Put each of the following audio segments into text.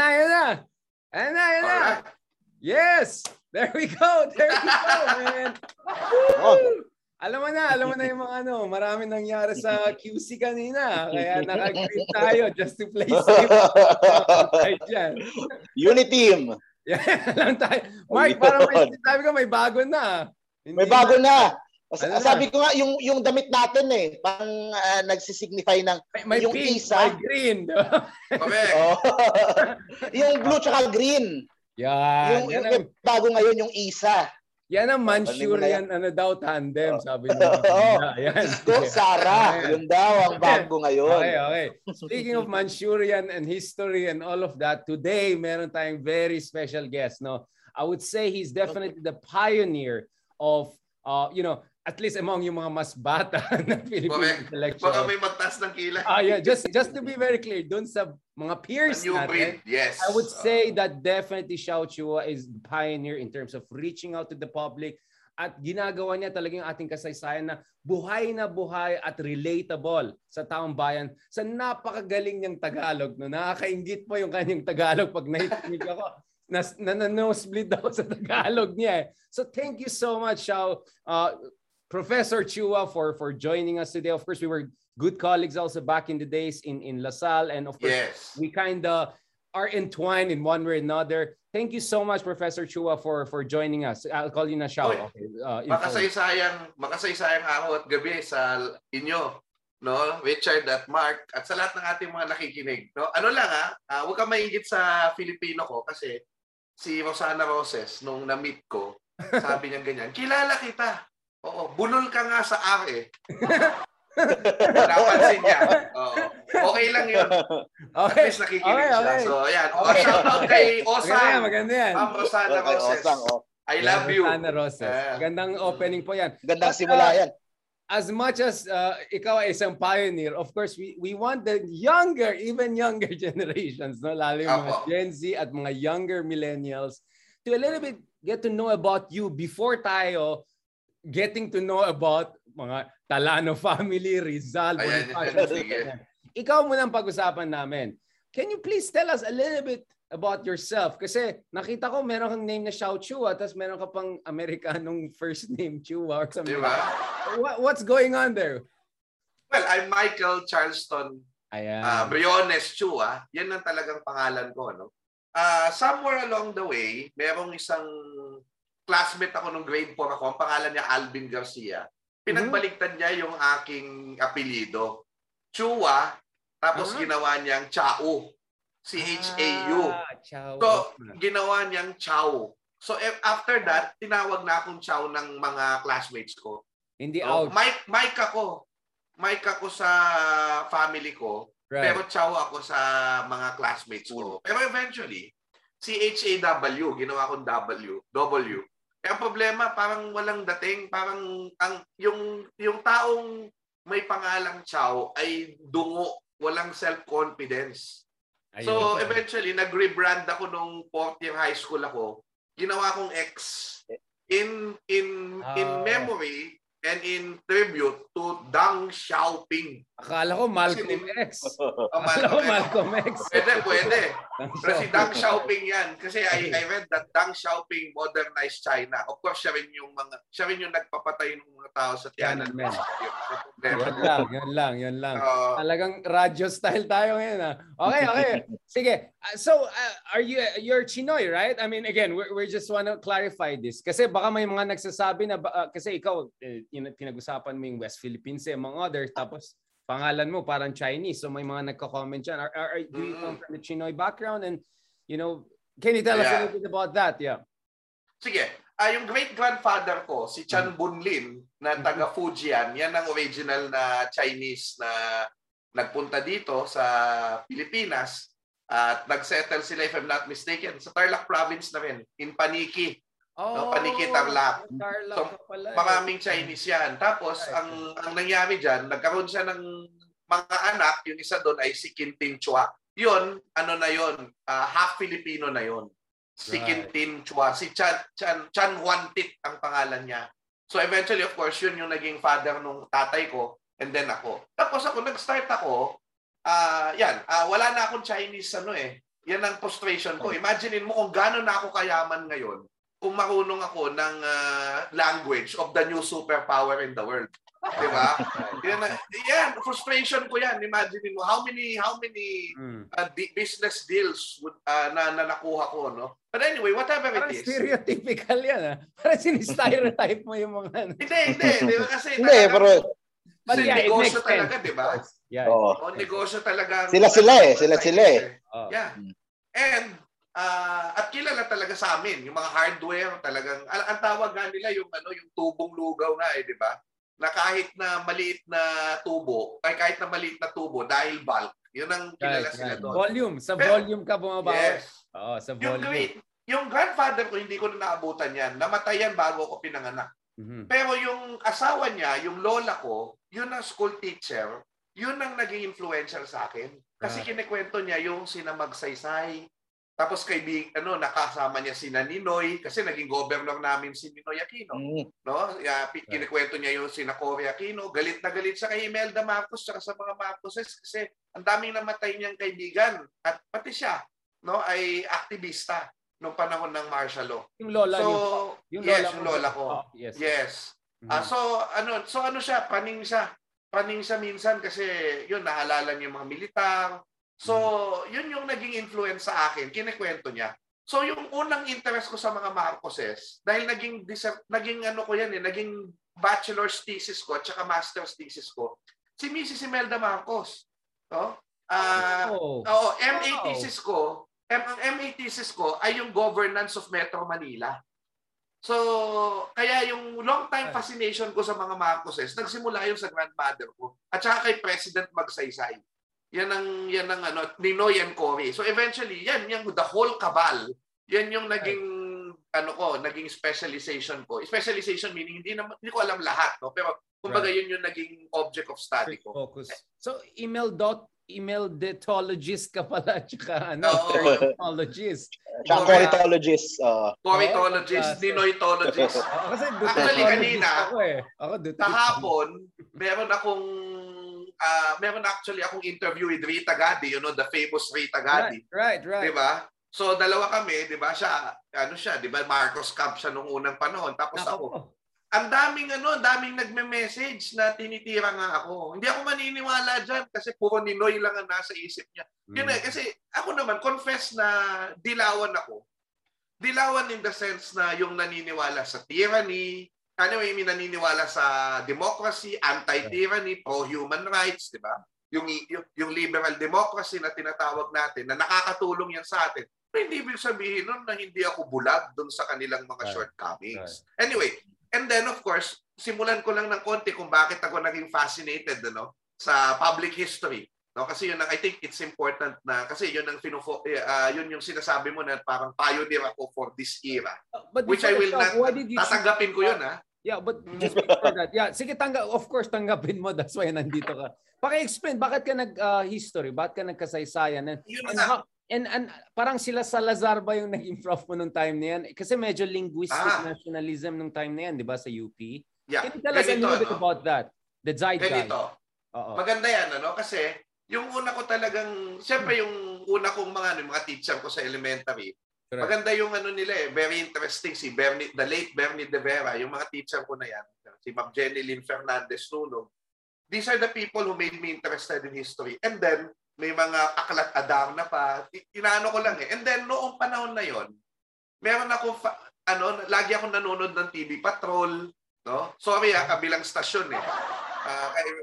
Ayan na. Right. Yes! There we go, man. Woo! Alam mo na yung mga ano, marami nangyari sa QC kanina. Kaya naka-agree tayo just to play safe. Uniteam. Yeah, alam tayo. Mark, parang may bago na. Hindi may bago na. Sabi ko nga, yung damit natin pang nagsisignify ng may yung pink, isa. May green. Yung blue tsaka green. Yeah. Yung bago ngayon, yung isa. Yan ang Manchurian, ano daw, tandem, sabi nila. Gusto, Sarah, yun daw ang bago ngayon. Okay. Speaking of Manchurian and history and all of that, today, meron tayong very special guest. No, I would say he's definitely the pioneer of, at least among yung mga mas bata na Philippine intellectuals. Baka may magtas ng kilay. Just to be very clear, dun sa mga peers natin, yes. I would say that definitely Xiao Chua is the pioneer in terms of reaching out to the public, at ginagawa niya talaga yung ating kasaysayan na buhay at relatable sa taong bayan sa napakagaling niyang Tagalog. No? Nakakaingit po yung kanyang Tagalog pag naitinig ako. Nosebleed daw sa Tagalog niya. So thank you so much, Xiao. Professor Chua, for joining us today. Of course, we were good colleagues also back in the days in La Salle. And of course, yes, we kind of are entwined in one way or another. Thank you so much, Professor Chua, for joining us. I'll call you na Xiao. Okay. Makasaysayang araw at gabi sa inyo, no? Richard at Mark at sa lahat ng ating mga nakikinig. No? Ano lang huwag kang maingit sa Filipino ko kasi si Rosana Roses, nung na-meet ko, sabi niya ganyan, kilala kita. Oo, bunol ka nga sa R. Napansin niya. Oo. Okay lang yun. Okay. At least nakikinig siya. So, ayan. Okay. Shout out kay Osang. Maganda yan. Ma'am Rosana Roses. I love you. Rosana Roses. Magandang opening po yan. Magandang simula yan. As much as ikaw ay isang pioneer, of course, we want the younger, even younger generations, no? Lalo yung mga Gen Z at mga younger millennials, to a little bit get to know about you before tayo getting to know about mga Talano family, Rizal. Ikaw muna ang pag-usapan namin. Can you please tell us a little bit about yourself? Kasi nakita ko meron kang name na Xiao Chua, tapos meron ka pang Amerikanong first name Chua or something. Diba? What's going on there? Well, I'm Michael Charleston Briones Chua. Yan ang talagang pangalan ko. No? Somewhere along the way, merong isang classmate ako nung grade 4 ako, ang pangalan niya Alvin Garcia. Pinagbaliktad niya yung aking apelyido. Chua, tapos ginawa niyang Chao. C-H-A-U. So, ginawa niyang Chao. So, after that, tinawag na akong Chao ng mga classmates ko. Hindi out. Mike ako. Mike ako sa family ko. Right. Pero Chao ako sa mga classmates ko. Pero eventually, C-H-A-W, ginawa akong W. Kaya ang problema, parang walang dating, parang yung taong may pangalang Chao ay dungo, walang self-confidence. So eventually, nag-rebrand ako nung 4th year high school ako. Ginawa akong X in memory and in tribute to Deng Xiaoping. Akala ko Malcolm X. Malcolm X. Pwede. Pero si Deng Xiaoping yan. Kasi I read that Deng Xiaoping modernized China. Of course, siya rin yung nagpapatay ng mga tao sa Tiananmen. Yan lang. Talagang radio style tayo ngayon. Okay. Sige. So, you're Chinoy, right? I mean, again, we just want to clarify this. Kasi baka may mga nagsasabi na, kasi ikaw, pinag-usapan mo yung West Philippines among others, tapos pangalan mo parang Chinese, so may mga nagko-comment dyan. Do you come from the Chinoy background? And can you tell us a little bit about that? Yeah. Sige. Yung great-grandfather ko, si Chan Bunlin, na taga Fujian, yan ang original na Chinese na nagpunta dito sa Pilipinas at nagsettle sila, if I'm not mistaken, sa Tarlac province na rin, in Paniki. Paniki, Tarlac. So, maraming Chinese yan. Tapos, ang nangyari dyan, nagkaroon siya ng mga anak. Yung isa doon ay si Kimping Chua. Yun, half Filipino na yun. Si Kimping Chua. Si Chan Wantit ang pangalan niya. So, eventually, of course, yun yung naging father nung tatay ko and then ako. Tapos, nag-start ako. Wala na akong Chinese Yan ang frustration ko. Imaginin mo kung gano'n na ako kayaman ngayon kung marunong ako ng language of the new superpower in the world. Diba? Yan, yan, frustration ko yan. Imaginin mo how many business deals would, na nakuha ko, no? But anyway, whatever it is. Parang stereotypical yan, ha? Parang sinistereotype mo yung mga... Hindi. Diba? Kasi... Hindi, pero... Kasi negosyo talaga, di ba? Yeah. O negosyo talaga. Sila eh. Oh. Yeah. And, at kilala talaga sa amin, yung mga hardware talagang, ang tawag nga nila yung tubong lugaw nga eh, di ba? Na kahit na maliit na tubo, ay kahit na maliit na tubo, dahil bulk, yun ang kilala sila doon. Volume, sa volume ka bumabawas. Yes. Oo, sa volume. Yung grandfather ko, hindi ko na naabutan yan. Namatay yan bago ako pinanganak. Pero yung asawa niya, yung lola ko, yun ang school teacher, yun ang naging influential sa akin. Kasi kinikwento niya yung sina Magsaysay, tapos nakasama niya sina Ninoy, kasi naging governor namin si Ninoy Aquino. No? Kinikwento niya yung sina Cory Aquino, galit na galit siya kay Imelda Marcos at sa mga Marcoses kasi ang daming namatay niyang kaibigan at pati siya, no, ay aktivista noong panahon ng martial law. Yung lola niyo. Yung lola ko. Oh, yes. So ano siya, paning siya minsan kasi yun nahalala niya mga militar. So yun yung naging influence sa akin, kinekwento niya. So yung unang interest ko sa mga Marcoses, dahil naging bachelor's thesis ko at saka master's thesis ko, si Mrs. Imelda Marcos. No? MA thesis ko. Ang MA thesis ko ay yung governance of Metro Manila. So, kaya yung long-time fascination ko sa mga Marcoses, nagsimula yung sa grandmother ko at saka kay President Magsaysay. Yan ang Ninoy and Cory. So, eventually, yan yung the whole cabal. Yan yung naging specialization ko. Specialization meaning hindi ko alam lahat, no? Pero kumbaga yun yung naging object of study ko. Focus. So, Imeldetologist ka pala tsaka Corytologist. Corytologist, Ninoytologist. Actually kanina, kahapon, meron akong interview with Rita Gaddi, the famous Rita Gaddi. Right. Diba? So dalawa kami, diba? Siya, Marcos Camp siya nung unang panahon. Tapos ako. Ang daming nagme-message na tinitira nga ako. Hindi ako maniniwala dyan kasi puro Ninoy lang ang nasa isip niya. Kasi ako naman, confess na dilawan ako. Dilawan in the sense na yung naniniwala sa tyranny, naniniwala sa democracy, anti-tyranny, pro-human rights, di ba? Yung liberal democracy na tinatawag natin, na nakakatulong yan sa atin. Pero hindi ibig sabihin nun na hindi ako bulag dun sa kanilang mga shortcomings. Anyway, and then, of course, simulan ko lang ng konti kung bakit ako naging fascinated sa public history. No? Kasi yun ang, I think it's important na, kasi yun ang yun yung sinasabi mo na parang pioneer ako for this era. Which I will not, tatanggapin ko yun, ha? Yeah, but just for that. Yeah, sige, tanggapin mo. That's why nandito ka. Paki-explain, bakit ka nag-history? Bakit ka nagkasaysayan? And parang sila Salazar ba yung naging prof mo nung time na yan? Kasi medyo linguistic nationalism nung time na yan, di ba, sa UP? Yeah. Can you tell us a little bit about that? The zeitgeist. Maganda yan, kasi yung una ko talagang, siyempre yung una kong mga teacher ko sa elementary, maganda yung nila eh, very interesting, si Bernie, the late Bernie de Vera, yung mga teacher ko na yan, si Ma'am Jenny Lynn Fernandez Nuno. These are the people who made me interested in history. And then, may mga aklat Adarna pa. Inaano ko lang eh. And then, noong panahon na yon, meron ako, lagi akong nanonood ng TV Patrol. No? Sorry, kabilang stasyon eh.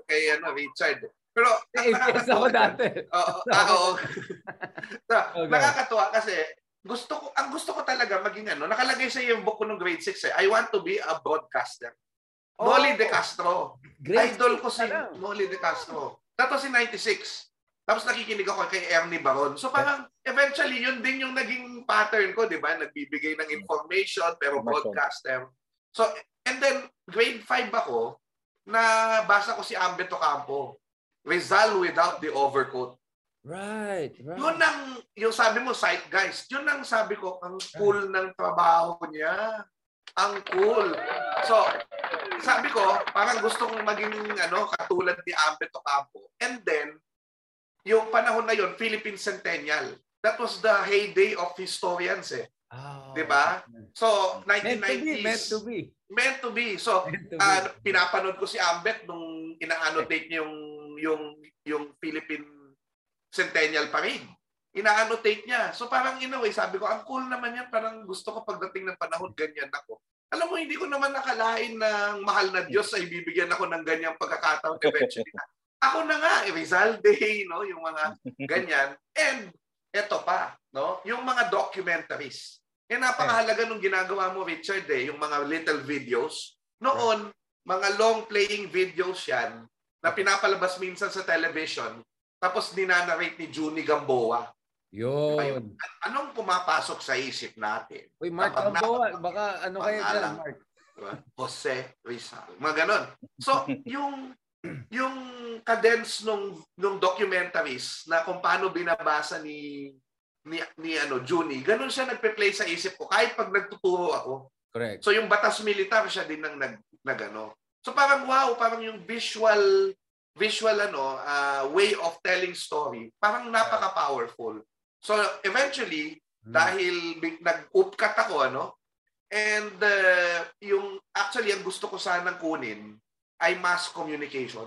Kay Richard. Pero, nakakatawa ako dati. Oo. Nakakatawa kasi, gusto ko talaga maging nakalagay sa yearbook ko ng grade 6 eh. I want to be a broadcaster. Noli De Castro. Idol ko si Noli De Castro. Tapos si 96. Tapos nakikinig ako kay Ernie Baron. So parang eventually, yun din yung naging pattern ko, di ba? Nagbibigay ng information, pero broadcaster. So, and then, grade 5 ako, nabasa ko si Ambeth Ocampo, Rizal Without the Overcoat. Right. Yung sabi mo, zeitgeist, yun ang sabi ko, ang cool ng trabaho niya. Ang cool. So, sabi ko, parang gusto kong maging katulad ni Ambeth Ocampo. And then, yung panahon na yon, Philippine Centennial. that was the heyday of historians eh. Oh, 'di ba? So 1990s meant to be. So pinapanood ko si Ambeth nung ina-annotate niya yung Philippine Centennial pa rin. Ina-annotate niya. So parang in a way, sabi ko, ang cool naman yan, parang gusto ko pagdating ng panahon ganyan ako. Alam mo, hindi ko naman nakalain ng mahal na Diyos ay bibigyan ako ng ganyang pagkakataon eventually. Ako na nga, Rizal Day, no, yung mga ganyan. And eto pa, no? Yung mga documentaries. Eh napakahalaga nung ginagawa mo, Richard, eh, yung mga little videos. Noon, mga long-playing videos yan na pinapalabas minsan sa television tapos ninanarrate ni Junie Gamboa. Yun. Diba, anong pumapasok sa isip natin? Uy, Mark Gamboa, baka ano kayo dyan, Mark? Diba? Jose Rizal. Mga ganon. So, yung cadence nung documentaries na kung paano binabasa ni Junie, ganun siya nagpe-play sa isip ko kahit pag nagtuturo ako. Correct. So yung batas militar siya din ang nagano. So parang wow, parang yung visual way of telling story, parang napaka-powerful. So eventually dahil nag-upkat ako and yung actually ang gusto ko sanang kunin ay mass communication.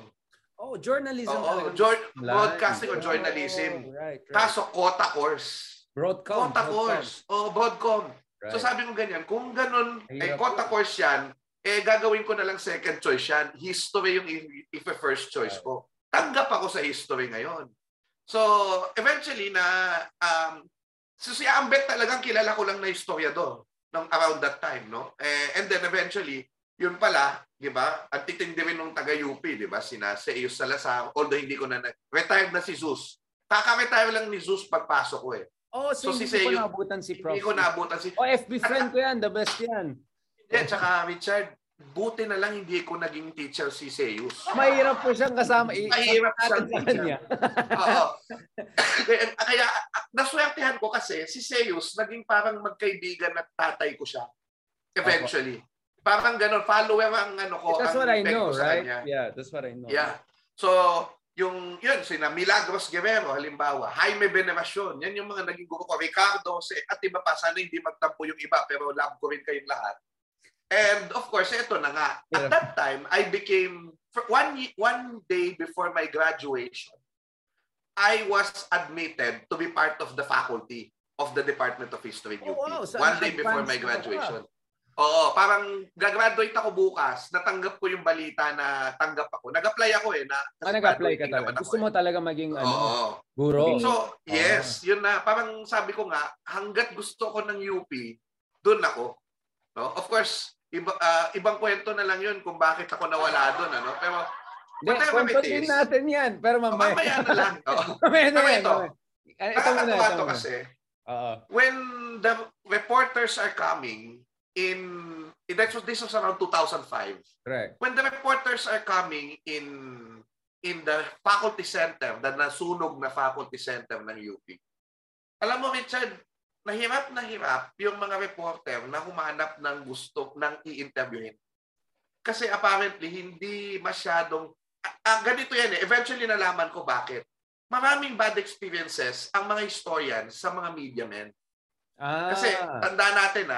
Oh, journalism. Oh, broadcasting or journalism. Oh, right. Kaso, quota course. Broadcom. Quota course. Oh, broadcom. Right. So sabi ko ganyan, kung ganun, ay quota course yan, eh gagawin ko na lang second choice yan. History yung if first choice ko. Tanggap ako sa history ngayon. So, eventually na, si Ambeth talagang kilala ko lang na historiador nung around that time, no? And then eventually, yun pala, 'di ba? At titindi rin ng taga-UP, 'di ba? Sina Zeus Salazar, although hindi ko na retired na si Zeus. Kaka-retire lang ni Zeus pagpasok ko eh. Oh, so hindi ko naabutan si Prof. Hindi ko naabutan si FB friend ko 'yan, the best 'yan. Yeah, tsaka Richard, buti na lang hindi ko naging teacher si Zeus. Mahirap po siyang kasama. Mahirap siyang teacher. Oo. Kaya naswertehan ko kasi si Zeus naging parang magkaibigan at tatay ko siya eventually. Parang gano'n, follower ang ko. That's what I know, right? Yeah, that's what I know. Yeah. So, yun, sina Milagros Guerrero, halimbawa, Jaime Veneracion, yan yung mga naging guru ko, Ricardo, at iba pa, sana hindi magtampo yung iba, pero love ko rin kayong lahat. And of course, eto na nga. At that time, I became, one day before my graduation, I was admitted to be part of the faculty of the Department of History UP. One day before my graduation. Oo, parang gagraduate ako bukas, natanggap ko yung balita na tanggap ako. Nag-apply ako eh. Nag-apply ka talaga. Gusto mo talaga maging guro. So, yes. Yun na. Parang sabi ko nga, hanggat gusto ko ng UP, doon ako. No? Of course, ibang kwento na lang yun kung bakit ako nawala doon. Ano? Pero, kontotin natin yan. Pero mamaya na lang. Mamaya ito. Nakakatawa ito kasi. When the reporters are coming, this was around 2005. Correct. When the reporters are coming in the faculty center, the nasunog na faculty center ng UP. Alam mo, Richard, nahirap yung mga reporter na humanap ng gusto ng i-interviewin. Kasi apparently, hindi masyadong... ganito yan eh. Eventually, nalaman ko bakit. Maraming bad experiences ang mga historians sa mga media men. Kasi, tanda natin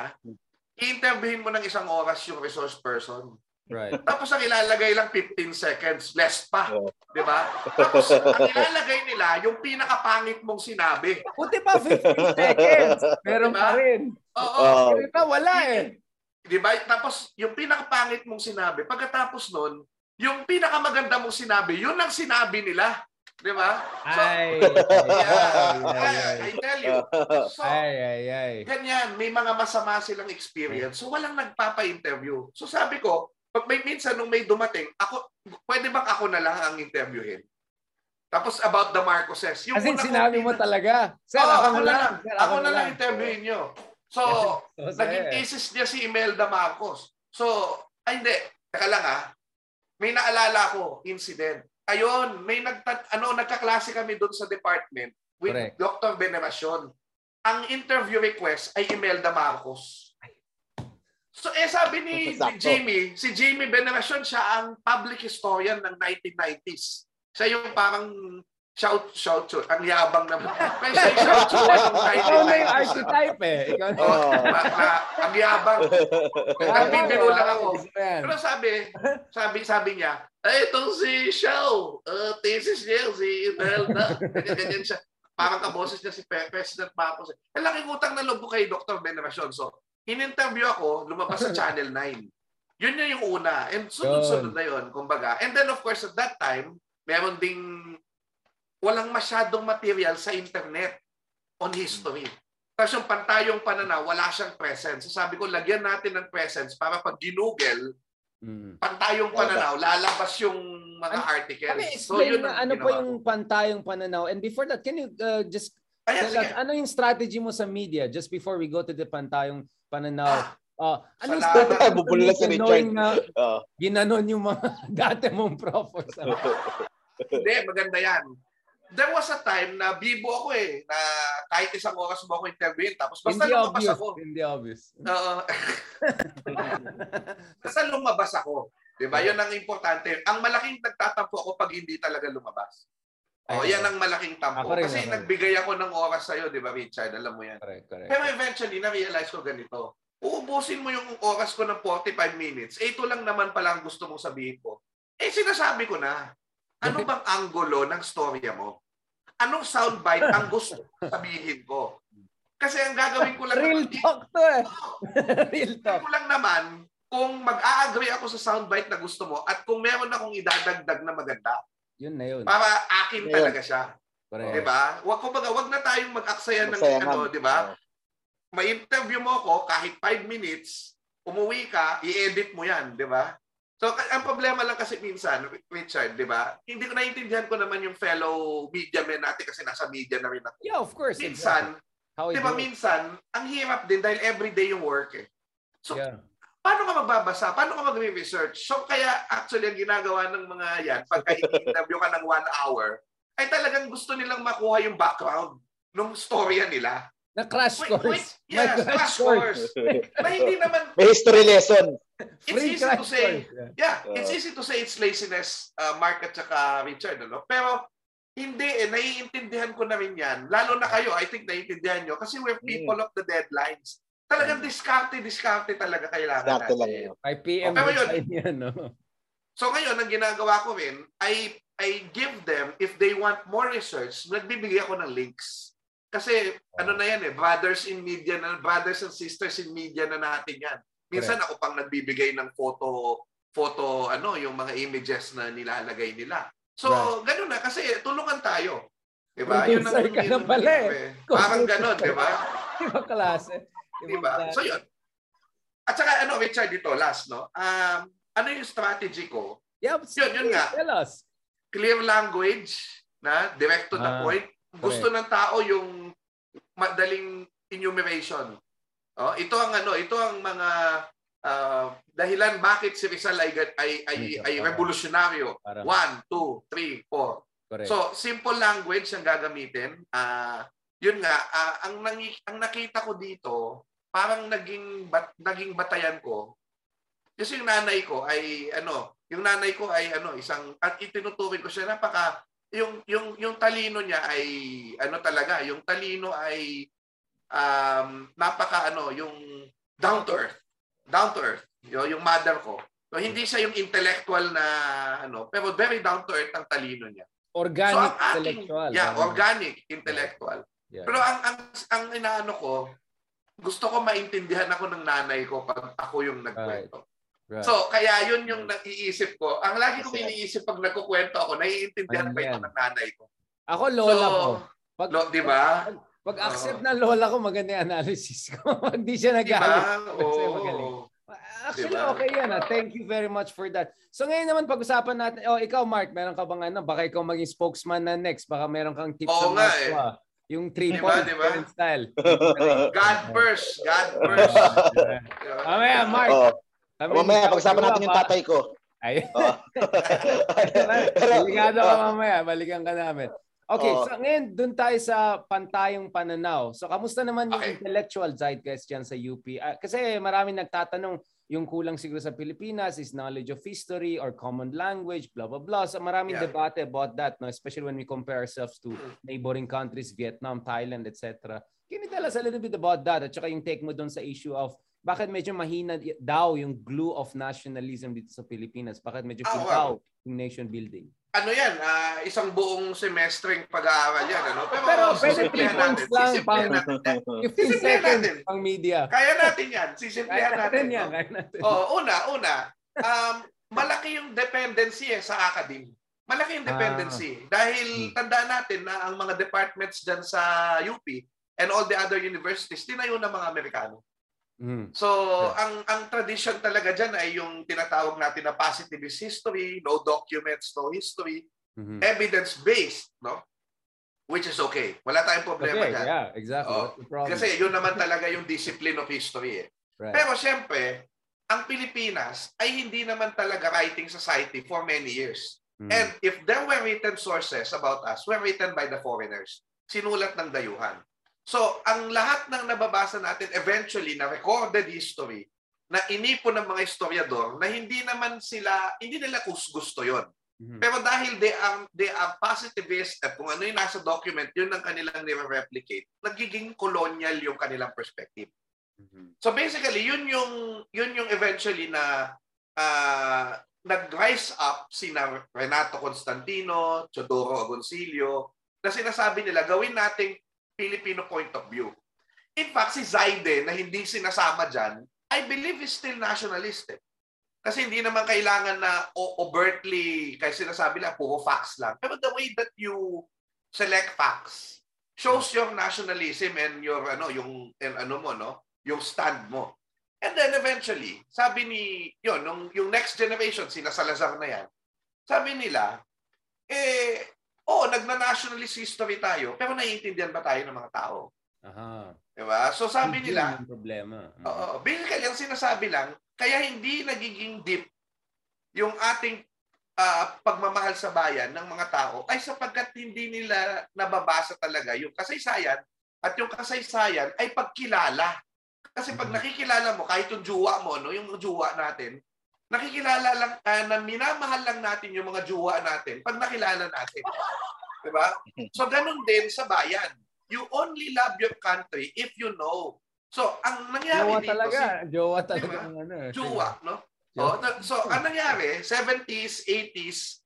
i-interviewin mo ng isang oras yung resource person. Right. Tapos ang ilalagay lang 15 seconds. Less pa. Oh. Diba? Tapos ang ilalagay nila yung pinakapangit mong sinabi. Puti pa 15 seconds. Meron diba? Pa rin. Oo. Diba, wala eh. Diba? Tapos yung pinakapangit mong sinabi. Pagkatapos nun, yung pinakamaganda mong sinabi, yun ang sinabi nila. Diba? So, I tell you. So, ganyan, may mga masama silang experience. So, walang nagpapa-interview. So, sabi ko, pag minsan nung may dumating, pwede bang ako na lang ang interviewin? Tapos, about the Marcoses. As in, sinabi mo talaga. Sir, ako na lang interviewin nyo. So, naging thesis niya si Imelda Marcos. So, hindi. Teka lang may naalala ko, incident. Ayun, may nagkaklase kami doon sa department with Correct. Dr. Veneracion. Ang interview request ay Imelda Marcos. So sabi ni Jimmy, si Jaime Veneracion siya ang public historian ng 1990s. Siya yung parang Shout to. Ang yabang naman. Pero shout to yung title. Ikaw na yung archetype eh. Ang yabang. Nagbibiro lang ako. Pero sabi niya, ay, itong si Show. Thesis niya, si Imelda. Ganyan-ganyan siya. Parang kaboses niya si President Marcos. Ang laking utang na loob ko kay Dr. Veneracion. So, in-interview ako, lumabas sa Channel 9. Yun na yung una. And sunod-sunod na yun, kumbaga. And then, of course, at that time, meron ding walang masyadong material sa internet on history. Tapos yung Pantayong Pananaw, wala siyang presence. So sabi ko, lagyan natin ng presence para pag ginugel, Pantayong Pananaw, lalabas yung mga articles. So yun na, ano po yung Pantayong Pananaw? And before that, can you just tell us, ano yung strategy mo sa media just before we go to the Pantayong Pananaw? Ano strategy mo sa media knowing na ginanon yung mga dati mong professor sa media? Hindi, maganda yan. There was a time na bibo ako eh, na kahit isang oras mo ako interviewin, tapos basta lumabas ako. Hindi obvious. Basta lumabas ako. Diba? Yun ang importante. Ang malaking nagtatampo ako pag hindi talaga lumabas. O, yan ang malaking tampo. Kasi nagbigay ako ng oras sa'yo, diba Richard? Alam mo yan. Pero eventually, na-realize ko ganito. Uubusin mo yung oras ko ng 45 minutes. Eh, ito lang naman pala ang gusto mong sabihin ko. Eh, sinasabi ko na. Ano bang anggulo ng storya mo? Anong soundbite ang gusto sabihin ko? Kasi ang gagawin ko lang real naman, talk to eh. Real talk. Ko lang naman kung mag-a-agree ako sa soundbite na gusto mo at kung meron akong idadagdag na maganda. Yun na yun. Para akin yun talaga siya. Correct. Diba? Wag na tayong mag-aksaya ng ano, diba? May interview mo ako kahit 5 minutes, umuwi ka, i-edit mo yan, diba? So, ang problema lang kasi minsan, Richard, di ba? Hindi ko naiintindihan ko naman yung fellow media men natin kasi nasa media na rin ako. Yeah, of course. Minsan, exactly. Di ba minsan, ang hirap din dahil everyday yung work eh. So, paano ka magbabasa? Paano ka mag-research? So, kaya actually ang ginagawa ng mga yan, pagka interview ka ng 1 hour, ay talagang gusto nilang makuha yung background ng storya nila. Na crash course. Yes, crash course. Na hindi naman... May history lesson. It's easy to say. Yeah, it's easy to say it's laziness, Mark at saka Richard. Ano? Pero hindi eh. Naiintindihan ko na rin yan. Lalo na kayo, I think naiintindihan nyo. Kasi we're people of the deadlines. Talagang diskarte talaga kailangan natin. By PM. So ngayon, ang ginagawa ko rin, I give them, if they want more research, nagbibigay ako ng links. Kasi ano na yan eh, brothers in media na, brothers and sisters in media na natin yan. Minsan ako pang nagbibigay ng photo ano, yung mga images na nilalagay nila. So, ganun na kasi tulungan tayo. Diba? Yun ang ka na pala eh. Parang ganun, diba? Ibang klase. Diba? So yun. At saka ano, Richard, dito, last, no? Ano yung strategy ko? Yun nga. Clear language, na direct to the point. Gusto ng tao yung madaling enumeration. Oh, ito ang ano, ito ang mga dahilan bakit si Rizal ay revolusyonaryo. 1, 2, 3, 4. So, simple language ang gagamitin. Yun nga, ang nakita ko dito, parang naging batayan ko. Kasi yung nanay ko ay isang at itinuturing ko siya napaka yung talino niya ay ano talaga, yung talino ay napaka ano, yung down to earth yung mother ko. So hindi siya yung intellectual na ano, pero very down to earth ang talino niya. Organic so, intellectual. Yeah, organic intellectual. Yeah. Pero ang inaano ko, gusto ko maintindihan ako ng nanay ko pag ako yung nagkwento. Right. So, kaya yun yung naiisip ko. Ang lagi kong iniisip pag nagkukwento ako, naiintindihan ba ito ng nanay ko? Ako, lola ko. So, diba? Pag accept na lola ko, maganda yung analysis ko. Hindi siya nag-aalit. Actually, okay yan. Thank you very much for that. So, ngayon naman, pag-usapan natin. Oh, ikaw, Mark, meron ka bang ano? Baka ikaw maging spokesman na next. Baka meron kang tips sa maswa. Yung 3-point style. God first. God first. Mamaya, Mark. Mamaya, pag-usapan natin yung tatay ko. Ayun. Delikado ka mamaya. Balikan ka namin. Okay, so ngayon, dun tayo sa Pantayong Pananaw. So, kamusta naman yung intellectual zeitgeist dyan sa UP? Kasi maraming nagtatanong, yung kulang siguro sa Pilipinas is knowledge of history or common language, blah, blah, blah. So maraming debate about that, no? Especially when we compare ourselves to neighboring countries, Vietnam, Thailand, etc. Can you tell us a little bit about that? At saka yung take mo doon sa issue of bakit medyo mahina daw yung glue of nationalism dito sa Pilipinas? Bakit medyo pilaw yung nation building? Ano yan, isang buong semestring pag-aaral yan, ano? Pero pwede 3 points lang pang 15 seconds pang media. Kaya natin yan, sisimplihan natin. Kaya natin yan. Oo, una, malaki yung dependency sa academe. Malaki yung dependency. Dahil tandaan natin na ang mga departments dyan sa UP and all the other universities, tinayo na mga Amerikano. So, ang tradition talaga dyan ay yung tinatawag natin na positivist history, no documents, no history, evidence-based, no? Which is okay. Wala tayong problema dyan. Yeah, exactly. Kasi yun naman talaga yung discipline of history. Eh. Right. Pero siyempre, ang Pilipinas ay hindi naman talaga writing society for many years. And if there were written sources about us, were written by the foreigners, sinulat ng dayuhan. So, ang lahat ng nababasa natin eventually na recorded history na inipon ng mga historiador na hindi nila gusto yon. Pero dahil they are positivist at kung ano yung nasa document, yun ang kanilang nire-replicate, nagiging colonial yung kanilang perspective. So basically, yun yung eventually na nag-rise up sina Renato Constantino, Teodoro Agoncillo, na sinasabi nila gawin nating Filipino point of view. In fact, si Zaide na hindi sinasama dyan, I believe is still nationalist. Eh. Kasi hindi naman kailangan na overtly, kaya sinasabi lang, puro facts lang. Pero the way that you select facts shows your nationalism and your yung stand mo. And then eventually, sabi ni yung next generation, sina Salazar na yan. Sabi nila, nagna-nationalist history tayo, pero naiintindihan ba tayo ng mga tao? Diba? So sabi nila, problema. Basically, ang sinasabi lang, kaya hindi nagiging deep yung ating pagmamahal sa bayan ng mga tao ay sapagkat hindi nila nababasa talaga yung kasaysayan at yung kasaysayan ay pagkilala. Kasi pag nakikilala mo, kahit yung juwa mo, no, yung juwa natin, nakikilala lang, na minamahal lang natin yung mga juwa natin pag nakilala natin. Diba? So, ganun din sa bayan. You only love your country if you know. So, ang nangyari dito... Jowa talaga. Diba? Jowa, no? So, ang nangyari, 70s, 80s,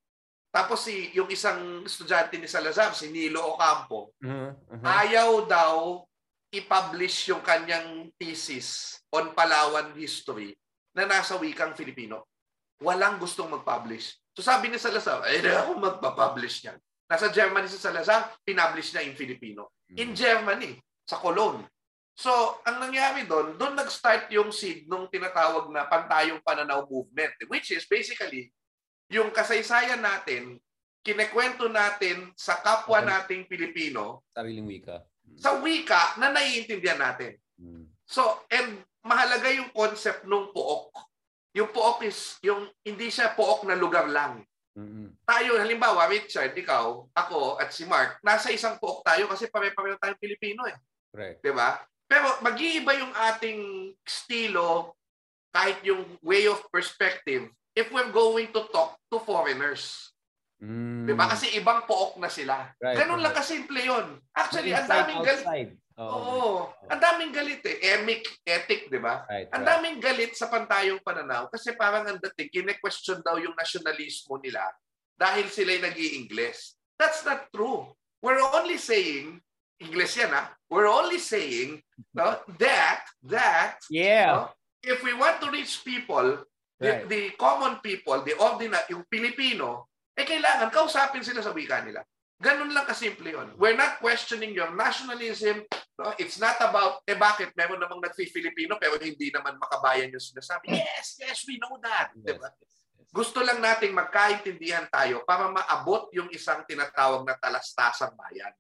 tapos yung isang estudyante ni Salazar, si Nilo Ocampo, ayaw daw i-publish yung kanyang thesis on Palawan history na nasa wikang Filipino. Walang gustong mag-publish. So sabi ni Salazar, ako magpa-publish niyan. Nasa Germany si Salazar, pinublish niya in Filipino. In Germany, sa Cologne. So, ang nangyari doon nag-start yung seed nung tinatawag na Pantayong Pananaw movement, which is basically, yung kasaysayan natin, kinekwento natin sa kapwa nating Pilipino. Sariling wika. Sa wika na naiintindihan natin. So, and mahalaga yung concept ng pook. Yung pook is, yung hindi siya pook na lugar lang. Tayo, halimbawa, Richard, ikaw, ako, at si Mark, nasa isang pook tayo kasi pare-pareho tayong Pilipino eh. Right. Diba? Pero mag-iiba yung ating estilo, kahit yung way of perspective, if we're going to talk to foreigners. Diba? Kasi ibang pook na sila. Right. Ganun lang kasimple yun. Actually, ang daming galing. Ang daming galit eh. Ethic, di ba? Right, ang daming galit sa Pantayong Pananaw kasi parang ang dating, kine-question daw yung nasyonalismo nila dahil sila'y nag-i-Ingles. That's not true. We're only saying, Ingles yan ah, we're only saying if we want to reach people, the common people, the ordinary, yung Pilipino, kailangan kausapin sila sa wika nila. Ganun lang kasimple yun. We're not questioning your nationalism. No? It's not about, bakit? Meron namang nagfi-Filipino pero hindi naman makabayan yung sinasabi. Yes, we know that. Yes, diba? Yes. Gusto lang nating magkaintindihan tayo para maabot yung isang tinatawag na talastasang bayan.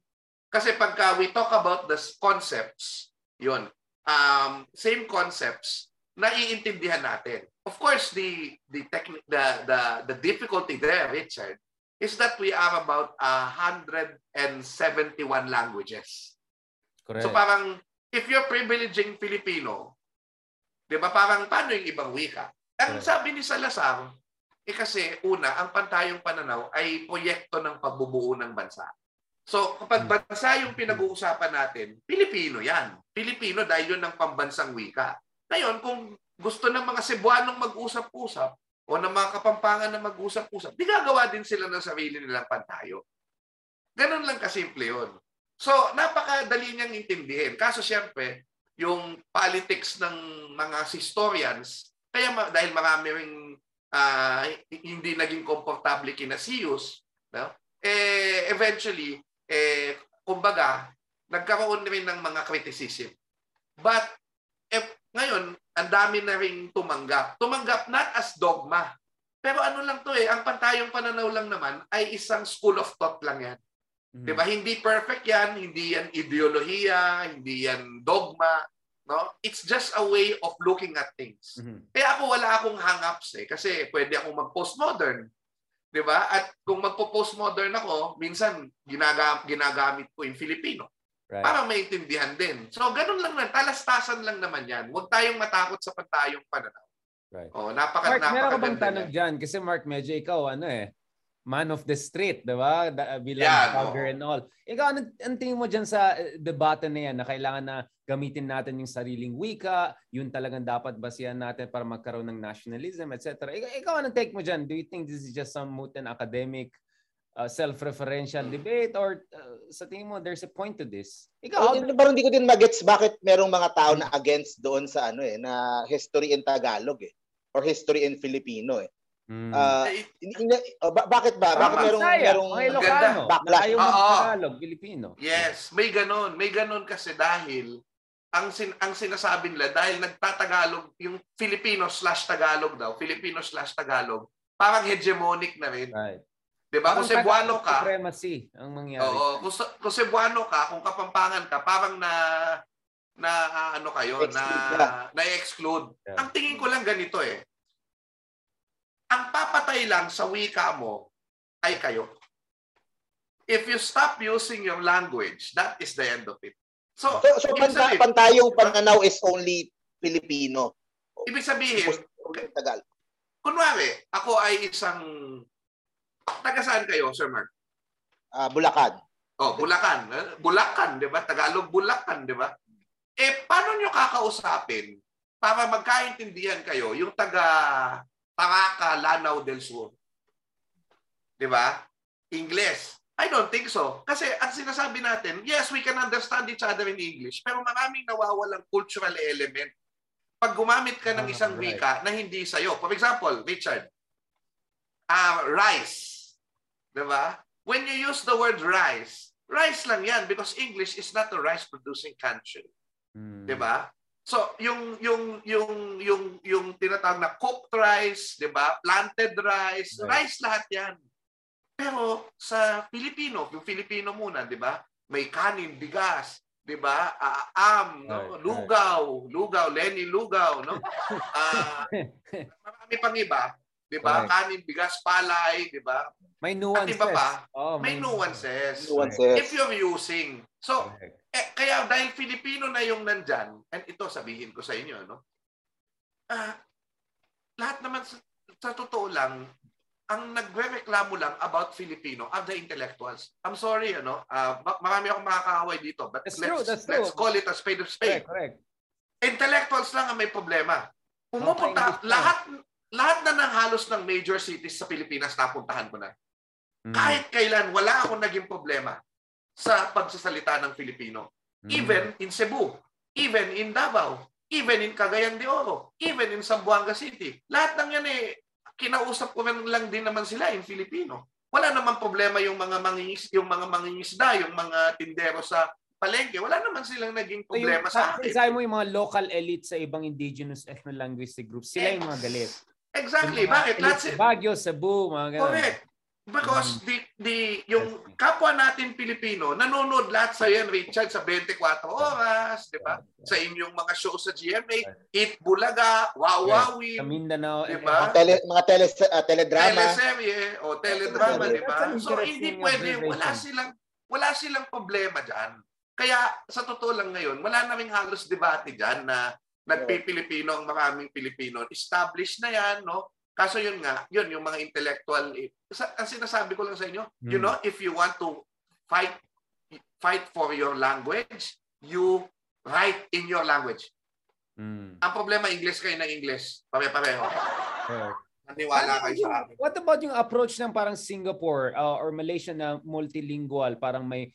Kasi pagka we talk about the concepts, yun, same concepts, naiintindihan natin. Of course, the difficulty there, Richard, is that we are about 171 languages. Correct. So parang, if you're privileging Filipino, 'Di ba parang paano yung ibang wika? Ang sabi ni Salazar, kasi una, ang Pantayong Pananaw ay proyekto ng pagbubuo ng bansa. So, kapag bansa yung pinag-uusapan natin, Pilipino yan. Pilipino dahil yun ang pambansang wika. Ngayon, kung gusto ng mga Cebuanong mag-usap-usap o ng mga Kapampangan na mag-usap-usap, di gagawa din sila ng sarili nilang pantayo. Ganun lang kasimple yun. So, napakadali niyang intindihin. Kaso siyempre, yung politics ng mga historians, kaya dahil marami ring hindi naging komportable kina Zeus, no? Eventually, kumbaga, nagkaroon rin ng mga criticism. But, ngayon, ang dami na rin tumanggap. Tumanggap not as dogma. Pero ano lang to eh, ang Pantayong Pananaw lang naman ay isang school of thought lang yan. Mm-hmm. Diba? Hindi perfect yan, hindi yan ideolohiya, hindi yan dogma. No? It's just a way of looking at things. Mm-hmm. Kaya ako wala akong hang-ups eh, kasi pwede akong mag-postmodern. Diba? At kung magpo-postmodern ako, minsan ginagamit ko yung Filipino. Right. Para maintindihan din. So, ganun lang lang. Talastasan lang naman yan. Huwag tayong matakot sa Pantayong Pananaw. Right. Oh, Mark, meron ka bang tanong dyan? Kasi Mark, medyo ikaw, man of the street, diba? Bilang blogger and all. Ikaw, anong tingin mo dyan sa debate na yan na kailangan na gamitin natin yung sariling wika, yun talagang dapat basihan natin para magkaroon ng nationalism, etc. Ikaw, anong take mo dyan? Do you think this is just some moot and academic self-referential debate or sa tingin mo there's a point to this? Ikaw, parang hindi ko din magets bakit merong mga tao na against doon sa na history in Tagalog or history in Filipino bakit ba? Bakit merong backlash? Tagalog, Filipino. Yes, may ganon. May ganon kasi dahil ang sinasabi nila dahil nagtatagalog yung Filipino/Tagalog daw, Filipino/Tagalog, parang hegemonic na rin. Right. 'Di ba? Kung Cebuano ka, supremacy ang mangyayari. Oo, kung Cebuano ka, kung Kapampangan ka, parang na-exclude. Yeah. Ang tingin ko lang ganito ang papatay lang sa wika mo ay kayo. If you stop using your language, that is the end of it. So Pantayong Pananaw is only Filipino. Ibig sabihin, kunwari, ako ay isang taga-saan kayo, Sir Mark? Bulacan. Oh, Bulacan. Bulacan, di ba? Tagalog, Bulacan, di ba? Paano nyo kakausapin para magkaintindihan kayo yung taga-Taraka, Lanao del Sur? Di ba? Ingles. I don't think so. Kasi ang sinasabi natin, yes, we can understand each other in English, pero maraming nawawalang cultural element pag gumamit ka ng isang wika na hindi sa'yo. For example, Richard, rice. Diba? When you use the word rice lang yan because English is not a rice-producing country. Diba? So, yung tinatawag na cooked rice, diba? Planted rice, rice lahat yan. Pero sa Filipino, yung Filipino muna, 'di ba? May kanin, bigas, 'di ba? No? Lugaw, Lenny Lugaw, no? Marami pang iba, 'di ba? Right. Kanin, bigas, palay, 'di ba? May nuances. May nuances. If you're using. So, kaya dahil Filipino na yung nandyan, and ito sabihin ko sa inyo, no? Lahat naman sa totoo lang, ang nagrereklamo lang about Filipino are the intellectuals. I'm sorry, marami akong makakahaway dito, but let's call it a spade of spade. Correct. Intellectuals lang ang may problema. Pumupunta, lahat na ng halos ng major cities sa Pilipinas napuntahan ko na. Kahit kailan, wala akong naging problema sa pagsasalita ng Filipino. Even in Cebu, even in Davao, even in Cagayan de Oro, even in Zamboanga City. Lahat ng yan kinausap ko lang din naman sila in Filipino. Wala naman problema yung mga mangingisda, yung mga tindero sa palengke. Wala naman silang naging problema sa akin. Isay mo yung mga local elite sa ibang indigenous ethno-linguistic groups. Sila yung mga galit. Exactly. Bakit? Baguio, Cebu, mga ganun. Correct. Because yung kapwa natin Pilipino, nanonood lahat sa yan, Richard, sa 24 oras, di ba? Sa inyong mga show sa GMA, Eat Bulaga, Wawawi, Mindanao, di ba? Mga teledrama. Teleserye o teledrama, di ba? So, hindi pwede, wala silang problema dyan. Kaya, sa totoo lang ngayon, wala naming halos debate dyan na nagpipilipino ang maraming Pilipino. Established na yan, no? Kaso yun nga, yun yung mga intellectual. Ang sinasabi ko lang sa inyo, you know, if you want to fight for your language, you write in your language. Ang problema, English kayo na English. Pare-pareho. Naniwala kayo sa akin. What about yung approach ng parang Singapore or Malaysia na multilingual, parang may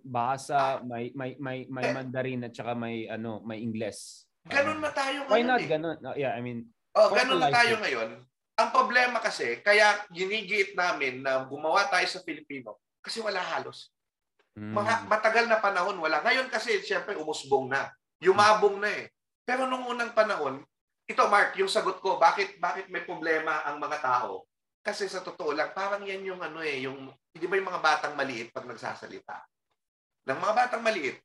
bahasa, may Mandarin at saka may ano, may Ingles? Ganun na tayo ngayon. Why not ganun? Yeah, I mean, ganun na tayo ngayon. Ang problema kasi, kaya ginigiit namin na gumawa tayo sa Filipino kasi wala halos. Matagal na panahon wala. Ngayon kasi siyempre umusbong na. Yumabong na eh. Pero nung unang panahon, ito Mark, yung sagot ko, bakit may problema ang mga tao? Kasi sa totoo lang, parang yan yung ano eh, yung, di ba yung mga batang maliit pag nagsasalita? Ng mga batang maliit,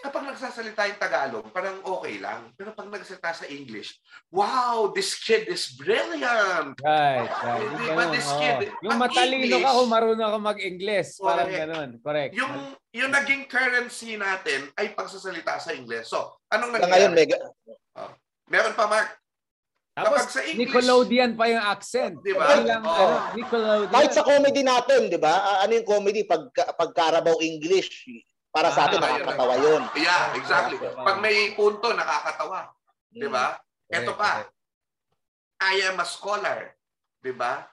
kapag nagsasalita yung Tagalog, parang okay lang. Pero pag nagsalita sa English, wow, this kid is brilliant! Right, right. Di ba this kid? Yung matalino ka kung marunong ka mag-English. Parang ganun. Correct. Yung naging currency natin ay pagsasalita sa English. So, anong nangyayari? Meron pa, Mark. Tapos, Nickelodeon pa yung accent. Di ba? Kahit sa comedy natin, di ba? Ano yung comedy? Pagkarabaw English. Para sa atin, nakakatawa yun. Yeah, exactly. Pag may punto, nakakatawa. Di ba? Ito pa. I am a scholar. Di ba?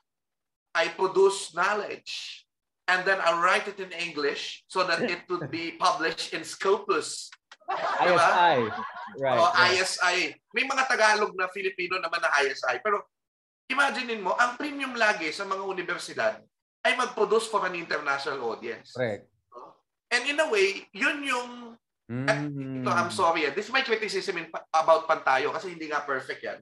I produce knowledge. And then I write it in English so that it would be published in Scopus. Diba? ISI. Right, o, right. ISI. May mga Tagalog na Filipino naman na ISI. Pero imaginin mo, ang premium lagi sa mga universidad ay mag-produce for an international audience. Correct. Right. And in a way, yun yung... Ito, I'm sorry. This is my criticism about Pantayo kasi hindi nga perfect yan.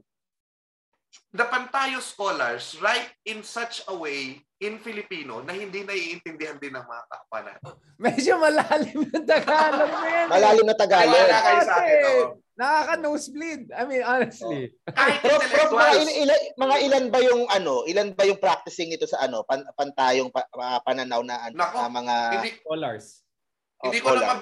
The Pantayo scholars write in such a way in Filipino na hindi naiintindihan din ng mga kapwa natin. Medyo malalim na Tagalog, man. Malalim na Tagalog. Wala kayo sa akin, oh. Nakaka-nosebleed. I mean, honestly. Kahit intellectuals. Mga ilan ba yung ano, ilan ba yung practicing ito sa ano, Pantayong Pananaw na mga scholars? Hindi ko na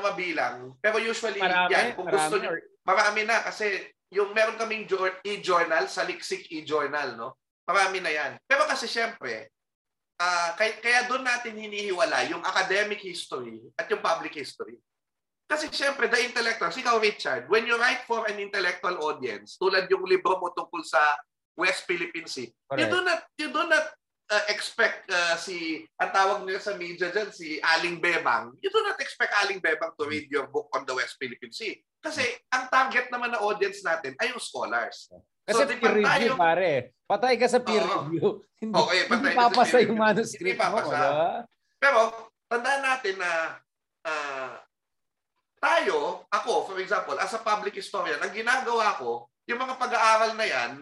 mabilang, Pero usually, yan, kung gusto nyo, marami na kasi yung meron kaming e-journal, sa Liksik e-journal, no? Marami na yan. Pero kasi syempre, kaya doon natin hinihiwala yung academic history at yung public history. Kasi syempre, the intellectual, ikaw Richard, when you write for an intellectual audience, tulad yung libro mo tungkol sa West Philippine Sea, you do not expect ang tawag nila sa media dyan, si Aling Bebang. You do not expect Aling Bebang to read your book on the West Philippine Sea. Kasi ang target naman na audience natin ay yung scholars. Kasi so, peer review, pare. Patay ka sa peer review. Hindi papasa yung manuscript mo. Pero, tandaan natin na tayo, ako, for example, as a public historian, ang ginagawa ko, yung mga pag-aaral na yan,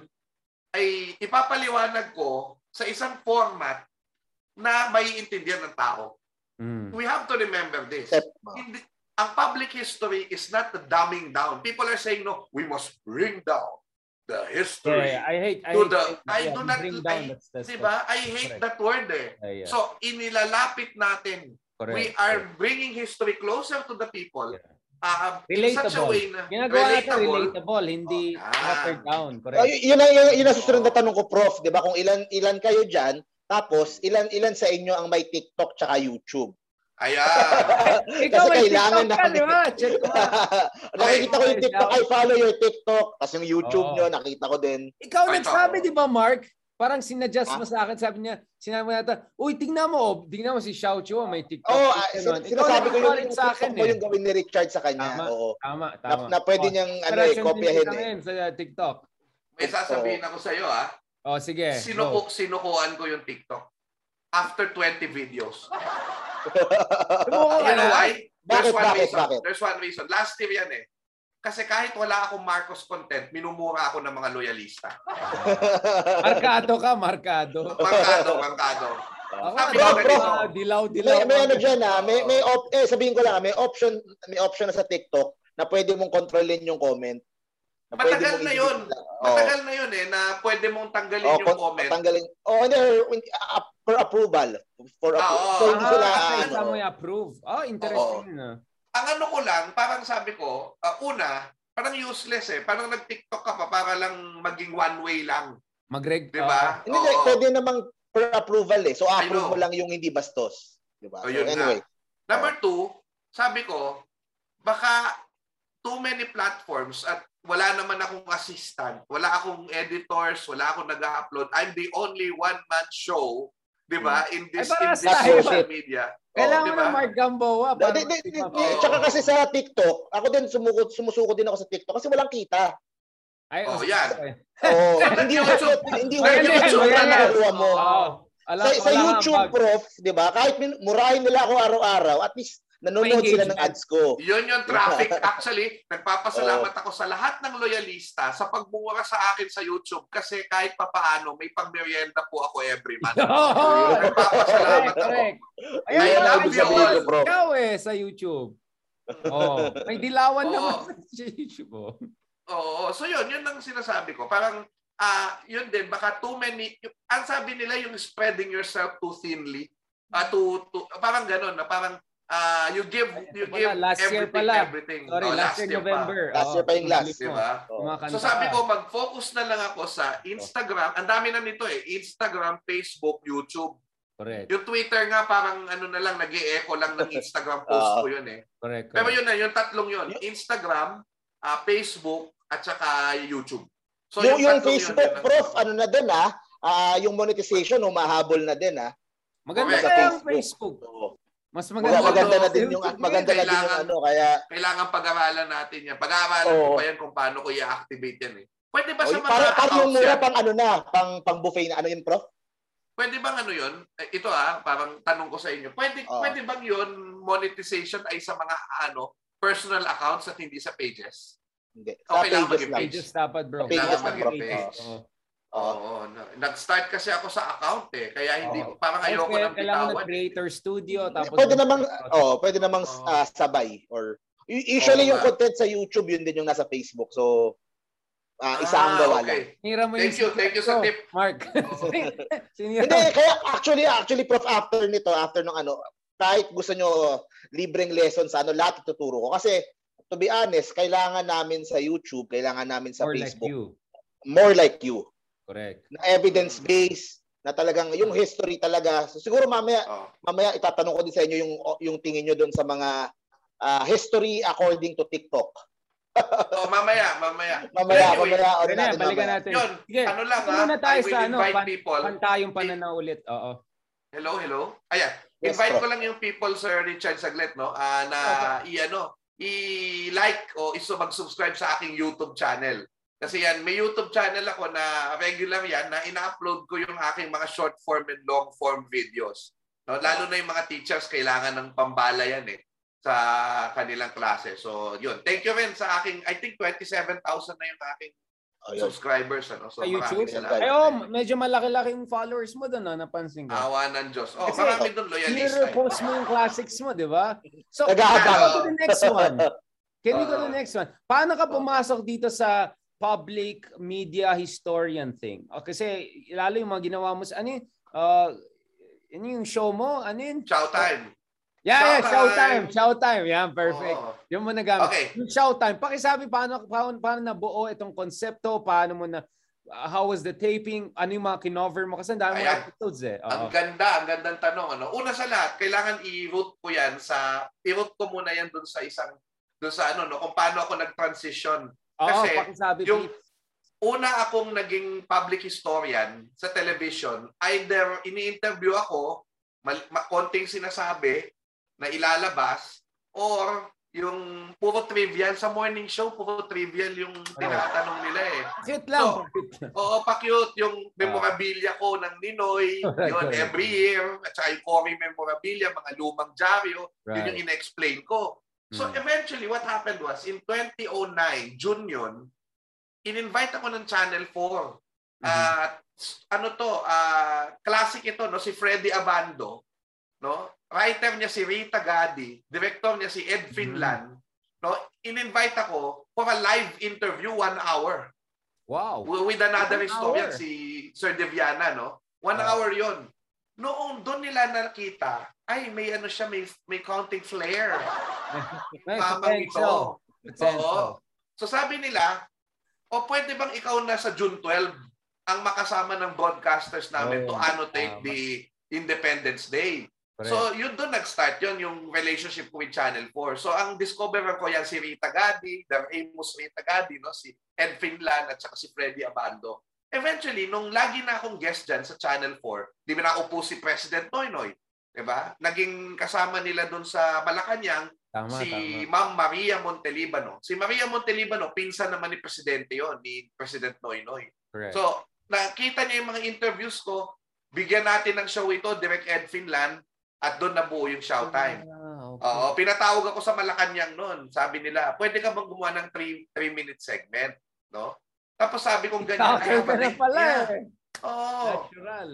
ay ipapaliwanag ko sa isang format na maiintindihan ng tao. We have to remember this. Ang public history is not the dumbing down. People are saying, no, we must bring down the history. I hate that word eh. Yeah. So, inilalapit natin. Correct. We are bringing history closer to the people. Yeah. Relatable. Such a way na relatable, hindi watered down. Correct. Yun ang susunod na tanong ko, Prof. Diba? Kung ilan kayo dyan, tapos ilan sa inyo ang may TikTok tsaka YouTube? Ayan. Ikaw may TikTok ka, di ba? Check ko. Nakikita ko yung TikTok. I follow your TikTok. Tapos yung YouTube nyo, nakita ko din. Ikaw nagsabi, di ba, Mark? Parang sinadjust mo sa akin, sabi niya, sinabi niya ata, uy, tingnan mo si Xiao Chua, may TikTok. Sinasabi ko yung sa akin eh. Yung gawin ni Richard sa kanya. Tama. Na pwede niyang kopyahin eh. Sa TikTok. May sasabihin ako sa iyo ah. Oh, sige. Sinukuan ko yung TikTok. After 20 videos. You know why? There's one reason. Last year yan eh. Kasi kahit wala akong Marcos content, minumura ako ng mga loyalista. Markado ka. Sabi ko ganito. Dilaw. May ano dyan ha. Sabihin ko lang, may option na sa TikTok na pwede mong kontrolin yung comment. Matagal na yun. Matagal na yun eh, na pwede mong tanggalin yung comment. For approval. So hindi sila. Kasama yung approve. Interesting na. Ang ano ko lang, parang sabi ko, una, parang useless eh. Parang nag-TikTok ka pa para lang maging one way lang. Mag-reg. Diba? Hindi, like, pwede namang per approval eh. So, approve mo lang yung hindi bastos. Diba? So, anyway. Na. Number two, sabi ko, baka too many platforms at wala naman akong assistant. Wala akong editors. Wala akong nag-upload. I'm the only one-man show, di ba, in this, social media. Kailangan mo ng Mark Gamboa. Tsaka kasi sa TikTok, ako din sumusuko din ako sa TikTok kasi walang kita. Oh, yan. Hindi YouTube na nakuha mo. Sa YouTube, prof, di ba, kahit murahin nila ako araw-araw, at least nanonood sila ng ads ko. Yun yung traffic. Actually, nagpapasalamat ako sa lahat ng loyalista sa pagmumura sa akin sa YouTube kasi kahit papaano, may pang-merienda po ako every month. Nagpapasalamat ako. I love you all. Ikaw eh, sa YouTube. May dilawan naman sa YouTube. Oo. So yun, yun ang sinasabi ko. Parang, yun din, baka too many, ang sabi nila yung spreading yourself too thinly. Parang ganun, parang you give everything. Sorry, last year November. Last year pa yung last. Diba? So sabi ko, mag-focus na lang ako sa Instagram. Ang dami na nito eh. Instagram, Facebook, YouTube. Correct. Yung Twitter nga parang ano na lang, nag-e-echo lang ng Instagram post ko yun eh. Correct. Pero yun na, yung tatlong yun. Instagram, Facebook, at saka YouTube. So yung Facebook, yun, prof, ano na din ah. Yung monetization, humahabol na din ah. Maganda na yung Facebook. Oo. Mas maganda na din yung at maganda na din yung ano, kaya kailangan pag-aralan natin yan. Pag-aralan ko pa yan kung paano ko i-activate yan eh. Pwede ba sa mga para yung mura pang ano na, pang buffet na ano yun, prof? Pwede bang ano yun? Ito parang tanong ko sa inyo. Pwede bang yun monetization ay sa mga personal accounts at hindi sa pages? Hindi. Okay lang maging page. Pages dapat, bro. Pages maging page. Oo, nag-start kasi ako sa account eh. Kaya hindi ko parang ayoko nang bitawan. Creator studio tapos pwede namang sabay or usually yung content sa YouTube yun din yung nasa Facebook. So isa ang gawa lang. Thank you sa tip, Mark. Hindi, kaya actually prof, after nung kahit gusto nyo libreng lessons lahat tuturo ko kasi to be honest, kailangan namin sa YouTube, kailangan namin sa Facebook. More like you. Correct. Na evidence-based, na talagang yung history talaga. So, siguro mamaya itatanong ko din sa inyo yung tingin nyo doon sa mga history according to TikTok. Mamaya. Balikan natin. Yun, ano lang I will invite people. Pantayong Pananaw ulit. Oo. Hello. Ayan. Invite ko lang yung people, Sir Richard, saglit, no? Na i-like o mag-subscribe sa aking YouTube channel. Kasi yan, may YouTube channel ako na regular yan na ina-upload ko yung aking mga short form and long form videos. No? Lalo na yung mga teachers, kailangan ng pambala yan eh sa kanilang klase. So yun, thank you rin sa aking, I think 27,000 na yung aking subscribers. Ano? So maraming salamat. Medyo malaki-laking followers mo doon, napansin ko. Awa ng Diyos. Kasi marami doon loyalist. Kasi post mo yung classics mo, di ba? So, can we go to the next one? Can we go to the next one? Paano ka pumasok dito sa public media historian thing? Kasi lalo yung mga ginawa mo sa yung show mo, Showtime. Yeah, Showtime. Showtime. Yeah, perfect. Yung mo nagamit. Okay. Yung Showtime. Pakisabi paano nabuo itong konsepto, how was the taping, ano yung mga kinover mo? Kasi ang dami mga episodes eh. Ang gandang tanong. Una sa lahat, kailangan i-root ko yan i-root ko muna yan dun sa kung paano ako nag-transition. Kasi yung una akong naging public historian sa television, either ini-interview ako, konting sinasabi na ilalabas, or yung puro trivial sa morning show, puro trivial yung tinatanong nila eh. Cute lang. Pa-cute yung memorabilia ko ng Ninoy, yun every year, at saka yung Cory memorabilia, mga lumang dyaryo, yun yung in-explain ko. So eventually, what happened was, in 2009, June yun, in-invite ako ng Channel 4. Classic ito, no? Si Freddy Abando. No? Writer niya si Rita Gaddi. Director niya si Ed Finlan. No? In-invite ako for a live interview, 1 hour. Wow. With another historian, si Sir Deviana. No? One hour yun. Noong doon nila nakita, may may counting flair. Tamang ito. So sabi nila, o pwede bang ikaw na sa June 12 ang makasama ng broadcasters namin to annotate the Independence Day? Correct. So yun doon nag-start yun, yung relationship ko with Channel 4. So ang discoverer ko yan si Rita Gaddi, the famous Rita Gaddi, no? Si Ed Finlan at saka si Freddy Abando. Eventually, nung lagi na akong guest dyan sa Channel 4, di ba naupo si President Noynoy? Diba? Naging kasama nila doon sa Malacanang si Ma'am Maria Montelibano. Si Maria Montelibano, pinsan naman ni Presidente yon, ni President Noynoy. Correct. So nakita niya yung mga interviews ko, bigyan natin ng show ito, direct Ed Finlan, at doon nabuo yung Showtime. Okay. Pinatawag ako sa Malacanang noon. Sabi nila, pwede ka bang gumawa ng 3-minute segment? No? Tapos sabi kong ganyan. Natural.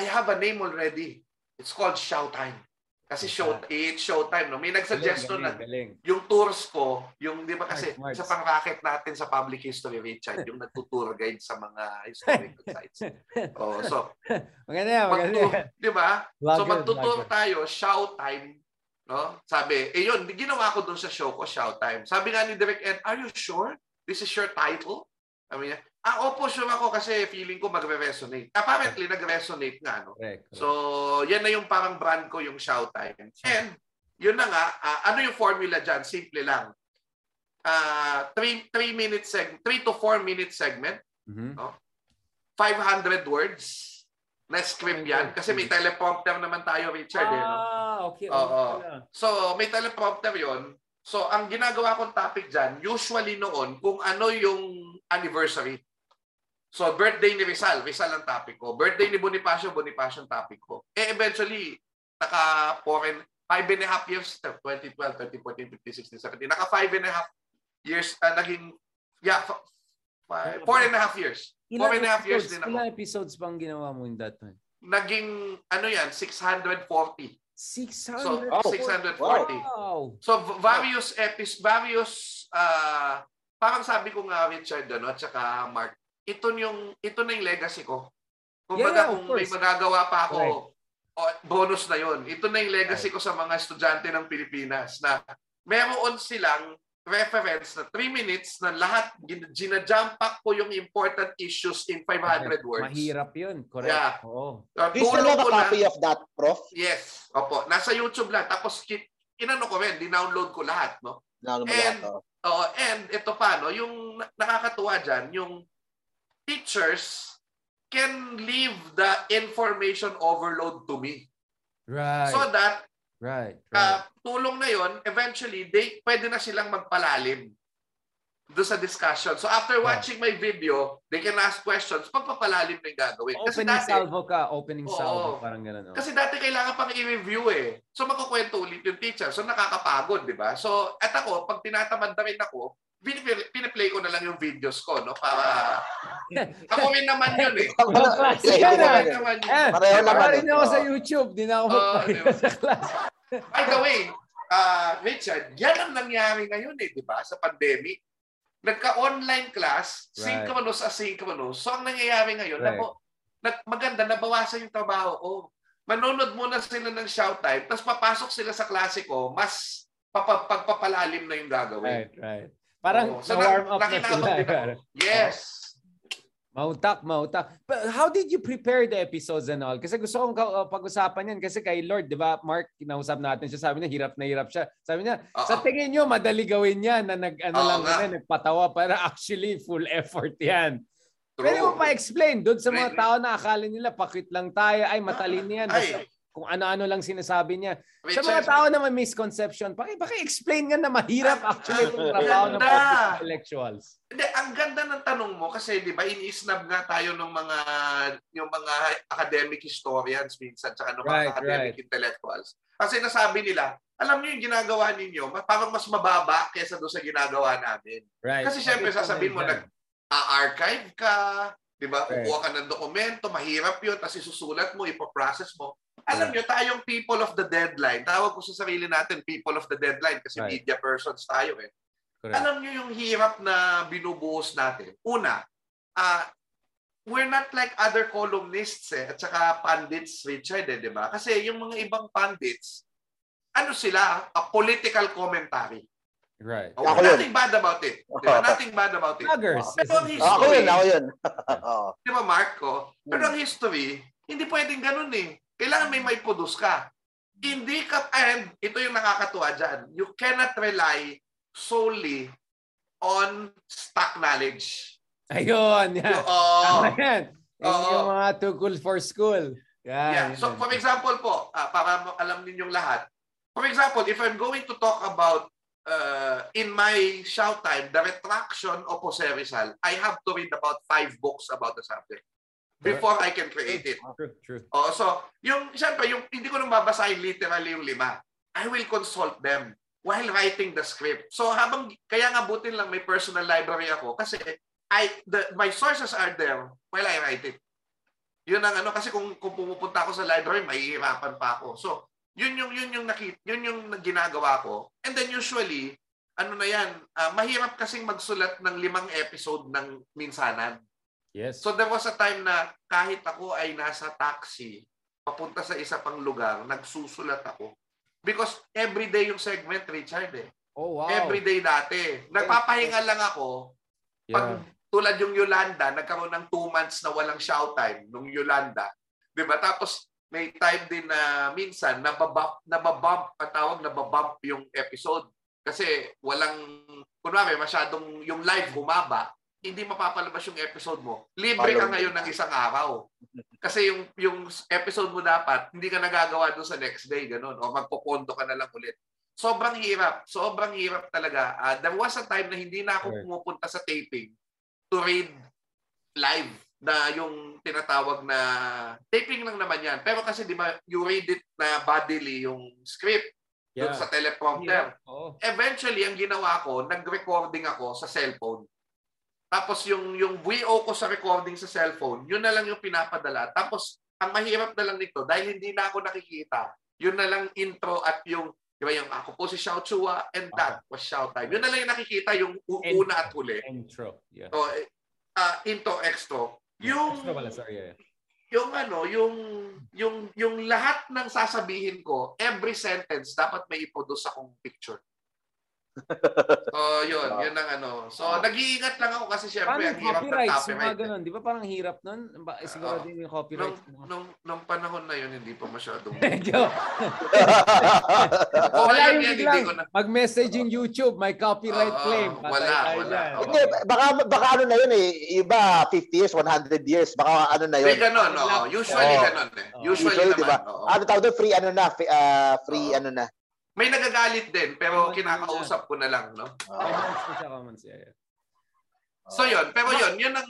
I have a name already. It's called Showtime. Kasi Showtime. No? May nag-suggestion na yung tours ko, yung di ba kasi sa pang-racket natin sa public history, Richard, yung nagtutour guide sa mga historical sites. So, maganda. Di ba? So, magtutour tayo, Showtime. No? Sabi, eh yun, ginawa ko dun sa show ko, Showtime. Sabi nga ni Direk Ed, are you sure this is your title? Sabi niya, opo, sure ako kasi feeling ko magre-resonate. Apparently, nag-resonate nga. No? Correct. So, yan na yung parang brand ko, yung Showtime. And, yun na nga, ano yung formula dyan? Simple lang. 3 to 4 minute segment. No? 500 words na script yan. Kasi may teleprompter naman tayo, Richard. Okay. So, may teleprompter yon. So, ang ginagawa kong topic dyan, usually noon, kung ano yung anniversary. So, birthday ni Rizal. Rizal ang topic ko. Birthday ni Bonifacio. Bonifacio ang topic ko. Eh, eventually, naka 5.5 years, 2012, 2014, 2015, 2017. Naka 5.5 years, naging, 4.5 years. 4.5 years din ako. Ilang episodes bang ginawa mo in that time? Naging, 640. 600? So, 640. Wow. So, various episodes, parang sabi ko nga, Richard, at saka Mark, ito na yung legacy ko. Kung kung may magagawa pa ako, bonus na yon. Ito na yung legacy ko sa mga estudyante ng Pilipinas na meron silang reference na 3 minutes na lahat, ginajump pack ko yung important issues in 500 words. Mahirap yun. Correct. Yeah. Oh. Do you still have a copy of that, Prof? Yes. Opo. Nasa YouTube lang. Tapos, inano ko rin, dinownload ko lahat. No? And ito pa, no, yung nakakatuwa dyan, yung teachers can leave the information overload to me. Right. So that tulong na yon, eventually, pwede na silang magpalalim doon sa discussion. So after watching my video, they can ask questions. Pagpapalalim na yung gagawin. Opening dati, salvo ka. Opening salvo. Parang ganun. Kasi dati kailangan pang i-review eh. So magkukwento ulit yung teacher. So nakakapagod, di ba? So at ako, pag tinatamad na rin ako, piniplay ko na lang yung videos ko, no? Para ako rin naman yun eh. Pareho naman ako sa YouTube. Di na ako magpapagod sa class. By the way, Richard, yan ang nangyari ngayon eh, di ba? Sa pandemic. Nagka-online class, synchronous. So, ang nangyayari ngayon, maganda, nabawasan yung trabaho ko. Manunod muna sila ng Showtime, tapos papasok sila sa klase ko, mas pagpapalalim na yung gagawin. Parang warm up na sila. Yes. Mautak. But how did you prepare the episodes and all? Kasi gusto kong pag-usapan yan. Kasi kay Lord, di ba, Mark, kinausap natin siya. Sabi niya, hirap na hirap siya. Sabi niya, sa tingin niyo, madali gawin yan na nagpatawa para actually full effort yan. True. Pwede mo pa-explain doon sa mga tao na akala nila, pakit lang tayo, ay matalino yan. Basta kung ano-ano lang sinasabi niya. Sa mga tao na may misconception, paki-explain nga na mahirap actually itong trabaho ng intellectuals. Hindi, ang ganda ng tanong mo kasi 'di ba ini-snub nga tayo ng mga academic historians minsan sa mga academic intellectuals. Kasi nasabi nila, alam niyo yung ginagawa ninyo, parang mas mababa kaysa doon sa ginagawa namin. Right. Kasi syempre sasabihin mo nag-archive ka, 'di ba? Kukuha ka ng dokumento, mahirap 'yun, tapos isusulat mo, ipo-process mo. Alam niyo tayong people of the deadline. Tawag ko sa sarili natin people of the deadline kasi media persons tayo eh. Correct. Alam niyo yung hirap na binubuhos natin. Una, we're not like other columnists eh, at saka pundits, Richard, eh, di ba? Kasi yung mga ibang pundits, ano sila? A political commentary. Right. There's nothing bad about it. There's nothing bad about it. Ako yun. Di ba, Mark? Pero ang history, hindi pwedeng ganun eh. Kailangan may produce ka. Hindi ka, and ito yung nakakatuwa dyan, you cannot rely solely on stock knowledge. Ayun, yan. Yung mga too cool for school. Yeah. So for example po, para alam ninyong lahat, for example, if I'm going to talk about in my shout time, the retraction of Jose Rizal, I have to read about 5 books about the subject before I can create it. True. So, siyempre, hindi ko nang babasahin literally yung 5. I will consult them while writing the script. So, kaya nga butin lang may personal library ako kasi my sources are there while I write it. Yun ang kasi kung pumupunta ako sa library, mahihirapan pa ako. So, yun yung ginagawa ko. And then usually, mahirap kasing magsulat ng 5 episode ng minsanan. Yes. So there was a time na kahit ako ay nasa taxi, papunta sa isa pang lugar, nagsusulat ako. Because everyday yung segment, Richard eh. Oh, wow. Everyday dati. Nagpapahinga lang ako. Yeah. Pag tulad yung Yolanda, nagkaroon ng 2 months na walang shout time nung Yolanda. Diba? Tapos, may time din na minsan nababump yung episode kasi masyadong yung live humaba, hindi mapapalabas yung episode mo. Libre ka ngayon ng 1 araw kasi yung episode mo dapat hindi ka nagagawa doon sa next day, ganun, o magpopondo ka na lang ulit. Sobrang hirap talaga. There was a time na hindi na ako pumupunta sa taping to read live na yung tinatawag na taping lang naman yan. Pero kasi di ba you read it na bodily yung script doon sa teleprompter. Yeah. Oh. Eventually, ang ginawa ko, nag-recording ako sa cellphone. Tapos yung VO ko sa recording sa cellphone, yun na lang yung pinapadala. Tapos, ang mahirap na lang nito, dahil hindi na ako nakikita, yun na lang intro at yung ako po si Xiao Chua and that was Xiao Time. Yun na lang yung nakikita, yung una at huli. Intro. Yeah. So, into extro. Yung lahat ng sasabihin ko, every sentence dapat may ipoduce akong picture. So yun ang So nag-iingat lang ako kasi syempre ang hirap ng copyright. Di ba parang hirap nun? Siguro din yung copyright. Nung panahon na yun, hindi pa masyadong. Wala yung biglang mag-message yung YouTube, may copyright claim. Wala. Hindi, baka na yun eh. Iba, 50 years, 100 years. Baka na yun. May ganun, oo. Usually ganun eh. Usually naman. Ano tawag doon? Free. May nagagalit din, pero kinakausap ko na lang, no? So yun, pero yun ang,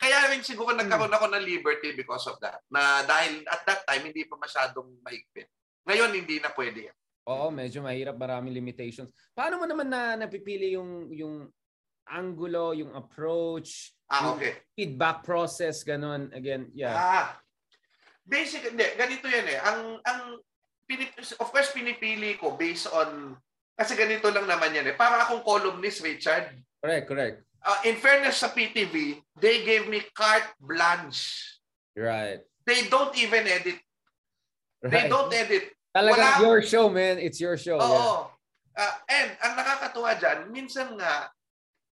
kaya rin siguro nagkaroon ako ng liberty because of that. Na dahil at that time, hindi pa masyadong maigpit. Ngayon, hindi na pwede yan. Oo, medyo mahirap, maraming limitations. Paano mo naman napipili yung angulo, yung approach, yung feedback process, ganun, again, yeah. Basically, ganito yan eh. Of course, pinipili ko based on... Kasi ganito lang naman yan eh. Para akong columnist, Richard. Correct. In fairness sa PTV, they gave me carte blanche. Right. They don't even edit. Right. They don't edit. Talaga, your show, man. It's your show. Oo. Yeah. And ang nakakatuwa dyan, minsan nga,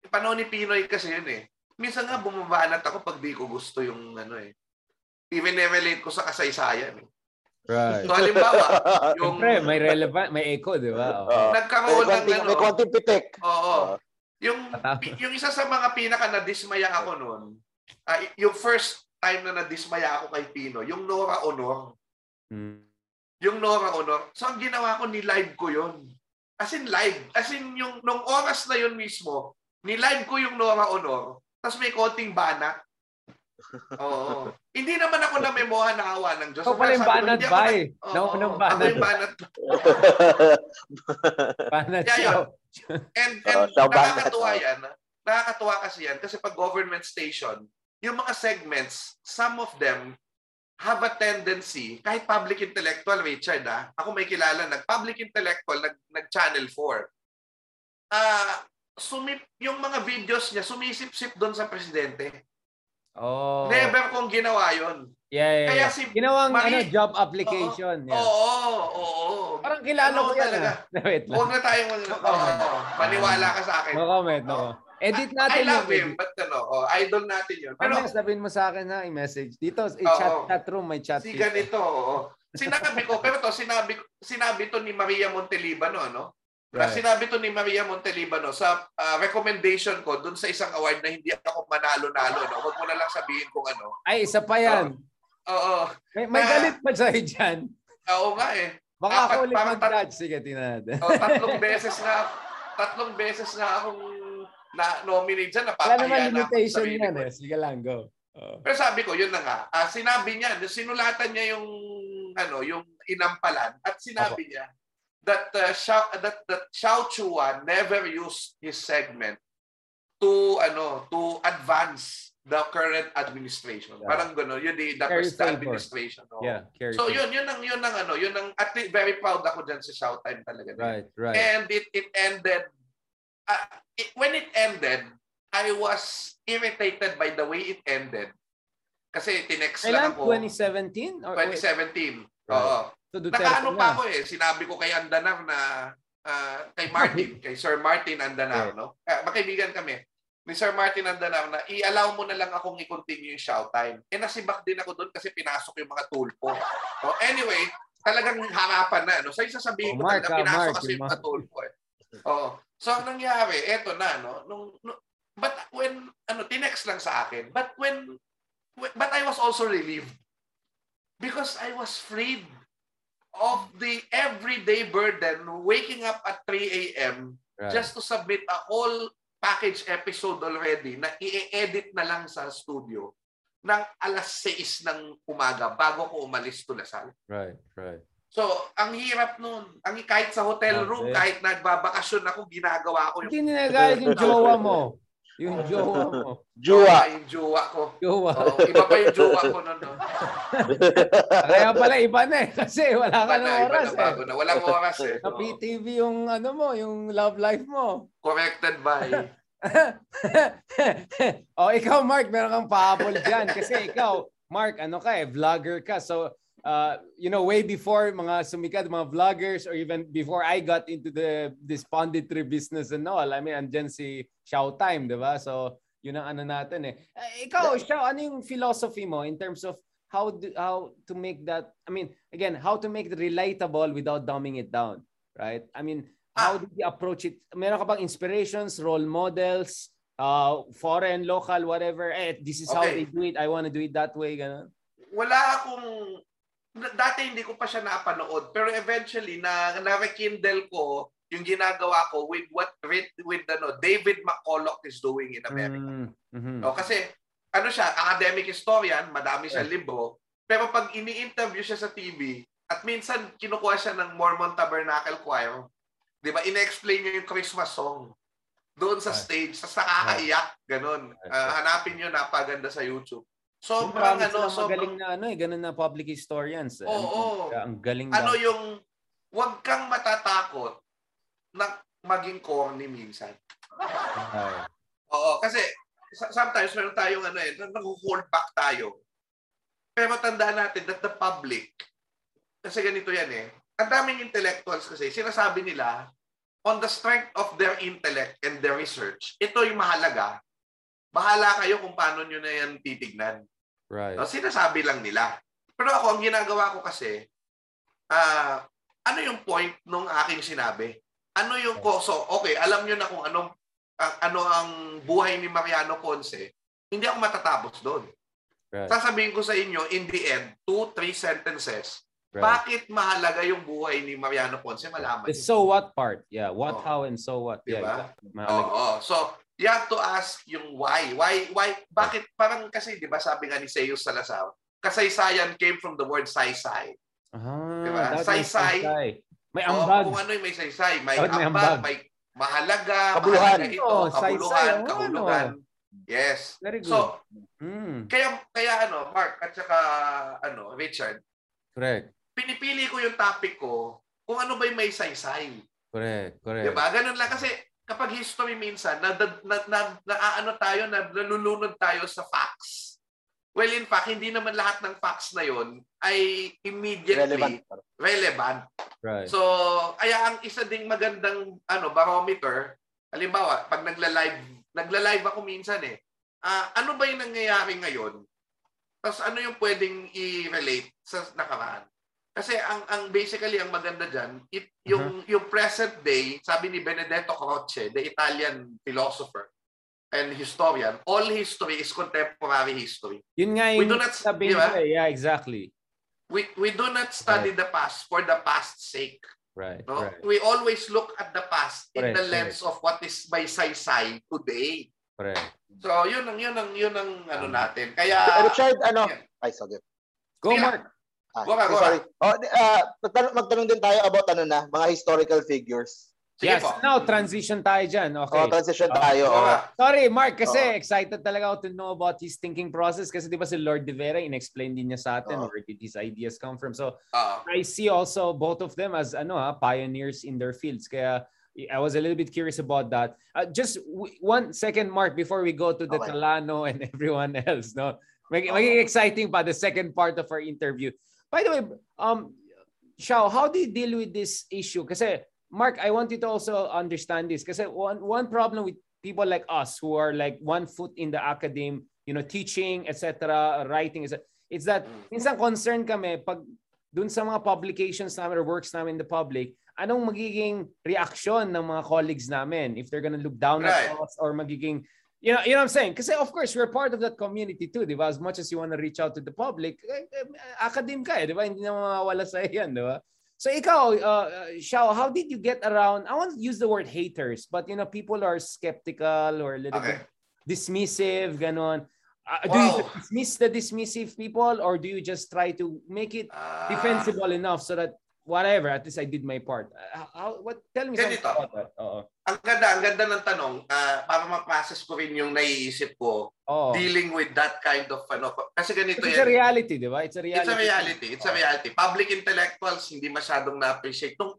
panahon ni Pinoy kasi yun eh. Minsan nga, bumabanat ako pag di ko gusto yung Even relate ko sa kasaysayan eh. Right. So halimbawa, siyempre, may echo, di ba? Nagkaroon ng may konting pitik. Oo. Yung isa sa mga pinaka na-dismaya ako noon, yung first time na na-dismaya ako kay Pino, yung Nora Honor. Yung Nora Honor. So ang ginawa ko, ni-live ko yun. As in yung nung oras na yun mismo, ni-live ko yung Nora Honor, tapos may konting banat. Oo. Hindi naman ako na-memohan na awa ng Diyos. So pala yung banat ba eh. Banat. Banat siya. And nakakatuwa yan. Nakakatuwa kasi yan. Kasi pag government station, yung mga segments, some of them have a tendency, kahit public intellectual, Richard, ako may kilala, nag-public intellectual, nag-channel 4. Yung mga videos niya, sumisip-sip doon sa presidente. Never kong ginawa yun. Yeah. Si ginawang job application. Oo, oo. Parang kilala ko yan. Huwag na tayong maniwala ka sa akin. No comment, no. Edit natin. I love him, but idol natin yun. Pero sabihin mo sa akin na i-message. Dito, i-chat room, may chat. Si ganito, sinabi ko, pero to sinabi to ni Maria Montelibano, no? Right. Sinabi to ni Maria Montelibano sa recommendation ko dun sa isang award na hindi ako manalo-nalo, no? Huwag mo na lang sabihin kung ano. Ay, isa pa yan. Oo. May galit pa sa'yo dyan. Oo nga eh. Baka ako ulit mag-judge. Sige, tingnan natin. Oh, tatlong beses na akong na-nominate dyan. Wala naman limitation yan eh. Sige lang, go. Oh. Pero sabi ko, yun na nga. Sinabi niya, sinulatan niya yung inampalan at sinabi niya that Xiao Chua never used his segment to advance the current administration. Yeah. Parang gano'n, yun the first administration. No? Yeah, so yun ang at least very proud ako dyan sa Showtime talaga. Right. And it ended, when it ended, I was irritated by the way it ended. Kasi tinext lang ako. 2017? 2017. Right. Oo. So nakaano pa ako eh. Sinabi ko kay Andanaw na kay Martin, kay Sir Martin Andanaw, right. No? Makaibigan kami. Ni Sir Martin Andanaw na i-allow mo na lang akong i-continue yung Showtime. Nasibak din ako doon kasi pinasok yung mga tulpo. So anyway, talagang harapan na. No? So yung sasabihin ko talaga, pinasok kasi yung mga tulpo. Eh. So ang nangyari, eto na. No? But when, tinext lang sa akin. But I was also relieved. Because I was freed of the everyday burden waking up at 3 a.m. Right. Just to submit a whole package episode already na i-edit na lang sa studio ng alas 6 ng umaga bago ko umalis to Lasal. Right. So, ang hirap nun. Kahit sa hotel room, kahit nagbabakasyon ako, ginagawa ko yung... Hindi nagagalit yung jowa mo. Yung jowa mo. Yung jowa ko. Iba pa yung jowa ko nun. No? Kaya pala iba na eh. Kasi wala ka ng oras eh. Walang oras eh. Sa PTV yung yung love life mo. Corrected by... Ikaw Mark, meron kang pahabol dyan. Kasi ikaw, Mark, vlogger ka. So, way before mga sumikat, mga vloggers, or even before I got into this punditry business and all, I mean, andyan si Showtime, diba? So, yun ang natin eh. Ikaw, Shaw, ano yung philosophy mo in terms of how to make that, I mean, again, how to make it relatable without dumbing it down, right? I mean, how do you approach it? Meron ka bang inspirations, role models, foreign, local, whatever? This is how they do it. I want to do it that way, gano'n? Wala akong... Dati hindi ko pa siya napanood pero eventually na-rekindle ko yung ginagawa ko with what David McCulloch is doing in America. No, kasi siya, academic historian, madami siyang libro, pero pag ini-interview siya sa TV at minsan kinukuha siya ng Mormon Tabernacle Choir, 'di ba? Ine-explain niya yung Christmas song doon sa stage, sa nakakaiyak, ganun. Hanapin niyo, napaganda sa YouTube. Sobrang magaling na ganun na public historians. Ang galing na. Yung wag kang matatakot na maging corny minsan. Oo, kasi sometimes meron tayong nag-hold back tayo. Pero tandaan natin that the public, kasi ganito yan eh. Ang daming intellectuals kasi sinasabi nila on the strength of their intellect and their research. Ito yung mahalaga. Bahala kayo kung paano nyo na yan titignan. Right. No, sinasabi lang nila. Pero ako, ang ginagawa ko kasi, ano yung point nung aking sinabi? Ano yung so, alam nyo na kung ano ang buhay ni Mariano Ponce. Hindi ako matatapos doon. Right. Sasabihin ko sa inyo, in the end, 2-3 sentences, right, bakit mahalaga yung buhay ni Mariano Ponce? Malaman. The so what part. Yeah, what, how, and so what. Diba? Yeah, so, you have to ask yung why. Why? Bakit? Parang kasi, di ba sabi nga ni Zeus Salazar, kasaysayan came from the word saysay. Diba? Saysay. May ambag. Kung may saysay. May ambag. May mahalaga. Kabuluhan. Kabuluhan. Kahulugan. Yes. Very good. So, kaya Mark at saka Richard. Correct. Pinipili ko yung topic ko kung ano ba yung may saysay. Correct. Diba? Ganun lang kasi kapag history minsan, nalulunod tayo sa facts. Well, in fact, hindi naman lahat ng facts na yon ay immediately relevant. Right. So, kaya ang isa ding magandang barometer, halimbawa, pag nagla-live ako minsan ano ba yung nangyayari ngayon? Tapos ano yung pwedeng i-relate sa nakaraan? Kasi ang basically ang maganda diyan, yung present day, sabi ni Benedetto Croce, the Italian philosopher and historian, all history is contemporary history. Yun nga yung sabi niya, yeah, exactly. We do not study the past for the past's sake. Right, no? Right. We always look at the past in the lens of what is Magsaysay today. Right. So yun ang ano natin. Kaya Richard, Go, Mark. Sorry. Magtanong din tayo about mga historical figures. Sige, yes, po. Now transition tayo dyan. Okay. Oh, transition tayo. Okay. Sorry, Mark, kasi excited talaga ako to know about his thinking process kasi di ba si Lord De Vera, in-explain din niya sa atin where did his ideas come from. So I see also both of them as pioneers in their fields. Kaya I was a little bit curious about that. Just 1 second, Mark, before we go to the Talano and everyone else. No, maging exciting pa the second part of our interview. By the way, Xiao, how do you deal with this issue? Kasi, Mark, I want you to also understand this. Kasi one problem with people like us who are like one foot in the academe, teaching, etc., writing, etc., it's that minsan concerned kami pag dun sa mga publications namin or works namin in the public, anong magiging reaction ng mga colleagues namin if they're gonna look down at us or magiging... You know what I'm saying? Kasi of course, we're part of that community too, di ba? As much as you want to reach out to the public, academe ka di ba? Hindi na mawawala sa'yo yan, di ba? So ikaw, Xiao, how did you get around, I won't use the word haters, but people are skeptical or a little bit dismissive, ganon. Do you dismiss the dismissive people or do you just try to make it defensible enough so that whatever, at least I did my part. Tell me something about that. Ang ganda ng tanong, para ma-process ko rin yung naiisip ko, dealing with that kind of, kasi ganito yan. It's a reality, di ba? It's a reality. Public intellectuals, hindi masyadong na-appreciate nung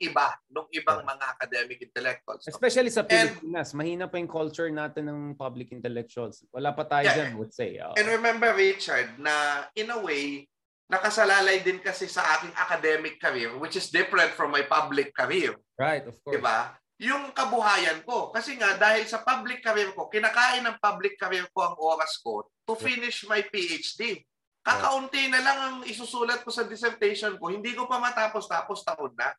ibang mga academic intellectuals. Especially sa Pilipinas, mahina pa yung culture natin ng public intellectuals. Wala pa tayo dyan, I would say. And remember, Richard, na in a way, nakasalalay din kasi sa aking academic career, which is different from my public career. Right, of course. Diba? Yung kabuhayan ko. Kasi nga, dahil sa public career ko, kinakain ng public career ko ang oras ko to finish my PhD. Kakaunti na lang ang isusulat ko sa dissertation ko. Hindi ko pa matapos taon na.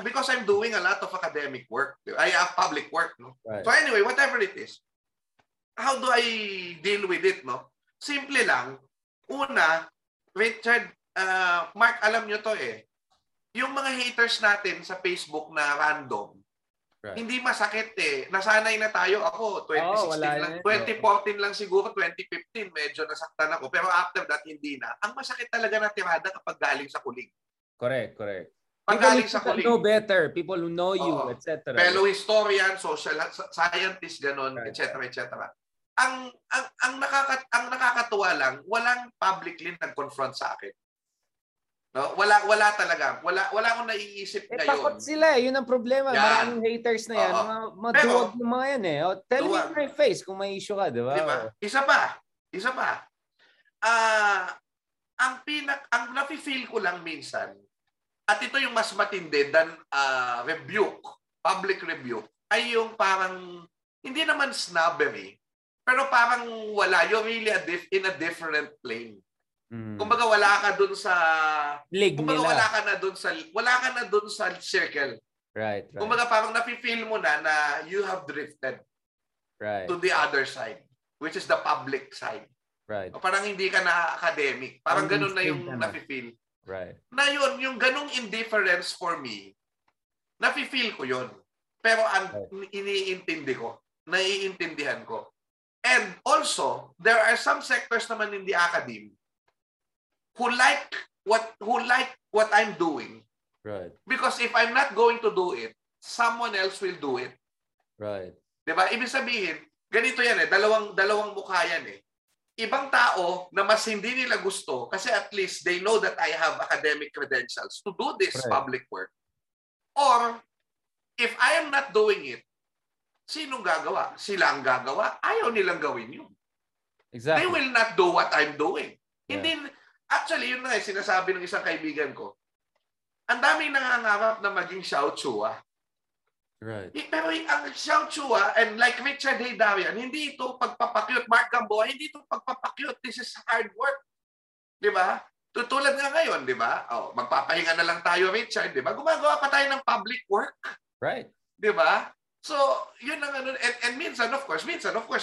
Because I'm doing a lot of academic work. I have public work. No? Right. So anyway, whatever it is, how do I deal with it? No? Simple lang. Una, Richard, Mark, alam nyo to yung mga haters natin sa Facebook na random, hindi masakit Nasanay na tayo. Ako, 2014 lang siguro, 2015, medyo nasaktan ako. Pero after that, hindi na. Ang masakit talaga na tirada kapag galing sa kulig. Correct. Pag galing sa kulig. People who know better, people who know you, etc. Fellow historian, social scientist, ganun, etc. Ang nakakatuwa lang, walang publicly nag-confront sa akin. No, wala talaga. Wala akong naiisip ngayon. Takot sila . Yun ang problema. Yan. Maraming haters na yan. Maduwag yung mga yan Tell me in my face kung may issue ka, di ba? Diba? Isa pa. Ang nafe-feel ko lang minsan, at ito yung mas matindi than rebuke, public rebuke, ay yung parang hindi naman snobbery. Pero parang wala. You're really in a different plane. Kumbaga wala ka dun sa... Wala ka na dun sa circle. Right. Kumbaga parang napifeel mo na you have drifted to the other side, which is the public side. Right. O parang hindi ka na academic. Parang ganun na yung napifeel. Right. Na yun, yung ganung indifference for me, napifeel ko yun. Pero naiintindihan ko. And also, there are some sectors naman in the academe who like what I'm doing. Right. Because if I'm not going to do it, someone else will do it. Right. Diba? Ibig sabihin, ganito yan dalawang mukha yan Ibang tao na mas hindi nila gusto kasi at least they know that I have academic credentials to do this public work. Or, if I am not doing it, sinong gagawa? Sila ang gagawa. Ayaw nilang gawin yun. Exactly. They will not do what I'm doing. Yeah. And then, actually, yun na eh, sinasabi ng isang kaibigan ko, ang daming nangangarap na maging Xiao Chua. Right. Pero ang Xiao Chua, and like Richard Hay Darrian, hindi ito pagpapakyut. Mark Gamboa, hindi ito pagpapakyut. This is hard work. Di ba? Tutulad nga ngayon, di ba? Oh, magpapahinga na lang tayo, Richard, di ba? Gumagawa pa tayo ng public work. Right. Di ba? So, yun ang ano. And minsan, of course,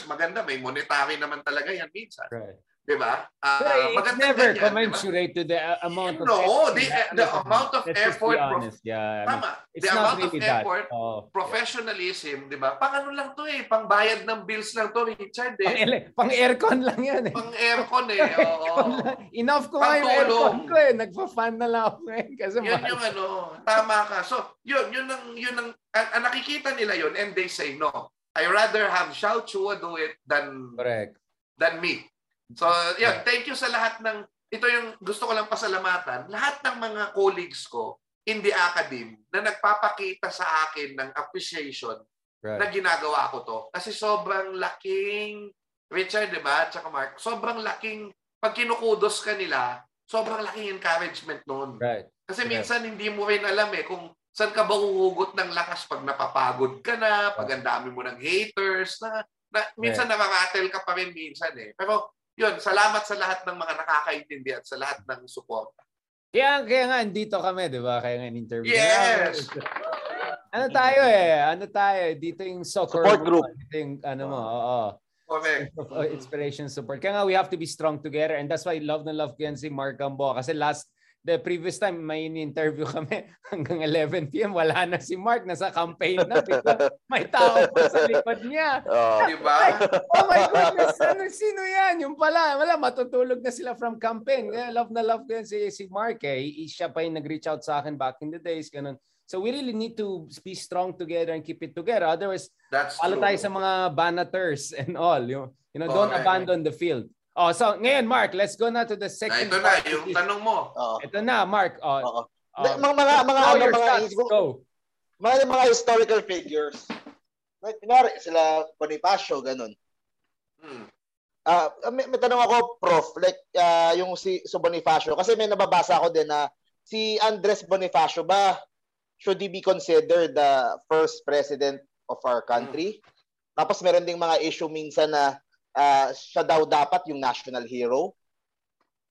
maganda. May monetary naman talaga yan minsan. Right. Di ba? It's never yan, commensurate to the amount of effort. No, the amount of effort. Yeah, tama. The amount of effort, professionalism, di ba? Pang ano lang to eh. Pang bayad ng bills lang to, Richard eh. Pang aircon lang yan eh. Pang aircon eh, oo. Enough ko nga yung aircon ko eh. Nagpa-fan na lang ako eh. Yan yung ano, tama ka. So, yun ang nakikita nila yun and they say, no, I rather have Xiao Chua do it than me. So, yeah, thank you sa lahat ng, ito yung gusto ko lang pasalamatan, lahat ng mga colleagues ko in the academy na nagpapakita sa akin ng appreciation na ginagawa ko to. Kasi sobrang laking, Richard, di ba? Tsaka Mark, sobrang laking, pag kinukudos ka nila, sobrang laking encouragement noon. Right. Kasi minsan hindi mo rin alam eh kung saan ka ba huhugot ng lakas pag napapagod ka na, pag ang dami mo ng haters, na minsan nakakatel ka pa rin minsan eh. Pero, yun, salamat sa lahat ng mga nakakaintindi at sa lahat ng suporta. Kaya nga, andito kami, di ba? Kaya nga, in-interview. Yes! Ano tayo eh? Dito yung soccer group. Dito yung, ano mo, oo. Okay. Inspiration, support. Kaya nga, we have to be strong together. And that's why love ko yan si Mark Gamboa. Kasi the previous time, may in-interview kami hanggang 11 PM. Wala na si Mark. Nasa campaign na. May tao pa sa likod niya. Oh, diba? Oh my goodness. Sino yan? Yung pala. Wala. Matutulog na sila from campaign. Kaya love na love ko yan si Mark. Eh. Siya pa yung nag-reach out sa akin back in the days. Ganun. So we really need to be strong together and keep it together. Otherwise, pala tayo sa mga banaters and all. You know, don't abandon the field. Oh, so ngayon, Mark, let's go na to the second. Ito na, yung tanong mo. Ito na, Mark. Mga historical figures. Kunwari, sila Bonifacio, ganun. May tanong ako, Prof, like yung si Bonifacio. Kasi may nababasa ako din na si Andres Bonifacio ba should he be considered the first president of our country? Tapos meron ding mga issue minsan na siya daw dapat yung national hero.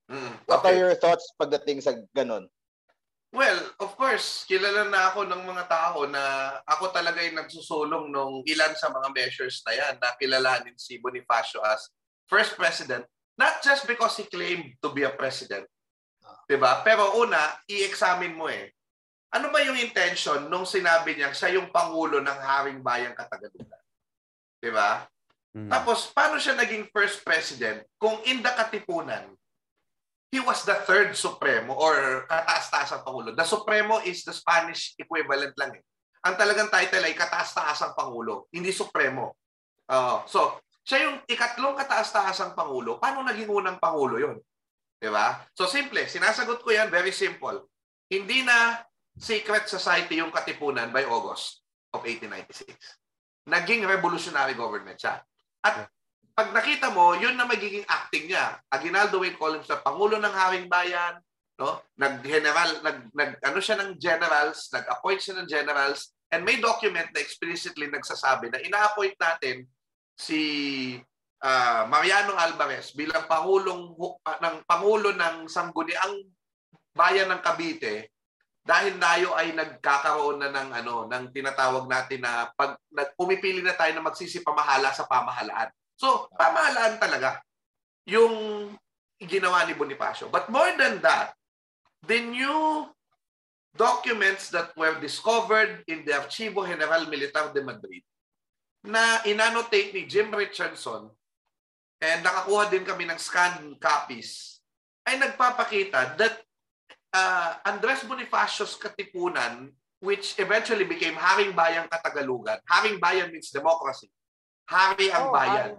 Okay. What are your thoughts pagdating sa ganun? Well, of course, kilala na ako ng mga tao na ako talaga yung nagsusulong nung ilan sa mga measures na yan na kilalanin si Bonifacio as first president, not just because he claimed to be a president. Diba? Pero una, i-examine mo eh. Ano ba yung intention nung sinabi niya siya yung pangulo ng Haring Bayang Katagalugan? Diba? Tapos, paano siya naging first president kung in the Katipunan, he was the third Supremo or kataas-taasang Pangulo. The Supremo is the Spanish equivalent lang eh. Ang talagang title ay kataas-taasang Pangulo, hindi Supremo. So, siya yung ikatlong kataas-taasang Pangulo. Paano naging unang Pangulo yun? Diba? So, simple. Sinasagot ko yan, very simple. Hindi na secret society yung Katipunan by August of 1896. Naging revolutionary government siya. At pag nakita mo, yun na magiging acting niya. Aguinaldo Wade Columns na Pangulo ng Haring Bayan, no? Nag-appoint siya ng generals, and may document na explicitly nagsasabi na ina-appoint natin si Mariano Alvarez bilang Pangulo ng Sangguniang Bayan ng Cavite dahil tayo ay nagkakaroon na ng tinatawag natin na pag pumipili na tayo na magsisipamahala sa pamahalaan. So, pamahalaan talaga yung ginawa ni Bonifacio. But more than that, the new documents that were discovered in the Archivo General Militar de Madrid na inannotate ni Jim Richardson and nakakuha din kami ng scanned copies ay nagpapakita that Andres Bonifacio's Katipunan, which eventually became Haring Bayang Katagalugan. Haring Bayan means democracy. Hari ang bayan.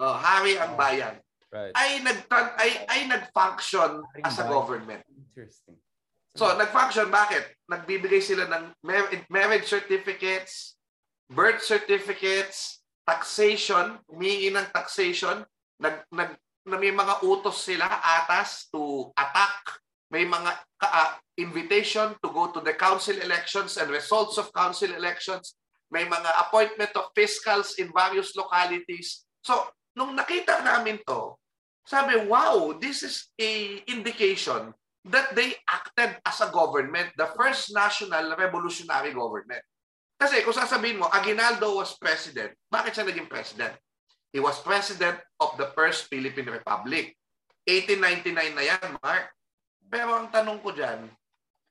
Hari ang bayan. Right. Ay nag-function as a government. Interesting. So, nag-function, bakit? Nagbibigay sila ng marriage certificates, birth certificates, taxation, humingi ng taxation, may mga utos sila, atas to attack, may mga invitation to go to the council elections and results of council elections, may mga appointment of fiscals in various localities. So, nung nakita namin to, sabi, wow, this is a indication that they acted as a government, the first national revolutionary government. Kasi kung sasabihin mo, Aguinaldo was president, bakit siya naging president? He was president of the first Philippine Republic. 1899 na yan, Mark. Pero ang tanong ko dyan,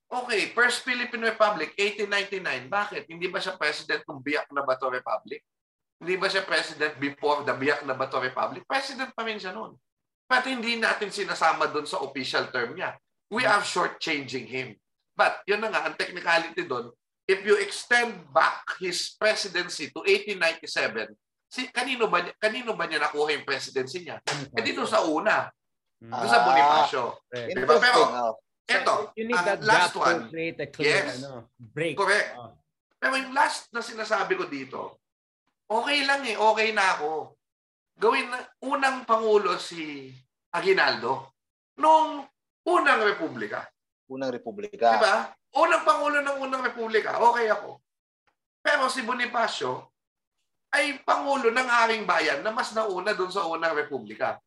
okay, first Philippine Republic, 1899, bakit? Hindi ba siya president ng Biak-na-Bato Republic? Hindi ba siya president before the Biak-na-Bato Republic? President pa rin siya noon. But hindi natin sinasama doon sa official term niya. We are shortchanging him. But yun na nga, ang technicality doon, if you extend back his presidency to 1897, kanino ba niya nakuha yung presidency niya? Eh dito sa una. Doon sa Bonifacio. Diba? Pero, ito, ang last one. Yes. Break. Correct. Pero yung last na sinasabi ko dito, okay lang eh, okay na ako. Gawin na unang Pangulo si Aguinaldo nung unang Republika. Unang Republika. Diba? Unang Pangulo ng unang Republika. Okay ako. Pero si Bonifacio, ay pangulo ng Haring Bayan na mas nauna doon sa unang Republika.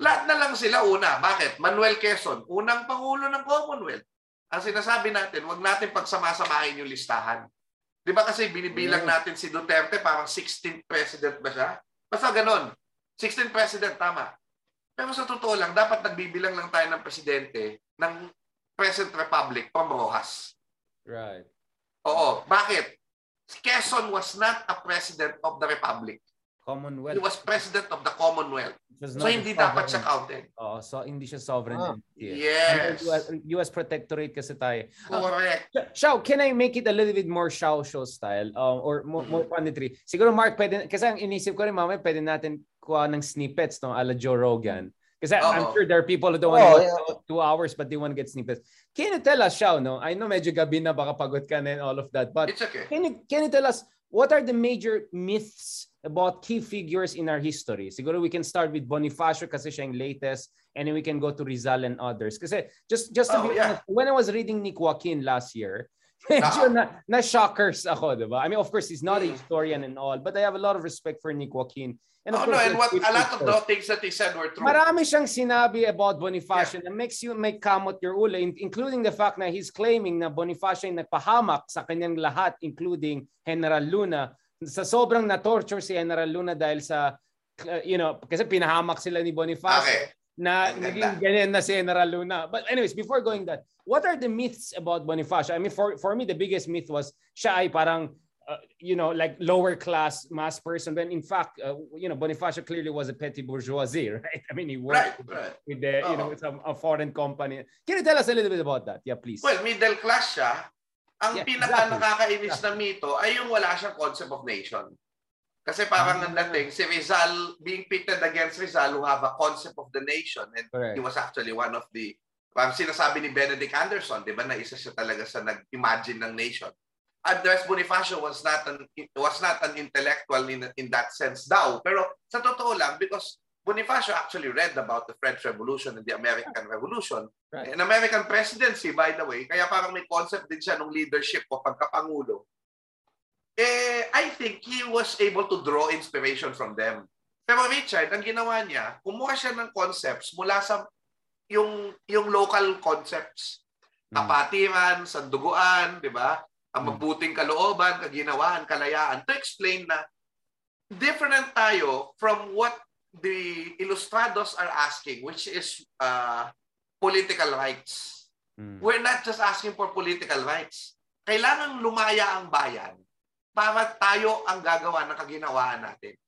Lahat na lang sila una. Bakit? Manuel Quezon, unang pangulo ng Commonwealth. Ang sinasabi natin, wag natin pagsamasamahin yung listahan. Di ba kasi binibilang natin si Duterte, parang 16th president ba siya? Basta ganon. 16th president, tama. Pero sa totoo lang, dapat nagbibilang lang tayo ng presidente ng present republic, Pamrohas. Right. Oo. Bakit? Quezon was not a president of the Republic. Commonwealth. He was president of the Commonwealth. So hindi dapat siya counted. Oh, so hindi siya sovereign entity. Yes. US protectorate kasi tayo. Correct. Xiao, can I make it a little bit more Xiao style or more punditry? Siguro Mark, pwede, kasi ang inisip ko rin mamaya, pwede natin kuha ng snippets no, ala Joe Rogan. Kasi I'm sure there are people who don't want to go 2 hours but they want to get snippets. Can you tell us, Xiao, no? I know medyo gabi na, baka pagod ka na and all of that. But it's okay. Can you tell us what are the major myths about key figures in our history? Siguro we can start with Bonifacio kasi siya yung latest, and then we can go to Rizal and others. Kasi just to be honest, when I was reading Nick Joaquin last year, medyo na-shockers ako, diba? I mean, of course, he's not a historian and all, but I have a lot of respect for Nick Joaquin. And of course, and a lot of the things that he said were true. Marami siyang sinabi about Bonifacio that makes you make kamot your ule, including the fact na he's claiming na Bonifacio ay nagpahamak sa kanyang lahat, including General Luna. Sa sobrang na-torture si General Luna dahil sa, kasi pinahamak sila ni Bonifacio. Okay. Na naging ganyan na si General Luna. But anyways, before going that, what are the myths about Bonifacio? I mean, for me, the biggest myth was siya ay parang, like lower class mass person. When in fact, Bonifacio clearly was a petty bourgeoisie, right? I mean, he worked with the, with a foreign company. Can you tell us a little bit about that? Yeah, please. Well, middle class siya. Ang pinaka-nakakainis na mito ay yung wala siyang concept of nation. Kasi parang dating si Rizal, being pitted against Rizal who have a concept of the nation, and he was actually one of the, sinasabi ni Benedict Anderson, di ba, na isa siya talaga sa nag-imagine ng nation. Andres Bonifacio was not an intellectual in that sense daw. Pero sa totoo lang, because Bonifacio actually read about the French Revolution and the American Revolution, an American presidency, by the way, kaya parang may concept din siya ng leadership o pagkapangulo. I think he was able to draw inspiration from them. Pero Richard, ang ginawa niya, kumuha siya ng concepts mula sa yung local concepts. Kapatiran, sanduguan, di ba? Ang mabuting kalooban, kaginawaan, kalayaan. To explain na different tayo from what the ilustrados are asking, which is political rights. We're not just asking for political rights. Kailangan lumaya ang bayan para tayo ang gagawa ng kaginawaan natin.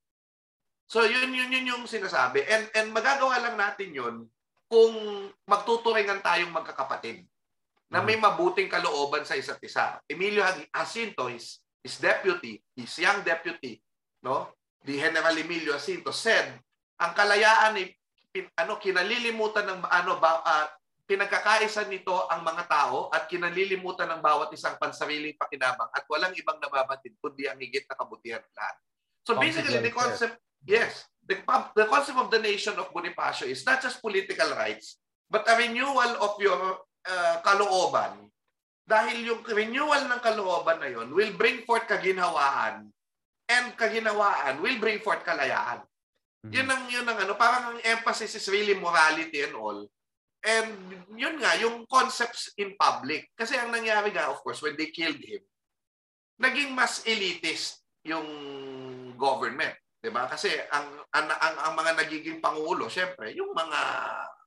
So yun yung sinasabi. And magagawa lang natin yun kung magtuturingan tayong magkakapatid na may mabuting kalooban sa isa't isa. Emilio Jacinto, his deputy, his young deputy, no? The General Emilio Jacinto said, ang kalayaan ay kinalilimutan ng pinagkakaisan nito ang mga tao at kinalilimutan ng bawat isang pansariling pakinabang at walang ibang nababatid kundi ang higit na kabutihan lahat. So basically, the concept of of the nation of Bonifacio is not just political rights, but a renewal of your kalooban. Dahil yung renewal ng kalooban na yun will bring forth kaginhawaan, and kaginhawaan will bring forth kalayaan. Mm-hmm. Yun ang ano, parang ang emphasis is really morality and all. And yun nga, yung concepts in public. Kasi ang nangyari nga, of course, when they killed him, naging mas elitist yung government. Diba? Kasi ang mga nagiging pangulo, syempre, yung mga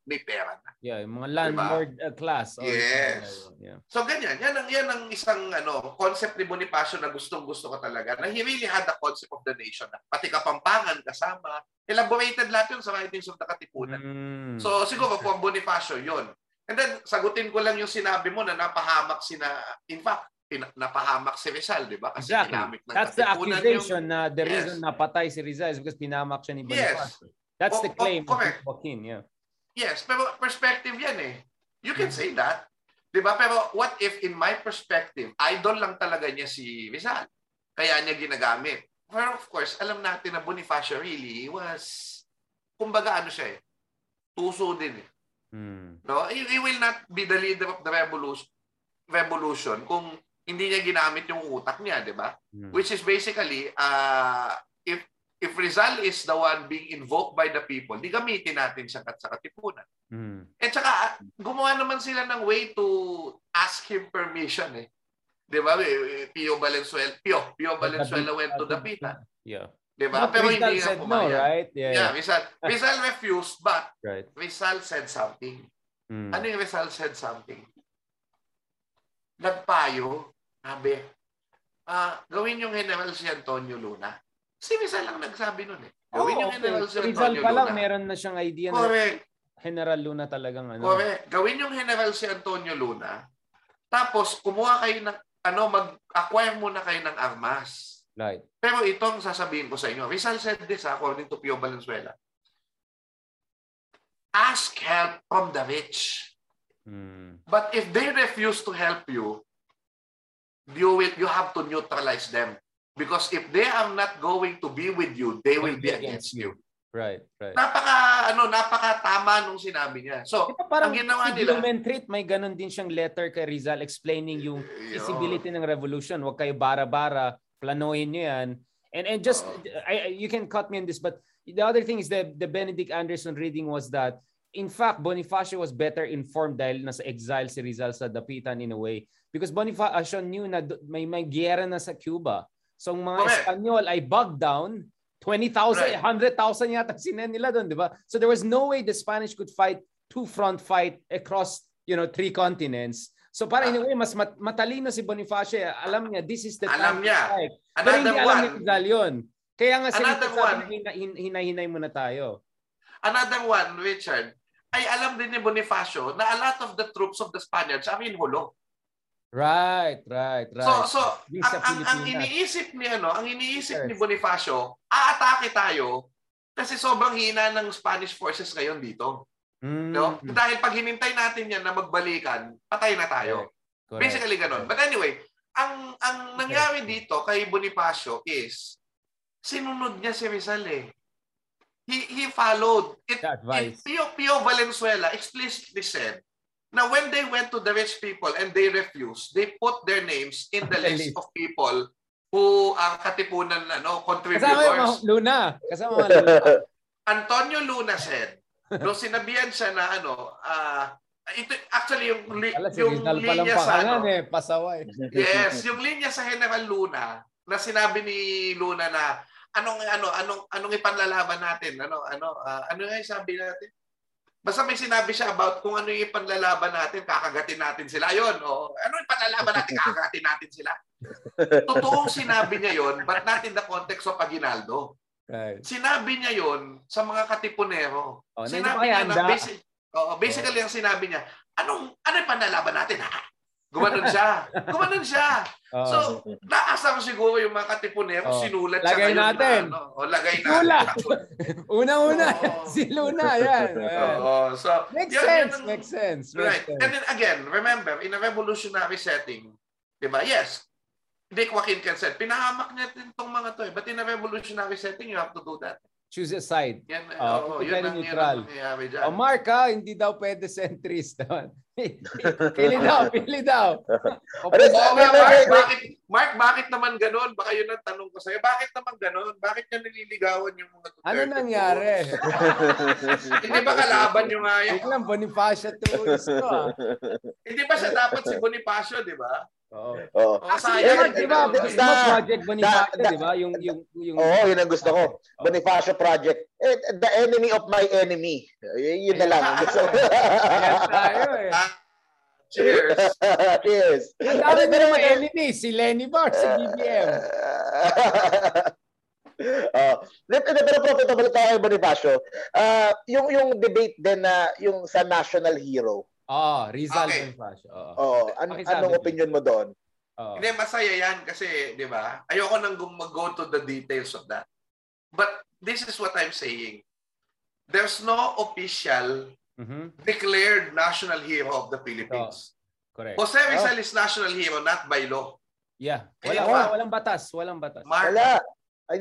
may pera na. Yeah, yung mga landlord class. Yes. Yeah. So ganyan, yan ang isang concept ni Bonifacio na gustong-gusto ko talaga. Na he really had the concept of the nation. Pati Kapampangan kasama. Elaborated lahat yun sa writings of the Katipunan. Mm. So siguro po ang Bonifacio yun. And then sagutin ko lang yung sinabi mo na napahamak napahamak si Rizal, di ba? Kasi exactly. That's the accusation na the reason napatay si Rizal is because pinamak siya ni Bonifacio. Yes. That's the claim of Joaquin, yeah. Yes, pero perspective yan eh. You can say that. Diba? Pero what if in my perspective, idol lang talaga niya si Rizal? Kaya niya ginagamit. Pero of course, alam natin na Bonifacio really was, kumbaga siya eh, tuso din eh. Hmm. No? He will not be the leader of the revolution kung hindi niya ginamit yung utak niya, diba? Hmm. Which is basically, if Rizal is the one being invoked by the people, di gamitin natin siya sa Katipunan. Mm. At saka, gumawa naman sila ng way to ask him permission eh. Di ba? Pio Valenzuela went to Dapitan. Yeah. Di ba? No, pero Rizal hindi said no, right? Yeah. Rizal refused, but right. Rizal said something. Mm. Ano yung Rizal said something? Nagpayo, sabi, gawin yung general si Antonio Luna. Si Rizal lang nagsabi nun eh. Gawin yung General si Antonio Luna. Rizal pa lang, meron na siyang idea na General Luna talagang ano. Correct. Gawin yung General si Antonio Luna. Tapos, kumuha kayo ng, mag-acquire muna kayo ng armas. Right. Pero itong sasabihin ko sa inyo, Rizal said this according to Pio Valenzuela. Ask help from the rich. Hmm. But if they refuse to help you, you have to neutralize them. Because if they are not going to be with you, they will be against you. Right, right. Napaka-tama nung sinabi niya. So, ang ginawa nila... Parang si Blumentritt, may ganun din siyang letter kay Rizal explaining yung feasibility ng revolution. Huwag kayo bara-bara, planuhin niyo yan. And just, you can cut me on this, but the other thing is that the Benedict Anderson reading was that, in fact, Bonifacio was better informed dahil nasa exile si Rizal sa Dapitan in a way. Because Bonifacio knew na may giyera na sa Cuba. So ang mga Espanyol ay bogged down, 20,000, 100,000 yata sinen nila doon, di ba? So there was no way the Spanish could fight two-front fight across, 3 continents. So parang in a way, mas matalino si Bonifacio. Alam niya, this is the time. Alam niya. Pero hindi alam ni Rizal yun. Kaya nga sila hinahinay muna tayo. Another one, Richard, ay alam din ni Bonifacio na a lot of the troops of the Spaniards are hulog. Right. So ang iniisip ni ni Bonifacio, aatake tayo kasi sobrang hina ng Spanish forces ngayon dito. Mm-hmm. No? Dahil pag hinintay natin yan na magbalikan, patay na tayo. Correct. Basically ganun. But anyway, ang nangyari dito kay Bonifacio is sinunod niya si Rizal eh. He followed it. Pio Valenzuela explicitly said, now, when they went to the rich people and they refused, they put their names in the list of people who are Katipunan contributors. Kasama Luna. Kasama Luna. Antonio Luna said, no, sinabihan siya na ito actually yung linya sa pasaway. Yes, yung linya sa General Luna na sinabi ni Luna na anong ipanlalaban natin, ano nga sabi natin? Basta may sinabi siya about kung ano yung ipanlalaban natin, kakagatin natin sila. Ayun, ano yung panlalaban natin, kakagatin natin sila. Totoong sinabi niya yun, but not in the context of Aguinaldo. Right. Sinabi niya yun sa mga Katipunero. Sinabi niya na, basically ang sinabi niya, ano yung panlalaban natin? Gumanon siya. So, naasam siguro yung mga Katipunero, sinulat lagay siya ngayon. Lagay natin. Una-una, si Luna, yan. So, makes sense. And then again, remember, in a revolutionary setting, di ba? Yes, Dick Joaquin can said, pinahamak niya din itong mga to eh. But in a revolutionary setting, you have to do that. Choose a side. Yan, yun ang neutral. O Marka, hindi daw pwede centrist. Pili daw. Mark, bakit naman ganun? Baka yun ang tanong ko sa'yo. Bakit naman ganun? Bakit niya nililigawan yung mga tuterte? Ano nangyari? Hindi ba kalaban nyo nga yun? Hindi lang, Bonifacio to is to. Hindi ba siya dapat si Bonifacio, di ba? Oo. Project Bonifacio, di ba? Oo, yun ang gusto ko. Bonifacio Project. The enemy of my enemy. Yun na lang. Cheers. Cheers. Ang dami na naman enemy. Si Lenny Bar, si BBM. Pero profitable tayo kay Bonifacio. Yung debate din na yung sa national hero. Oh, Rizal Bonifacio. Oo. Anong opinion mo doon? Hindi, masaya yan kasi, di ba? Ayoko nang mag-go to the details of that. But this is what I'm saying. There's no official declared national hero of the Philippines. Correct. Jose Rizal is national hero, not by law. Yeah. Walang batas. Walang batas. Wala.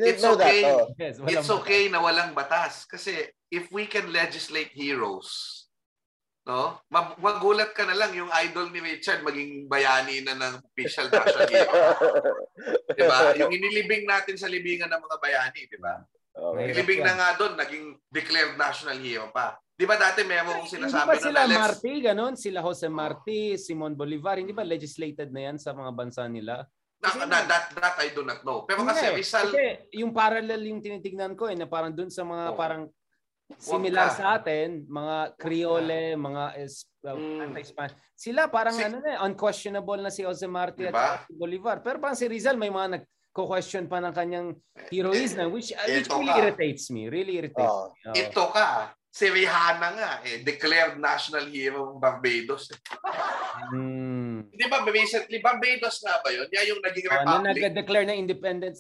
It's okay. It's okay na walang batas. Kasi if we can legislate heroes, no? Magulat ka na lang yung idol ni Richard maging bayani na ng official national hero. Diba? Yung inilibing natin sa libingan ng mga bayani, diba? Okay. Inilibing na nga doon, naging declared national hero pa. Diba dati merong sinasabi na sila Marti, ganun? Sila Jose Marti, Simon Bolivar, hindi ba legislated na yan sa mga bansa nila? That I do not know. Pero kasi Rizal... Kasi yung parallel yung tinitignan ko, na parang doon sa mga parang similar sa atin, mga Creole, mga anti-Spanish. Sila parang unquestionable na si Jose Marti at si Bolivar. Pero parang si Rizal may mga nagko-question pa ng kanyang heroism, which really irritates me. Really irritates me. Ito ka. Si Rihanna nga. Declared national hero ng Barbados. Hindi ba recently? Barbados na ba yun? Yan yung naging republic. Ano nag-declare na independence?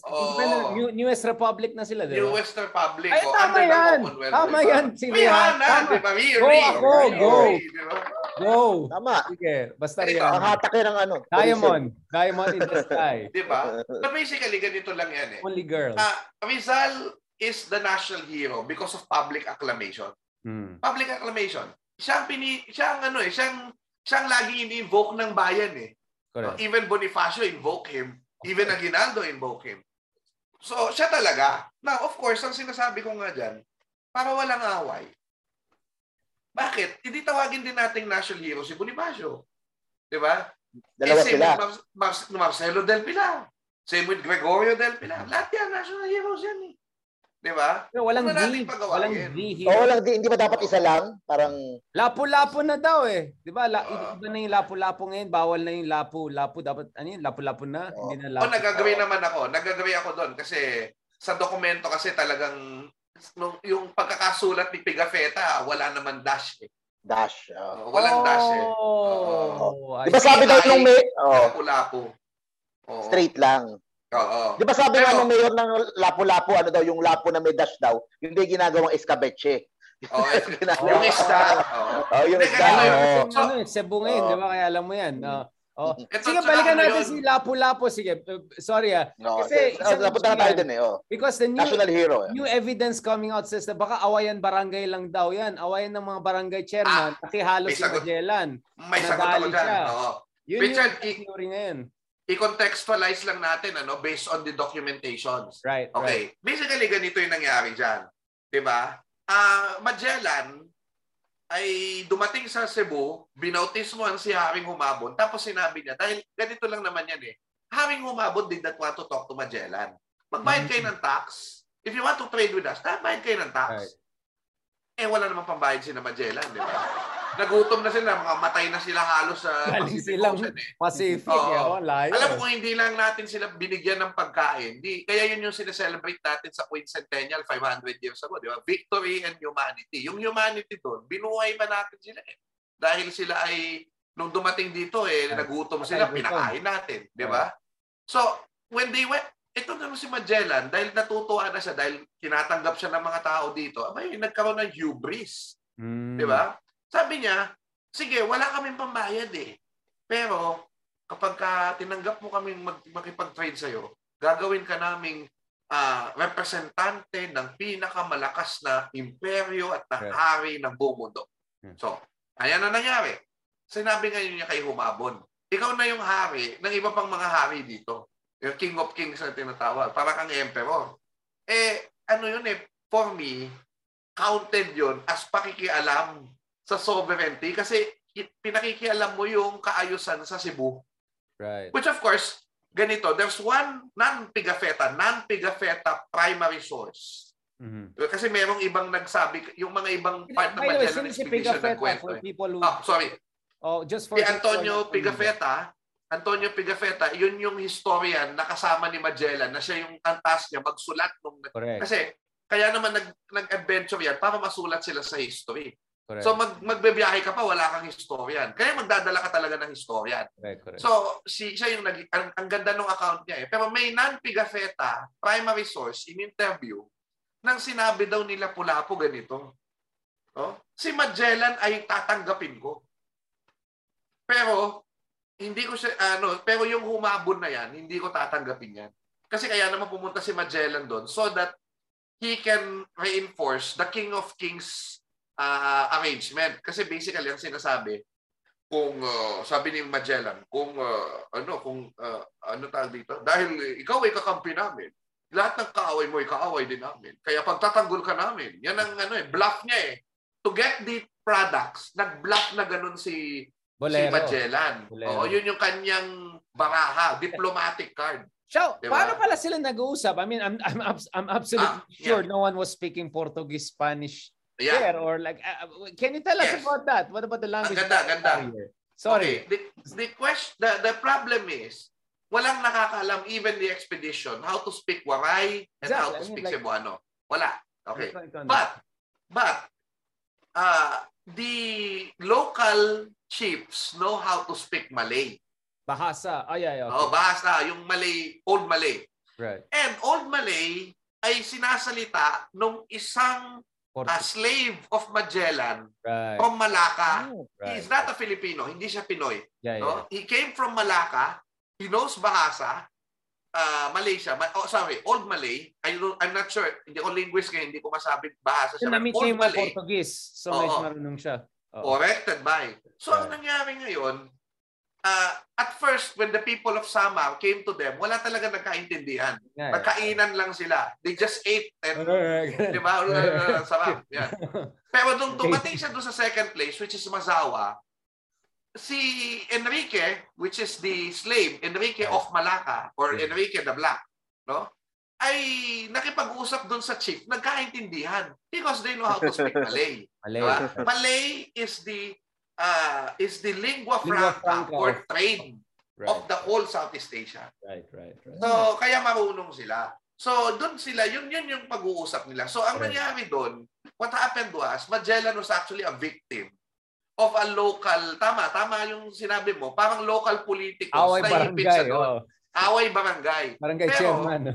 US Republic na sila, di ba? US Republic. Ay, tama yan. Tama yan, si Rihanna. Go. Tama. Sige, basta Rihanna. Ang hatake ng ano. Diamond. Diamond in the sky. Di ba? But basically, ganito lang yan eh. Only girl. Rizal is the national hero because of public acclamation. Public acclamation. Siyang lagi in-invoke ng bayan eh. Correct. Even Bonifacio invoke him. Even Aguinaldo invoke him. So, siya talaga. Now, of course, ang sinasabi ko nga dyan, para walang away. Bakit? Hindi tawagin din nating national hero si Bonifacio. Diba? Dalawa sila. Marcelo del Pilar. Same with Gregorio del Pilar. Lahat yan, national heroes yan eh. Diba? Walang D. Hindi ba dapat isa lang? Parang... Lapu-Lapu na daw eh. Diba? Iba na yung Lapu-Lapu ngayon. Bawal na yung Lapu-Lapu. Dapat, ano yun? Lapu-Lapu na? Hindi na Lapu. Nagagawi naman ako. Nagagawi ako doon kasi sa dokumento kasi talagang yung pagkakasulat ni Pigafetta, wala naman dash eh. Dash. Walang dash eh. Diba sabi daw nung may... Lapu-Lapu. Straight lang. Diba sabi nga nung mayor ng Lapu-Lapu, ano daw, yung Lapu na may dash daw, yung may ginagawang escabeche. Yung isda. Yung isda. Cebu ngayon, diba? Kaya alam mo yan. Sige, balikan natin si Lapu-Lapu. Sige, sorry ah. Napunta na tayo din eh. Because the new evidence coming out says na baka awayan barangay lang daw yan. Awayan ng mga barangay chairman. Nakihalo si Magellan. May sagot ako dyan. Richard, i-contextualize lang natin ano based on the documentations. Right. Okay. Right. Basically ganito 'yung nangyari diyan. 'Di ba? Magellan ay dumating sa Cebu, binautismohan si Haring Humabon, tapos sinabi niya dahil ganito lang naman 'yan eh. Haring Humabon did not want to talk to Magellan. Magbayad kayo ng tax. If you want to trade with us, magbayad kayo ng tax. Right. Eh wala namang pambayad si Magellan, 'di ba? Nagutom na sila, mga matay na sila halos sa Pacific Ocean eh. Pacific, alam mo kung hindi lang natin sila binigyan ng pagkain, kaya yun yung sineselebrate natin sa Queen Centennial 500 years ago, di ba? Victory and humanity. Yung humanity doon, binuhay pa natin sila eh. Dahil sila ay, nung dumating dito eh, nagutom sila, pinakain natin, di ba? So, when they went, ito naman si Magellan, dahil natutuwa na siya, dahil tinatanggap siya ng mga tao dito, abay, nagkaroon ng hubris, di ba? Sabi niya, sige, wala kaming pambayad eh. Pero kapag tinanggap mo kaming makipag-trade sa'yo, gagawin ka naming representante ng pinakamalakas na imperyo at na hari ng buong mundo. So, ayan na nangyari. Sinabi ngayon niya kay Humabon, ikaw na yung hari ng iba pang mga hari dito. Yung King of Kings na tinatawag. Parang kang emperor. Eh, ano yun eh, for me, counted yun as pakikialam sa sovereignty kasi pinakikialam mo yung kaayusan sa Cebu. Right. Which of course, ganito, there's one non-Pigafetta primary source. Kasi merong ibang nagsabi, yung mga ibang part ng Magellan Expedition ng kwento. Si Antonio Pigafetta, yun yung historian na kasama ni Magellan na siya yung task niya magsulat nung kasi kaya naman nag-adventure yan para masulat sila sa history. Correct. So magbebiyahe ka pa, wala kang historian. Kaya magdadala ka talaga ng historian. Correct, correct. So siya yung ang ganda ng account niya eh. Pero may non-Pigafetta primary source in interview nang sinabi daw nila Lapu-Lapu ganito. Oh, si Magellan ay tatanggapin ko. Pero hindi ko siya, pero yung Humabon na yan, hindi ko tatanggapin yan. Kasi kaya naman pumunta si Magellan doon so that he can reinforce the King of Kings arrangement. Kasi basically ang sinasabi, kung sabi ni Magellan, kung dahil ikaw ay kakampi namin, lahat ng kaaway mo ay kaaway din namin. Kaya pagtatanggol ka namin, yan ang bluff niya eh. To get the products, nag-bluff na ganun si Bolero. Si Magellan. Bolero. Oo, yun yung kanyang baraha, diplomatic card. So, diba? Paano pala sila nag-uusap? I mean, I'm absolutely sure no one was speaking Portuguese, Spanish there or like can you tell us about that? What about the language? Ang ganda. Sorry. Okay. The problem is walang nakakaalam even the expedition how to speak Waray and how to speak Cebuano. Wala. Okay. But the local chiefs know how to speak Malay. Bahasa. Bahasa. Yung Malay, Old Malay. Right. And Old Malay ay sinasalita nung isang slave of Magellan from Malacca. He is not a Filipino. Hindi siya Pinoy. He came from Malacca. He knows Bahasa. Malaysia. Old Malay. I'm not sure. Hindi ko linguist kaya hindi ko masabi bahasa siya. Namit niya yung Portuguese. So, may marunong siya. Corrected by. So, ang nangyari ngayon, at first, when the people of Samar came to them, wala talaga nagkaintindihan. Nagkainan lang sila. They just ate and, di ba? Sarap. Yan. Pero nung tumating siya doon sa second place, which is Mazawa, si Enrique, which is the slave, Enrique of Malacca, or Enrique the Black, no? Ay nakipag-usap doon sa chief, nagkaintindihan because they know how to speak Malay. Malay is the lingua franca or trade of the whole Southeast Asia. Right. So kaya marunong sila. So doon sila, yun yung pag-uusap nila. So ang nangyari doon, what happened was Magellan was actually a victim of a local, tama yung sinabi mo, parang local politics na hipit siya doon. Away barangay. Barangay chairman.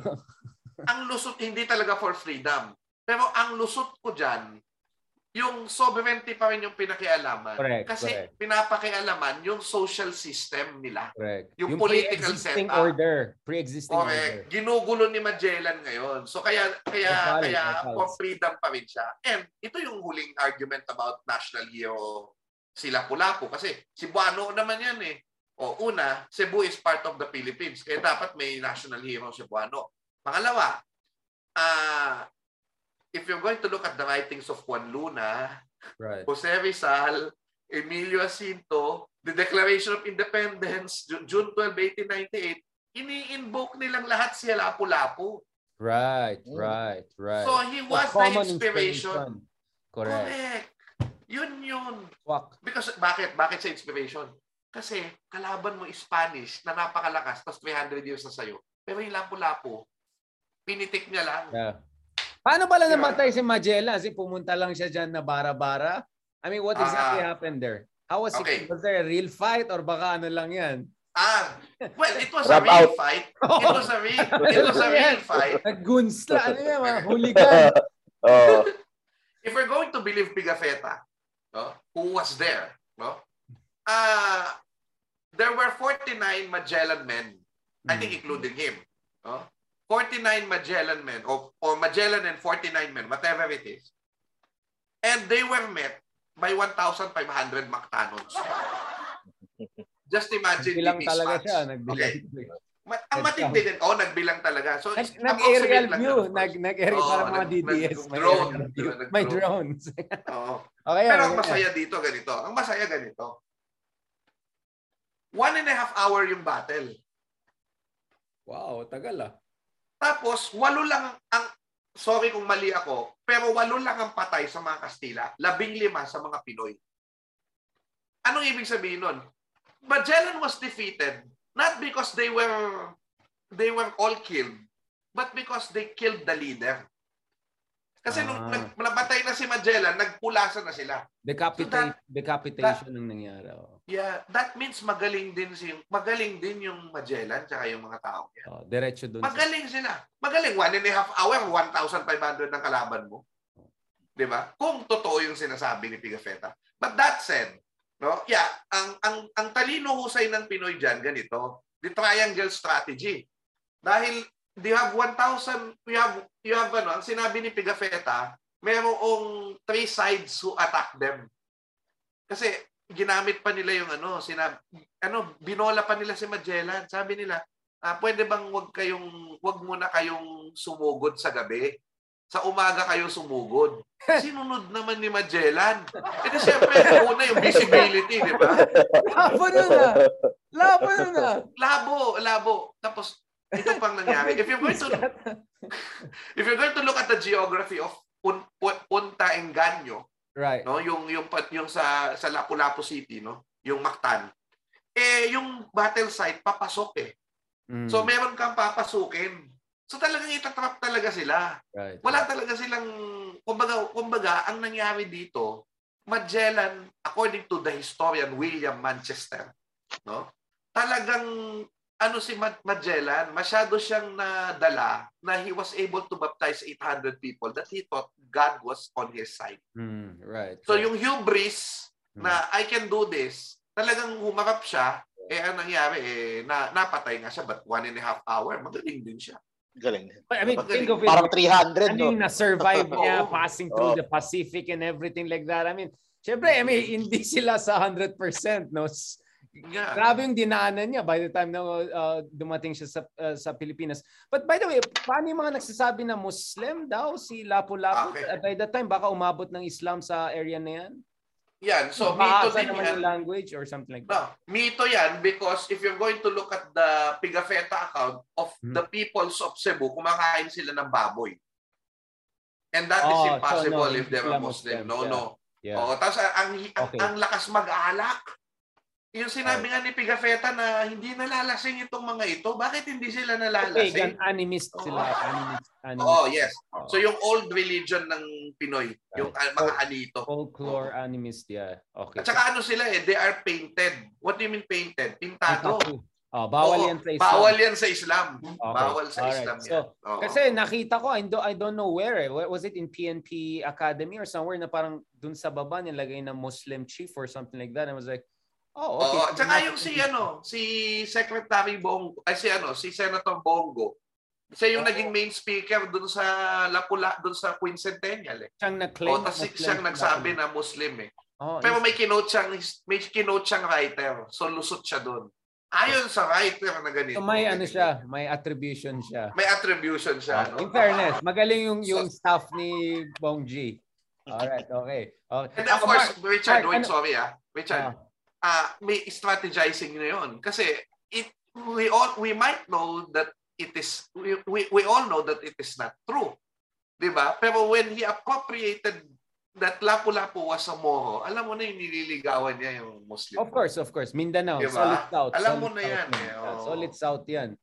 Ang lusot, hindi talaga for freedom. Pero ang lusot ko dyan, yung sovereignty pa rin yung pinakialaman. Correct, kasi pinapakialaman yung social system nila. Correct. Yung political setup. Pre-existing order. Ginugulo ni Magellan ngayon. So kaya for freedom pa rin siya. And ito yung huling argument about national hero si Lapu-Lapu. Kasi Cebuano naman yan eh. O una, Cebu is part of the Philippines. Kaya dapat may national hero Cebuano. Pangalawa, if you're going to look at the writings of Juan Luna, Jose Rizal, Emilio Jacinto, the Declaration of Independence, June 12, 1898, ini-invoke nilang lahat si Lapu-Lapu. Right. So he was the inspiration. Correct. Yun. Because bakit sa inspiration? Kasi kalaban mo Spanish na napakalakas, tapos 300 years na sa'yo. Pero yung Lapu-Lapu, pinitik niya lang. Paano pala namatay si Magellan? Kasi pumunta lang siya dyan na bara-bara? I mean, what exactly happened there? How was it? Was there a real fight or baka ano lang yan? Well, it was a real fight. It was a real fight. Nag-gunsla. Ano yan? Mga hooligan. If we're going to believe Pigafetta, who was there, there were 49 Magellan men, I think including him. 49 Magellan men, or Magellan and 49 men, whatever it is. And they were met by 1,500 Mactanos. Just imagine the mismatch. Okay. Ang matindi din. Oo, nagbilang talaga. So, nag-aerial view. Nag-aerial para mga DDS. May drones. Pero ang masaya dito, ganito. Ang masaya ganito. 1.5 hour yung battle. Wow, tagal ah. Tapos, 8 lang ang, sorry kung mali ako, pero 8 lang ang patay sa mga Kastila, 15 sa mga Pinoy. Anong ibig sabihin nun? Magellan was defeated not because they were all killed, but because they killed the leader. Kasi nung nabatay na si Magellan, nagpulasan na sila. Decapitation ang nangyari. Oh. Yeah, that means magaling din yung Magellan tsaka yung mga tao. Yeah. Oh, diretso doon. Magaling sila. Magaling. 1.5 hour, 1,500 ng kalaban mo. Di ba? Kung totoo yung sinasabi ni Pigafetta. But that said, no? Yeah, ang talino husay ng Pinoy diyan ganito, the triangle strategy. Dahil you have 1,000, you have ano, ang sinabi ni Pigafetta, merong 3 sides who attack them. Kasi ginamit pa nila yung binola pa nila si Magellan. Sabi nila, pwede bang wag muna kayong sumugod sa gabi? Sa umaga kayo sumugod. Sinunod naman ni Magellan. Kasi siyempre, una yung visibility, di ba? Labo na. Labo. Tapos, ito pang nangyari. If you're going to look at the geography of Punta Engano, right? No, yung sa Lapu-Lapu City, no, yung Mactan. Eh yung battle site papasok eh. Mm. So meron kang papasukin. So talagang itatrap talaga sila. Right. Wala talaga silang kumbaga ang nangyari dito, Magellan according to the historian William Manchester, no? Talagang si Magellan, masyado siyang nadala na he was able to baptize 800 people that he thought God was on his side. Mm, right. So yung hubris na I can do this, talagang humarap siya, ang nangyari, napatay nga siya, but 1.5 hour, magaling din siya. Galing. I mean, think of it. Parang 300. I mean, na-survive niya, passing through the Pacific and everything like that. I mean, syempre, hindi sila sa 100%, no? Yeah. Grabe yung dinaanan niya by the time na dumating siya sa Pilipinas. But by the way, paano yung mga nagsasabi na Muslim daw si Lapu-Lapu? Okay. By the time, baka umabot ng Islam sa area na yan? Yan. So, mito din yan. Language or something like that. No, mito yan because if you're going to look at the Pigafetta account of the peoples of Cebu, kumakain sila ng baboy. And that is impossible if they were Muslim. No. Oo, tapos ang lakas mag-alak. Yung sinabi nga ni Pigafetta na hindi nalalasing itong mga ito, bakit hindi sila nalalasing? Pagan animist sila. Animist. Oh, yes. So yung old religion ng Pinoy, yung mga anito. Folklore animist, yeah. Okay. At saka sila they are painted. What do you mean painted? Pintado. Bawal yan sa Islam. Bawal yan sa Islam. Okay. Bawal sa Islam yan. So, kasi nakita ko, I don't know where. Was it in PNP Academy or somewhere na parang dun sa baba nilagay na Muslim chief or something like that? I was like, oh, okay. At saka yung si Senator Bongo. Siya yung naging main speaker doon sa doon sa Queen Centennial. Siyang nag-claim. Siyang nagsabi na Muslim eh. Oh, pero may kinote siyang writer. So lusot siya doon. Ayon sa writer na ganito. So may attribution siya. May attribution siya. In fairness, magaling yung staff ni Bong G. Alright, okay. And of course, Richard, Richard. May strategizing na yun kasi we all know that it is not true, di ba? Pero when he appropriated that Lapu-Lapu was a Moro, alam mo na yung nililigawan niya yung Muslim. Of course Mindanao, diba? Solid South, alam mo na yan eh. Solid South yan,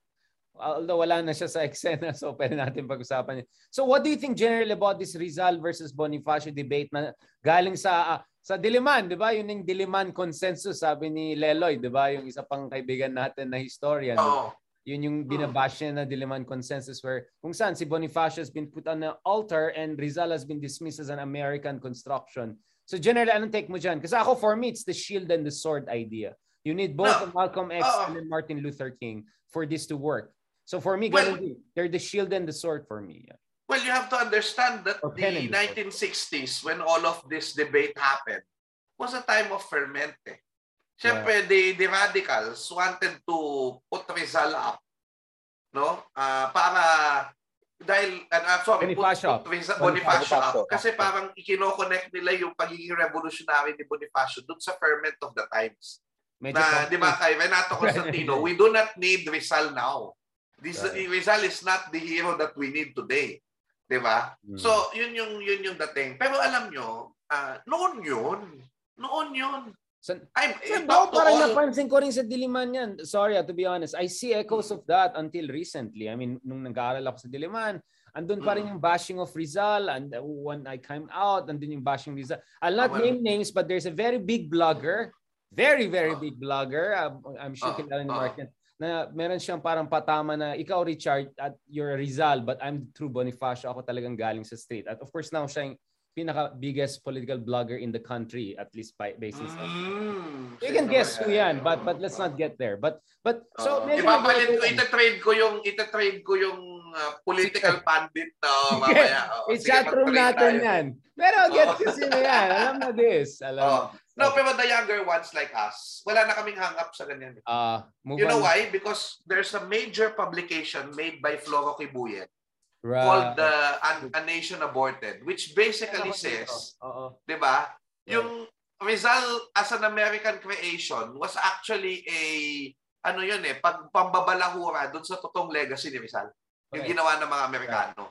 although wala na siya sa eksena, so pwede natin pag-usapan yan. So what do you think generally about this Rizal versus Bonifacio debate na galing sa Diliman, di ba? Yun yung Diliman consensus, sabi ni Leloy, di ba? Yung isa pang kaibigan natin na historian. Oh. Yun yung binabash niya na Diliman consensus where kung saan si Bonifacio has been put on an altar and Rizal has been dismissed as an American construction. So generally, anong take mo dyan? Kasi ako, for me, it's the shield and the sword idea. You need both Malcolm X and Martin Luther King for this to work. So for me, they're the shield and the sword for me. Yeah. Well, you have to understand that the 1960s, when all of this debate happened, was a time of ferment. Eh. Siyempre, the radicals wanted to put Rizal up. No? Para... Dahil, sorry, Bonifacio up. Kasi parang ikino-connect nila yung pagiging revolutionary ni Bonifacio doon sa ferment of the times. Medyo na, di ba, kay Renato Constantino, we do not need Rizal now. Rizal is not the hero that we need today. Di ba? Hmm. So, yun yung dating. Pero alam nyo, noon yun. Parang napansin ko rin sa Diliman yan. Sorry, to be honest. I see echoes of that until recently. I mean, nung nag-aaral ako sa Diliman, andun pa rin yung bashing of Rizal. And when I came out, andun yung bashing Rizal. I'll not name names, but there's a very big blogger. Very, very big blogger. I'm sure kilala ni Mark. Na meron siyang parang patama na, ikaw Richard, at you're a Rizal, but I'm true Bonifacio. Ako talagang galing sa street. At of course, now siya yung pinaka-biggest political blogger in the country, at least by basis of you can guess who yan, but let's not get there. But so ipapalit ko, itatrade ko yung political pundit na mamaya. I-chatroom natin yan. Pero get kasi na yan. Alam na this. No, pero the younger ones like us, wala na kaming hang up sa ganyan. You know why? Because there's a major publication made by Floro Kibuyen called A Nation Aborted, which basically says, di ba, yung Rizal as an American creation was actually a, ano yun eh, pambabalahura dun sa totoong legacy ni Rizal. Yung ginawa ng mga Amerikano.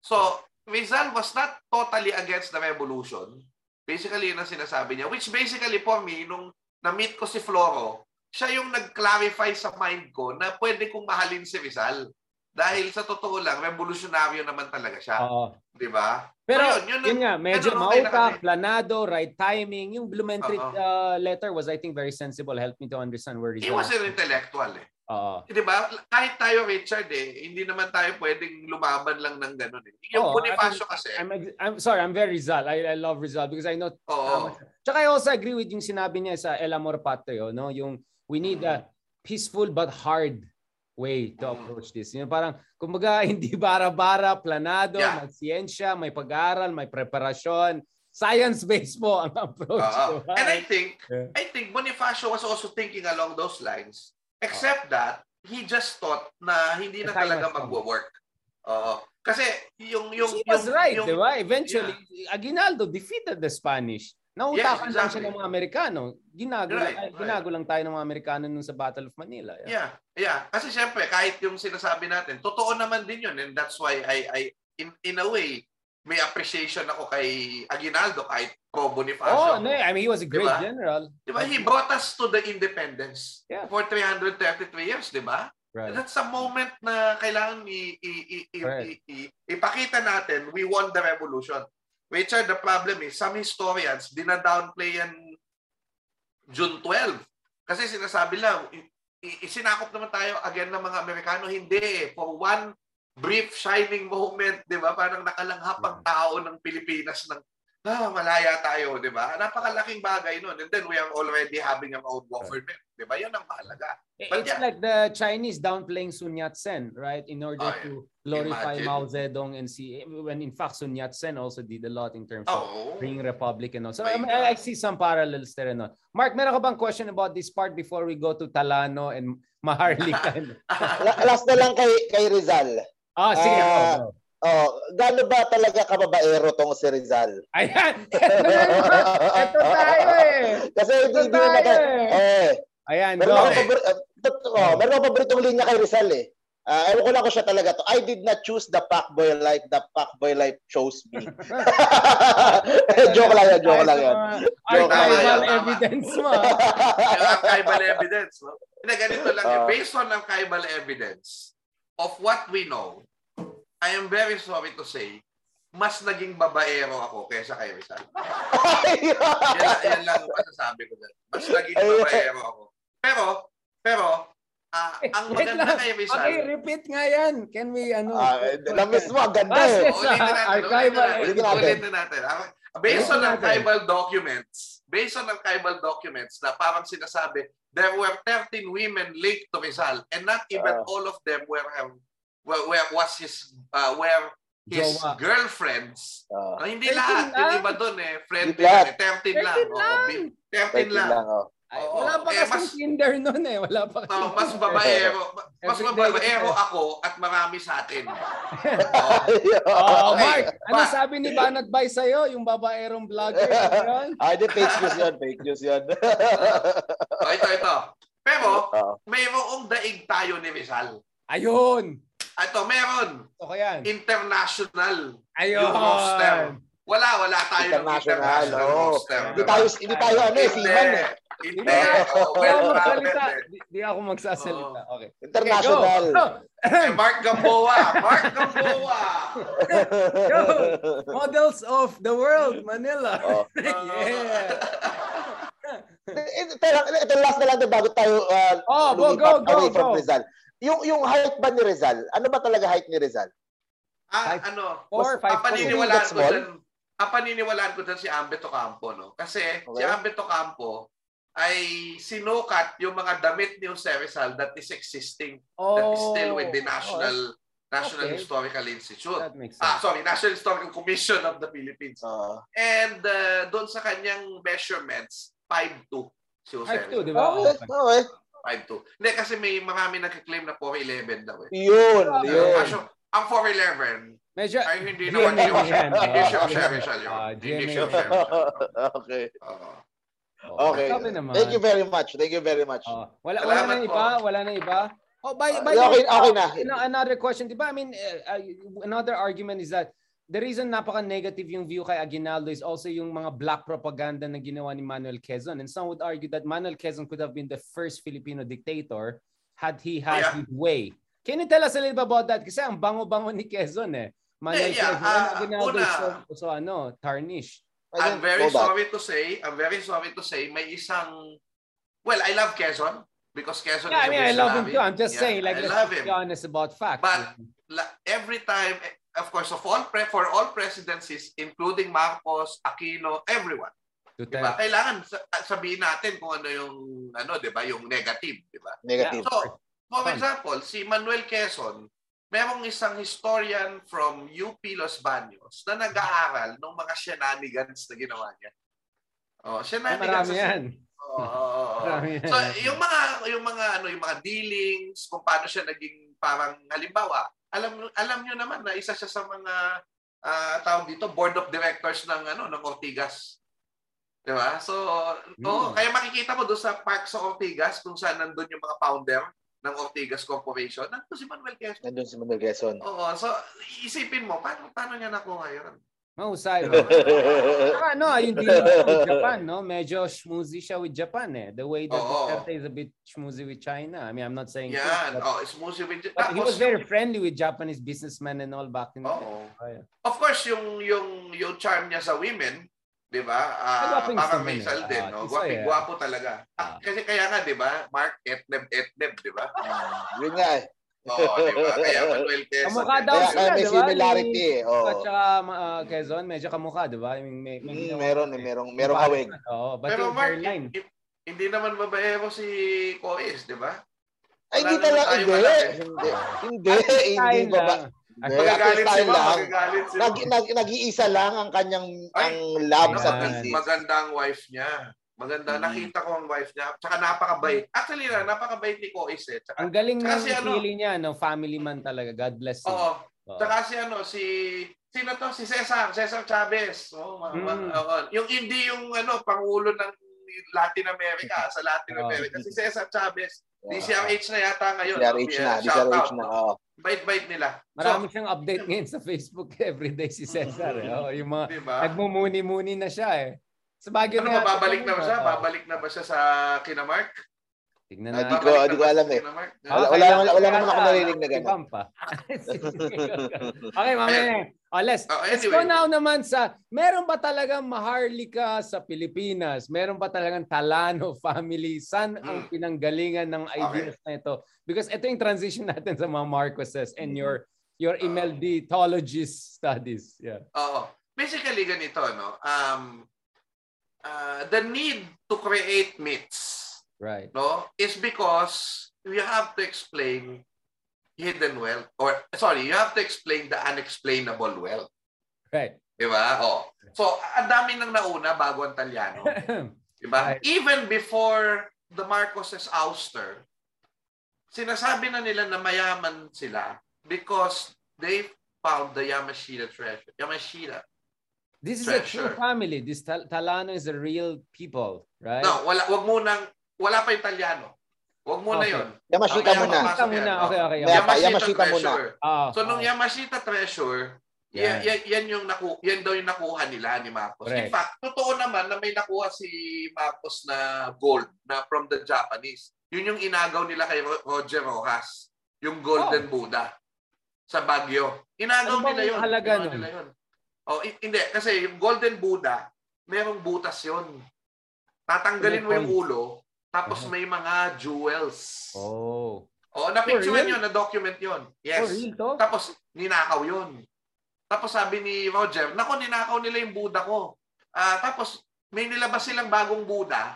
So, Rizal was not totally against the revolution. Basically, yun ang sinasabi niya. Which basically for me, nung na-meet ko si Floro, siya yung nag-clarify sa mind ko na pwede kong mahalin si Rizal. Dahil sa totoo lang, revolutionaryo naman talaga siya. Di ba? Pero yun nga, medyo mautak, planado, right timing. Yung Blumentritt letter was, I think, very sensible. Helped me to understand where Rizal was. He was an intellectual eh. Di ba? Kahit tayo, Richard eh, hindi naman tayo pwedeng lumaban lang ng ganun eh. Yung Bonifacio kasi. I'm sorry, I'm very Rizal. I love Rizal because I know... Tsaka I also agree with yung sinabi niya sa El Amor Patrio, no? Yung we need a peaceful but hard way to approach this. You know, parang, kumbaga, hindi bara-bara, planado, magsiyensya, may pag-aaral, may preparasyon. Science-based po ang approach. And I think Bonifacio was also thinking along those lines. Except that, he just thought na hindi na talaga magwo-work. Kasi yung... He was right, di ba? Eventually, Aguinaldo defeated the Spanish. Nautakan lang siya ng mga Amerikano. Ginago lang tayo ng mga Amerikano nung sa Battle of Manila. Yeah. Kasi siyempre, kahit yung sinasabi natin, totoo naman din yun. And that's why I in a way, may appreciation ako kay Aguinaldo kahit pro-Bonifacio. No, I mean, he was a great general. Diba? He brought us to the independence for 333 years, diba? Right. That's a moment na kailangan ipakita natin, we won the revolution. Richard, the problem is, some historians dinadownplay yan June 12. Kasi sinasabi lang, isinakop naman tayo again ng mga Amerikano. Hindi. For one brief shining moment, di ba? Parang nakalanghap ang tao ng Pilipinas ng, malaya tayo, di ba? Napakalaking bagay nun. And then we are already having our own government. Di ba? Yun ang mahalaga. It's like the Chinese downplaying Sun Yat-sen, right? In order to glorify Mao Zedong and see, when in fact Sun Yat-sen also did a lot in terms of being Republican. So I see some parallels there. And Mark, meron ka bang question about this part before we go to Talano and Maharlikan? Last na lang kay Rizal. Sige. Gano'n ba talaga kababaero tong si Rizal? Ayan! Ito tayo eh! Kasi ito tayo eh! Ayan, go eh! Meron akong paboritong linya kay Rizal eh. Ewan ko lang ko siya talaga to. I did not choose the fuckboy life. The fuckboy life chose me. Joke lang yan. Archival evidence mo. Archival evidence mo. Ganito lang yun. Based on archival evidence of what we know, I am very sorry to say, mas naging babaero ako kaysa kay Rizal. Yan lang ang masasabi ko. Mas naging babaero ako. Pero, ang maganda kay Rizal. Okay, repeat nga yan. Can we, na-miss mo, ang ganda eh. Ulitin natin. Based on archival documents, based on archival documents na parang sinasabi, there were 13 women linked to Rizal and not even all of them were his Jowa. Girlfriends. No, hindi lahat. Hindi ba doon eh? Friend lang. 13 lang. Oh. Ay, wala pa kasing Tinder noon eh. Wala pa kasing Tinder. Mas babaero. Mas babaero ako at marami sa atin. Mark, ano sabi ni Banat Bay sa'yo? Yung babaerong vlogger? Hindi, fake news yun. Fake news yun. Ito. Pero, mayroong daig tayo ni Rizal. Ayun. Ito, meron. Okay yan. International. Ayun. Yung roster. Wala tayo international roster. Hindi tayo siman eh. Hindi. Hindi ako magsasalita. Okay. International. Mark Gamboa. Yo. Models of the world, Manila. Yeah. Ito last na lang bago tayo lumipat away from Rizal. Yung height ba ni Rizal? Ano ba talaga height ni Rizal? Paniniwalaan ko dyan si Ambeth Ocampo, no? Kasi si Ambeth Ocampo ay sinukat yung mga damit ni Jose Rizal that is existing, that is still with the National Historical Institute. That makes sense. National Historical Commission of the Philippines. And doon sa kanyang measurements, 5'2" si Jose Rizal. 5'2", di ba? Okay. 5'2". Hindi, kasi may marami nagkiklaim na 4'11" daw eh. Yun. Ang 4'11", medyo, ay hindi naman siya. Hindi siya official yun. Hindi siya official. Okay. Thank you very much. Wala na iba. Okay na. Another question, di ba? I mean, another argument is that the reason napaka-negative yung view kay Aguinaldo is also yung mga black propaganda na ginawa ni Manuel Quezon. And some would argue that Manuel Quezon could have been the first Filipino dictator had he had his way. Can you tell us a little about that? Kasi ang bango-bango ni Quezon eh. Manuel Quezon, Aguinaldo is so tarnish. I'm very sorry to say, may isang... Well, I love Quezon because Quezon is a revolutionary. I love him too. I'm just saying, like, let's be honest about facts. But every time... Of course, for all presidencies, including Marcos, Aquino, everyone. Diba? Kailangan sabihin natin kung ano yung, diba? Yung negative. Diba? Negative. So, for example, si Manuel Quezon, merong isang historian from UP Los Baños na nag-aaral ng mga shenanigans na ginawa niya. Shenanigans. Marami yan. So, yung mga dealings, kung paano siya naging parang halimbawa, alam niyo naman na isa siya sa mga tawag dito board of directors ng Ortigas. 'Di ba? So, kaya makikita mo doon sa park sa Ortigas kung saan nandoon yung mga founder ng Ortigas Corporation. Nandoon si Manuel Quezon. Oo, so isipin mo paano niya nakuha 'yon. Mahusay. Yung deal with Japan, no? Medyo schmoozy siya with Japan eh. The way that Duterte is a bit schmoozy with China. I mean, I'm not saying... Yeah, schmoozy with Japan. But he was very friendly with Japanese businessmen and all back in the day. Of course, yung charm niya sa women, di ba? Parang may sal din, no? Guwapo talaga. Kasi kaya nga, di ba? Mark Etneb, di ba? Yun nga eh. Kaya Manuel Quezon. Kamukha daw siya, may similarity. At saka Quezon, medyo kamukha, di ba? Merong hawig. Pero Mark, hindi naman babaero si Coes, di ba? Ay, hindi talaga. Hindi babaero. Nag-iisa lang ang kanyang lab sa thesis. Maganda ang wife niya. Maganda. Nakita ko ang wife niya. Tsaka napakabait. Actually na, napakabait ni Coes eh. Tsaka, ang galing ng feeling niya. No? Family man talaga. God bless him. Oo. Tsaka sino to? Si Cesar Chavez. Yung hindi yung pangulo ng Latin America. Sa Latin America. Si Cesar Chavez. DCRH na yata ngayon. DCRH na. Bait-bait nila. Marami siyang update ngayon sa Facebook everyday si Cesar. Yung mga nagmumuni-muni na siya eh. Babalik na ba siya sa Kinamark? Tingnan na. Hindi ko alam eh. Wala naman ako narinig na ganun. Okay, mamaya. Let's go now naman sa, meron ba talagang maharlika sa Pilipinas? Meron ba talagang Talano family? Saan ang pinanggalingan ng ideas na ito? Because ito yung transition natin sa mga Marcoses and your Imelditologist studies. Yeah. Basically ganito, no? the need to create myths, right, no, is because you have to explain hidden wealth, or sorry, you have to explain the unexplainable wealth. Right. Diba? Oh. So, ang dami nang nauna bago ang Talyano. Diba? Right. Even before the Marcoses ouster, sinasabi na nila na mayaman sila because they found the Yamashita treasure. Yamashita. This is treasure. A true family. This Talyano is a real people, right? No, wala pa yung Talyano. Huwag muna yun. Yamashita muna. Okay. Yamashita muna. So, nung Yamashita treasure, yan daw yung nakuha nila ni Marcos. Correct. In fact, totoo naman na may nakuha si Marcos na gold na from the Japanese. Yun yung inagaw nila kay Roger Rojas. Yung Golden Buddha sa Baguio. Inagaw nila yun. Inagaw nila yun. Oh, hindi. Kasi yung Golden Buddha, merong butas yun. Tatanggalin mo yung ulo. Tapos may mga jewels. Oh. Oh, na-picture yun, na-document yun. Yes. Tapos ninakaw yun. Tapos sabi ni Roger, nako, ninakaw nila yung Buddha ko. Tapos may nilabas silang bagong Buddha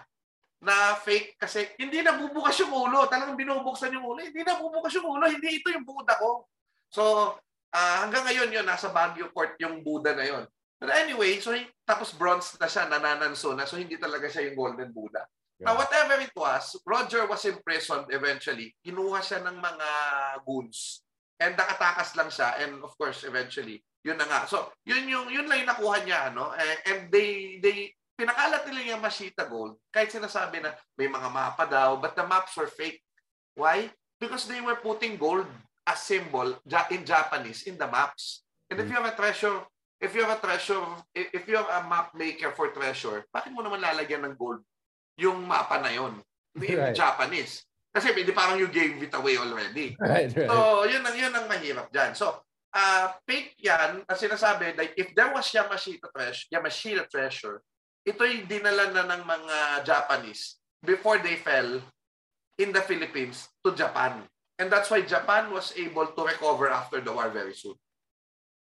na fake kasi hindi nabubukas yung ulo. Talagang binubuksan yung ulo. Hindi nabubukas yung ulo. Hindi ito yung Buddha ko. So hanggang ngayon yun, nasa Baguio Court yung Buddha na yun. But anyway, so, tapos bronze na siya, nanananso na. So hindi talaga siya yung Golden Buddha. Now, whatever it was, Roger was imprisoned eventually. Kinuha siya ng mga goons. And nakatakas lang siya. And of course, eventually, yun na nga. So, yun lang yung nakuha niya. No? And they pinakalat nila yung Yamashita gold. Kahit sinasabi na may mga mapa daw, but the maps were fake. Why? Because they were putting gold as symbol in Japanese in the maps. And if you have a map maker for treasure, bakit mo naman lalagyan ng gold yung mapa na yun in Japanese? Kasi hindi, parang you gave it away already. So, yun ang mahirap dyan. So, fake yan, ang sinasabi, like, if there was Yamashita treasure, ito'y dinala na ng mga Japanese before they fell in the Philippines to Japan. And that's why Japan was able to recover after the war very soon.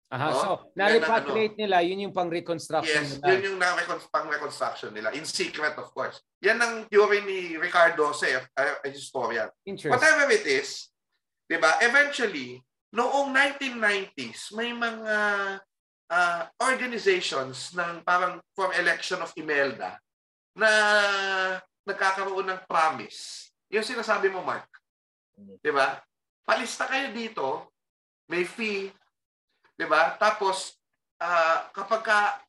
Aha, no? So na-repatriate nila, yun yung pang-reconstruction nila. Yes, yun yung pang-reconstruction nila. In secret, of course. Yan ang theory ni Ricardo Ser, a historian. Whatever it is, diba, eventually, noong 1990s, may mga organizations ng parang from election of Imelda na nagkakaroon ng promise. Yung sinasabi mo, Mark. Diba? Palista kayo dito, may fee, diba? Tapos, kapag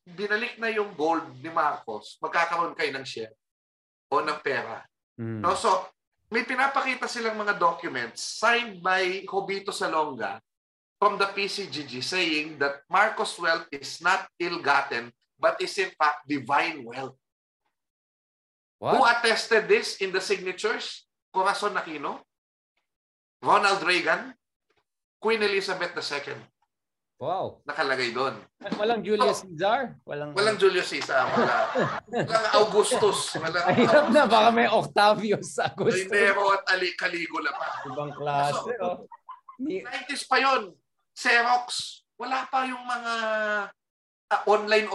binalik na yung gold ni Marcos, magkakaroon kayo ng share o ng pera. Mm. No? So, may pinapakita silang mga documents signed by Jovito Salonga from the PCGG saying that Marcos' wealth is not ill-gotten but is in fact divine wealth. What? Who attested this in the signatures? Corazon Aquino, Ronald Reagan, Queen Elizabeth II. Wow. Nakalagay doon. Walang Julius Caesar? Walang Julius Caesar. Walang Augustus. Hirap na. Baka may Octavius, Augustus. Nero at Caligula pa. Ibang klase. So, 90s pa yun. Xerox. Wala pa yung mga online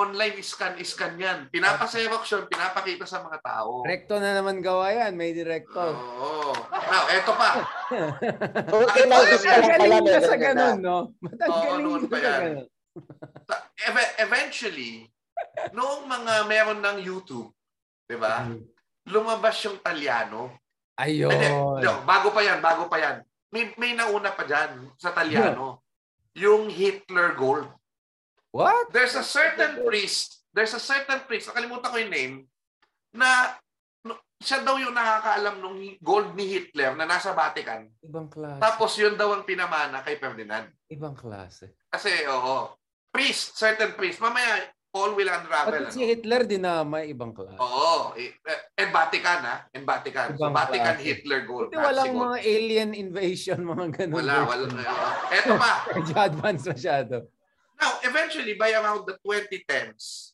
scan yan. Pinapa-Xerox yun. Pinapakita sa mga tao. Direkto na naman gawa yan. May direkto. Oo. Now, eto pa. Matagaling na sa ganun, no? Matagaling na sa ganun. Eventually, noong mga meron ng YouTube, di ba? Lumabas yung Talyano. Ayun. Bago pa yan. May nauna pa dyan sa Talyano. Yung Hitler Gold. What? There's a certain priest, nakalimutan ko yung name, na siya daw yung nakakaalam nung gold ni Hitler na nasa Vatican. Ibang klase. Tapos yun daw ang pinamana kay Ferdinand. Ibang klase. Kasi, oo. Priest, certain priest. Mamaya, all will unravel. Pati si Hitler din na may ibang klase. Oo. And Vatican, ha? And Vatican. So, Vatican, klase. Hitler, gold. Hindi, walang gold. Mga alien invasion, mga ganun. Wala. Eto pa. Advance masyado. Now, eventually, by around the 2010s,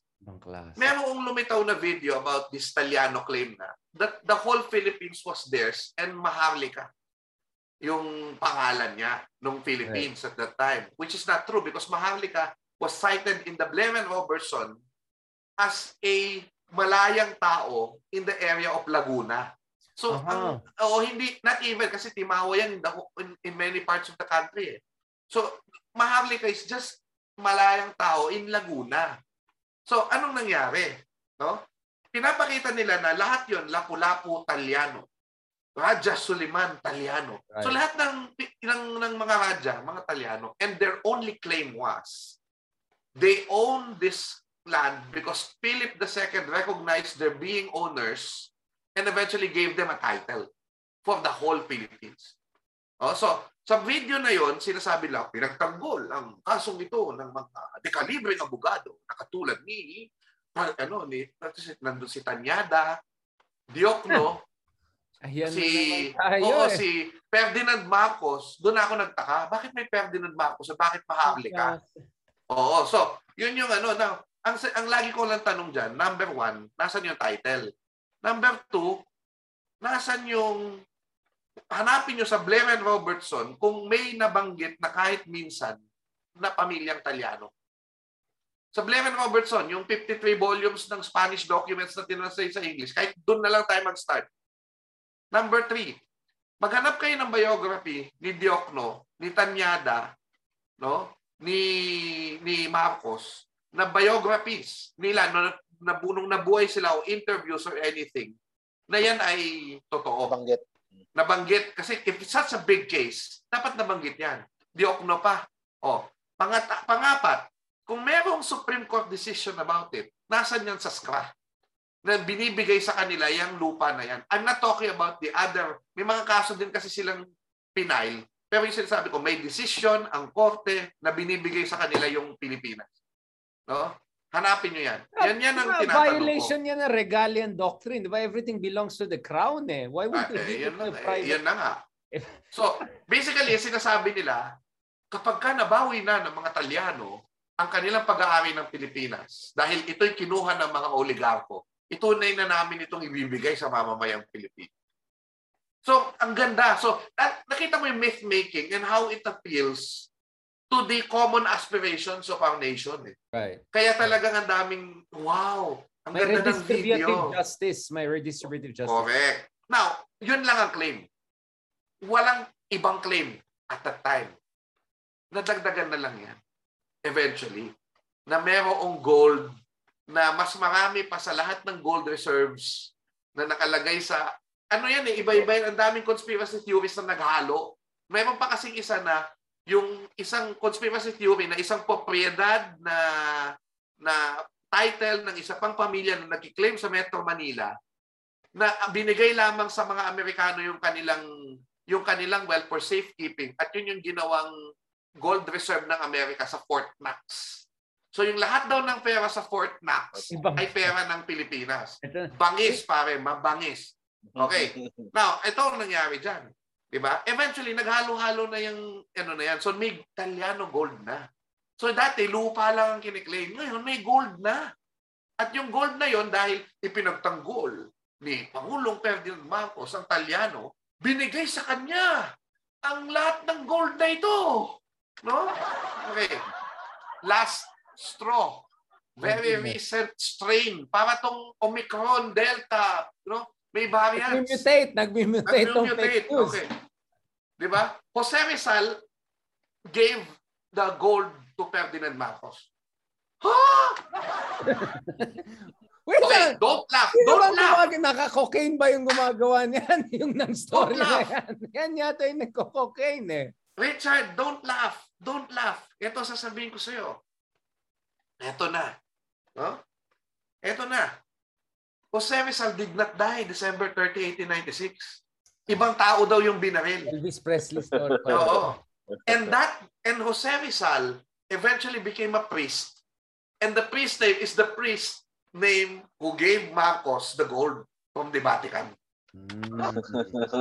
merong lumitaw na video about this Talyano claim na that the whole Philippines was theirs and Maharlika yung pangalan niya nung Philippines at that time, which is not true because Maharlika was cited in the Blair and Robertson as a malayang tao in the area of Laguna. So, hindi, not even, kasi Timawa yan in many parts of the country. Eh. So, Maharlika is just malayang tao in Laguna. So, anong nangyari? No? Pinapakita nila na lahat yon Lapu-Lapu, Talyano. Raja Suliman, Talyano. Right. So, lahat ng mga Raja, mga Talyano, and their only claim was, they own this land because Philip II recognized their being owners and eventually gave them a title for the whole Philippines. Oh, so, sa video na yon sinasabi lang, pinagtanggol ang kasong ito ng mga dekalibreng abogado na katulad ni, nandun si Tanyada, Diokno, si Ferdinand Marcos, doon ako nagtaka, bakit may Ferdinand Marcos at bakit Maharlika? Oo, so, yun yung na, ang lagi ko lang tanong dyan, number one, nasan yung title? Number two, nasan yung, hanapin nyo sa Blair and Robertson kung may nabanggit na kahit minsan na pamilyang Talyano. Sa Blair and Robertson, yung 53 volumes ng Spanish documents na tinranslate sa English, kahit doon na lang tayo mag-start. Number three, maghanap kayo ng biography ni Diokno, ni Tanyada, no? ni Marcos, na biographies nila nung nabuhay sila o interviews or anything na yan ay totoo. Nabanggit. Kasi if it's such a big case, dapat nabanggit yan. Diokno pa. O, pangapat, kung merong Supreme Court decision about it, nasan yan sa SCRA? Na binibigay sa kanila yung lupa na yan. I'm not talking about the other. May mga kaso din kasi silang pinail. Pero yung sinasabi ko, may decision ang korte na binibigay sa kanila yung Pilipinas. No? Hanapin nyo yan. Yan ang tinatanong ko. Violation yan ng Regalian Doctrine. Diba? Everything belongs to the crown eh. Why would you give it to the private? Yan na nga. So, basically, sinasabi nila, kapag ka nabawi na ng mga Talyano, ang kanilang pag-aari ng Pilipinas, dahil ito'y kinuha ng mga oligarko, itunay na namin itong ibibigay sa mamamayang Pilipinas. So, ang ganda. So, nakita mo yung myth-making and how it appeals to the common aspirations of our nation. Eh. Right. Kaya talagang ang daming, wow, ang ganda ng video. May redistributive justice. Correct. Now, yun lang ang claim. Walang ibang claim at that time. Nadagdagan na lang yan, eventually, na merong gold na mas marami pa sa lahat ng gold reserves na nakalagay sa, iba-iba yan, ang daming conspiracy theories na naghalo. Mayroon pa kasing isa na, yung isang conspiracy theory na isang propriedad na title ng isa pang pamilya na nagki-claim sa Metro Manila na binigay lamang sa mga Amerikano yung kanilang wealth for safekeeping at yun yung ginawang gold reserve ng Amerika sa Fort Knox. So yung lahat daw ng pera sa Fort Knox ay pera ng Pilipinas. Bangis pare, mabangis. Okay. Now, ito ang nangyari diyan. Diba? Eventually, naghalo-halo na yung yan. So, may Talyano gold na. So, dati, lupa lang ang kiniklaim. Ngayon, may gold na. At yung gold na yon dahil ipinagtanggol ni Pangulong Ferdinand Marcos, ang Talyano, binigay sa kanya ang lahat ng gold na ito. No? Okay. Last straw. Very recent strain. Para tong Omicron Delta. No? May variants. Nag-mutate. Okay. Diba? Jose Rizal gave the gold to Ferdinand Marcos. Huh? Okay, don't laugh. Don't laugh. Naka-cocaine ba yung gumagawa niyan? Yung nang-story na yan. Yan yata yung nagko-cocaine eh. Richard, don't laugh. Don't laugh. Ito sasabihin ko sa'yo. Ito na. Huh? Ito na. Jose Rizal did not die December 30, 1896. Ibang tao daw yung binaril. Elvis Presley story. Oo. And Jose Rizal eventually became a priest. And the priest name is the priest name who gave Marcos the gold from the Vatican.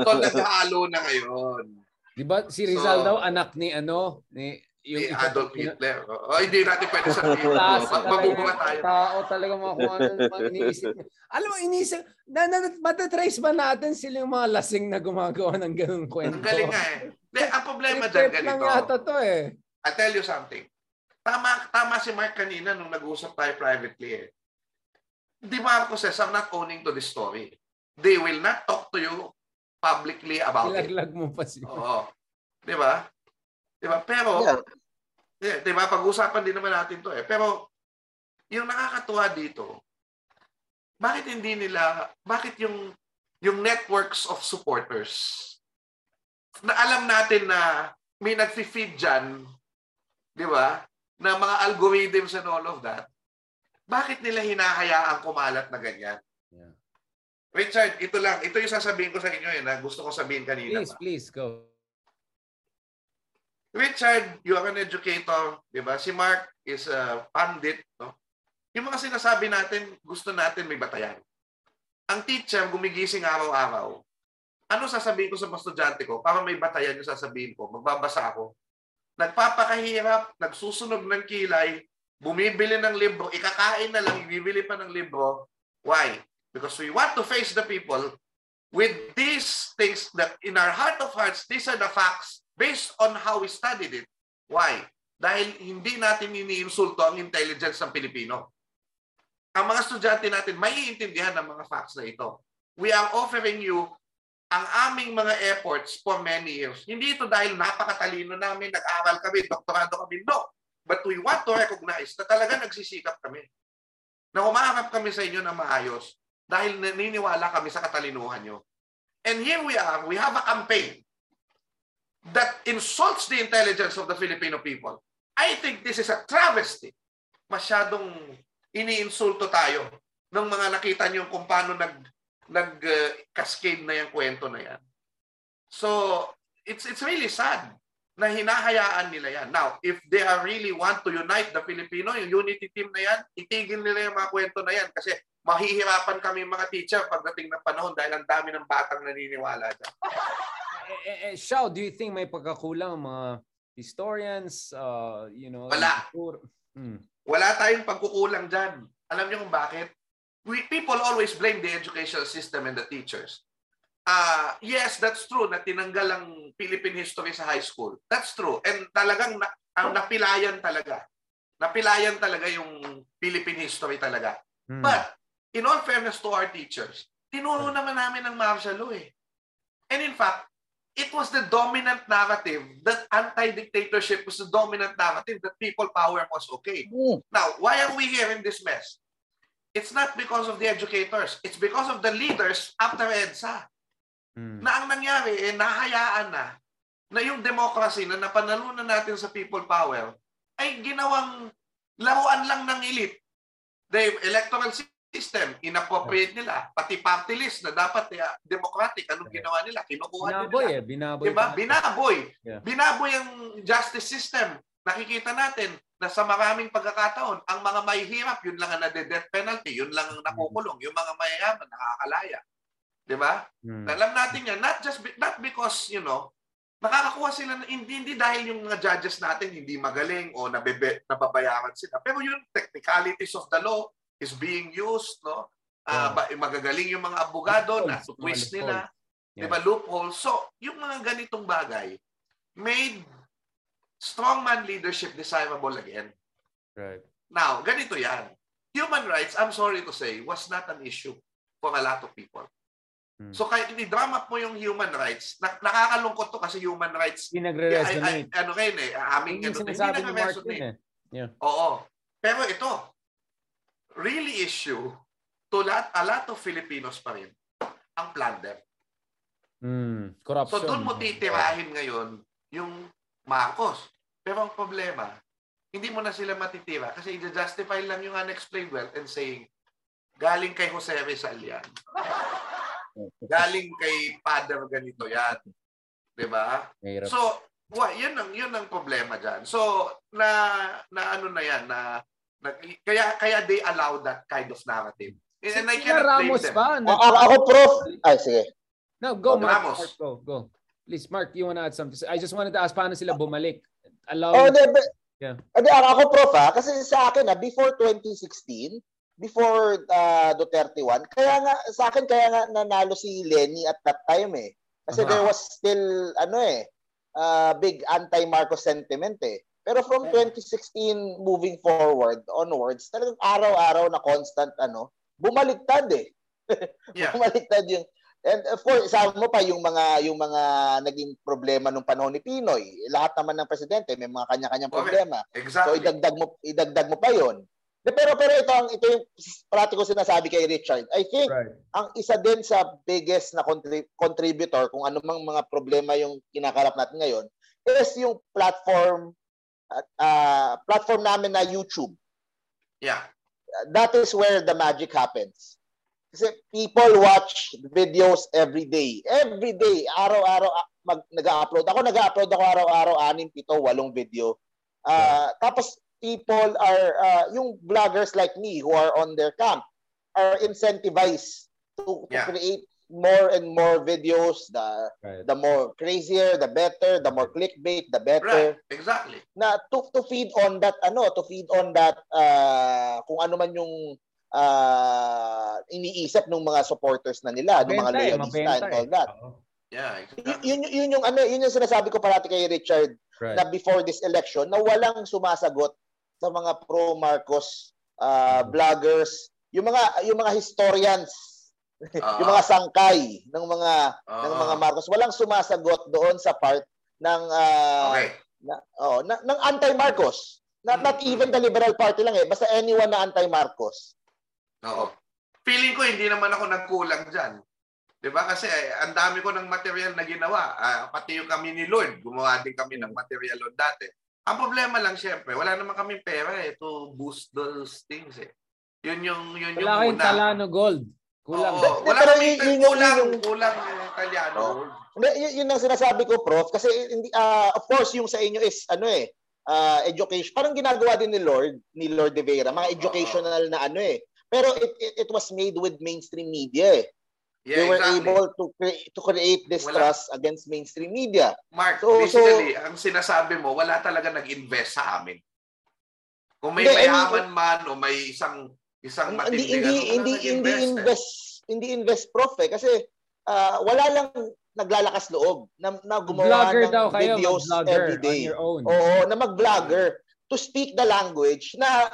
So naghalo na ngayon. Diba si Rizal daw anak ni ni Adolf Hitler. Oh, hindi natin pwede sabihin. Magugulat tayo. Tao talaga makuha ng iniisip niya. Alam mo, matatrace ba natin sila yung mga lasing na gumagawa ng ganung kwento? Ang galing nga eh. De, ang problema dyan ganito. Lang yata to eh. I'll tell you something. Tama si Mark kanina nung nag-uusap tayo privately eh. the Marcoses are not owning to this story. They will not talk to you publicly about it. Ilaglag mo pa siya. Oo. Diba? Diba? Pero, yeah. Diba? Pag-usapan din naman natin to eh. Pero, yung nakakatuwa dito, bakit hindi nila, bakit yung networks of supporters na alam natin na may nag-feed dyan, di ba, na mga algorithms and all of that, bakit nila hinahayaang kumalat na ganyan? Yeah. Richard, ito lang. Ito yung sasabihin ko sa inyo eh, na gusto ko sabihin kanina. Please, please, go. Richard, you are an educator, di ba? Si Mark is a pundit, no? Yung mga sinasabi natin, gusto natin may batayan. Ang teacher, gumigising araw-araw. Ano sasabihin ko sa mga estudyante ko? Para may batayan yung sasabihin ko. Magbabasa ako. Nagpapakahirap, nagsusunog ng kilay, bumibili ng libro, ikakain na lang, bibili pa ng libro. Why? Because we want to face the people with these things that in our heart of hearts, these are the facts based on how we studied it. Why? Dahil hindi natin iniinsulto ang intelligence ng Pilipino. Ang mga estudyante natin, maiintindihan ang mga facts na ito. We are offering you ang aming mga efforts for many years. Hindi ito dahil napakatalino namin, nag-aral kami, doktorado kami. No. But we want to recognize na talaga nagsisikap kami. Na humaharap kami sa inyo na maayos dahil naniniwala kami sa katalinuhan nyo. And here we are. We have a campaign that insults the intelligence of the Filipino people. I think this is a travesty. Masyadong iniinsulto tayo ng mga nakita nyo kung paano nag-cascade na yung kwento na yan. So, it's really sad na hinahayaan nila yan. Now, if they are really want to unite the Filipino, yung unity team na yan, itigil nila yung mga kwento na yan kasi mahihirapan kami mga teacher pagdating ng panahon dahil ang dami ng batang naniniwala dyan. Shao, do you think may pagkakulang mga historians? Wala. Wala tayong pagkukulang dyan. Alam niyo kung bakit? People always blame the educational system and the teachers. Yes, that's true na tinanggal ang Philippine history sa high school. That's true. And talagang napilayan talaga. Napilayan talaga yung Philippine history talaga. Hmm. But, in all fairness to our teachers, tinuro naman namin ang martial law eh. And in fact, it was the dominant narrative that anti-dictatorship was the dominant narrative that people power was okay. Hmm. Now, why are we here in this mess? It's not because of the educators. It's because of the leaders after EDSA. Mm. Na ang nangyari, nahayaan na yung democracy na napanalunan natin sa people power ay ginawang laruan lang ng elite. The electoral system, inappropriate nila. Pati party list na dapat democratic. Anong ginawa nila? Kinukuha nila. Eh. Binaboy. Diba? Binaboy. Yeah. Binaboy ang justice system. Nakikita natin na sa maraming pagkakataon, ang mga may hirap, yun lang ang nade-death penalty, yun lang ang nakukulong, yung mga mayayaman, nakakalaya. Diba? Hmm. Alam natin yan, not because, you know, nakakakuha sila, hindi dahil yung mga judges natin hindi magaling o nababayaran sila. Pero yung technicalities of the law is being used, no? Magagaling yung mga abogado, na-twist nila. Yeah. Diba? Loophole. So, yung mga ganitong bagay, made strongman leadership desirable again. Right. Now, ganito yan. Human rights, I'm sorry to say, was not an issue for a lot of people. Hmm. So, kahit i-drama mo yung human rights, nakakalungkot to kasi human rights. Hindi nagre-resonate. Ano kayo eh, aming ganun. Hindi nagre-resonate. Yeah. Oo. Pero ito, really issue to a lot of Filipinos pa rin, ang plunder. Hmm. Corruption. So, doon mo titirahin ngayon yung Marcos. Pero ang problema, hindi mo na sila matitira kasi i-justify lang yung unexplained wealth and saying, galing kay Jose Rizal yan. Galing kay Padre ganito yan. Diba? So, yun ang problema dyan. So, kaya they allow that kind of narrative. And I cannot blame them. Ako, Prof. Ay, sige. No, go, Marcos. Go. Please, Mark, you want to add something? I just wanted to ask paano sila bumalik. Ako, Prof, kasi sa akin, before 2016, before Duterte 1, kaya nga nanalo si Lenny at that time eh. Kasi there was still, big anti-Marcos sentiment eh. Pero from 2016 moving forward, onwards, talagang araw-araw na constant, bumaliktad eh. Yeah. Bumaliktad yung, and of course isama mo pa yung mga naging problema nung panahon ni Pinoy. Lahat naman ng presidente may mga kanya-kanyang problema. Exactly. So idagdag mo pa 'yon. Pero ito yung practical sinasabi kay Richard. I think ang isa din sa biggest na contributor kung anumang mga problema yung kinakarap natin ngayon is yung platform namin na YouTube. Yeah. That is where the magic happens. Kasi people watch videos every day. Every day, araw-araw nag-upload. Ako araw-araw 6, 7, 8 video. Tapos people are yung bloggers like me who are on their camp are incentivized to create more and more videos. The more crazier, the better. The more clickbait, the better. Right. Exactly. Na to feed on that kung ano man yung iniisip ng mga supporters na nila, ng mga loyalista and all that. Yeah, exactly. Yun yung sinasabi ko parati kay Richard na before this election na walang sumasagot sa mga pro Marcos bloggers, yung mga historians, yung mga sangkay ng mga Marcos, walang sumasagot doon sa part ng ng anti-Marcos. Not even the Liberal Party lang eh, basta anyone na anti-Marcos. Oo. Feeling ko hindi naman ako nagkulang diyan. 'Di ba? Kasi ang dami ko ng material na ginawa. Pati yung kami ni Lord, gumawa din kami ng material on dati. Ang problema lang syempre, wala naman kaming pera eh to boost those things eh. Yun yung wala yung Talano Gold. Kulang. Oo, wala kaming kulang ng Talano Gold. Yun ang sinasabi ko, Prof, kasi of course yung sa inyo is education. Parang ginagawa din ni Lord De Vera, mga educational na Pero it was made with mainstream media. Yeah, they were able to create this trust against mainstream media. Mark, basically, ang sinasabi mo, wala talaga nag-invest sa amin. Kung may mayaman man o may isang matinding hindi invest Prof eh, kasi wala lang naglalakas loob na gumawa ng videos every day. Oo, na mag-vlogger to speak the language na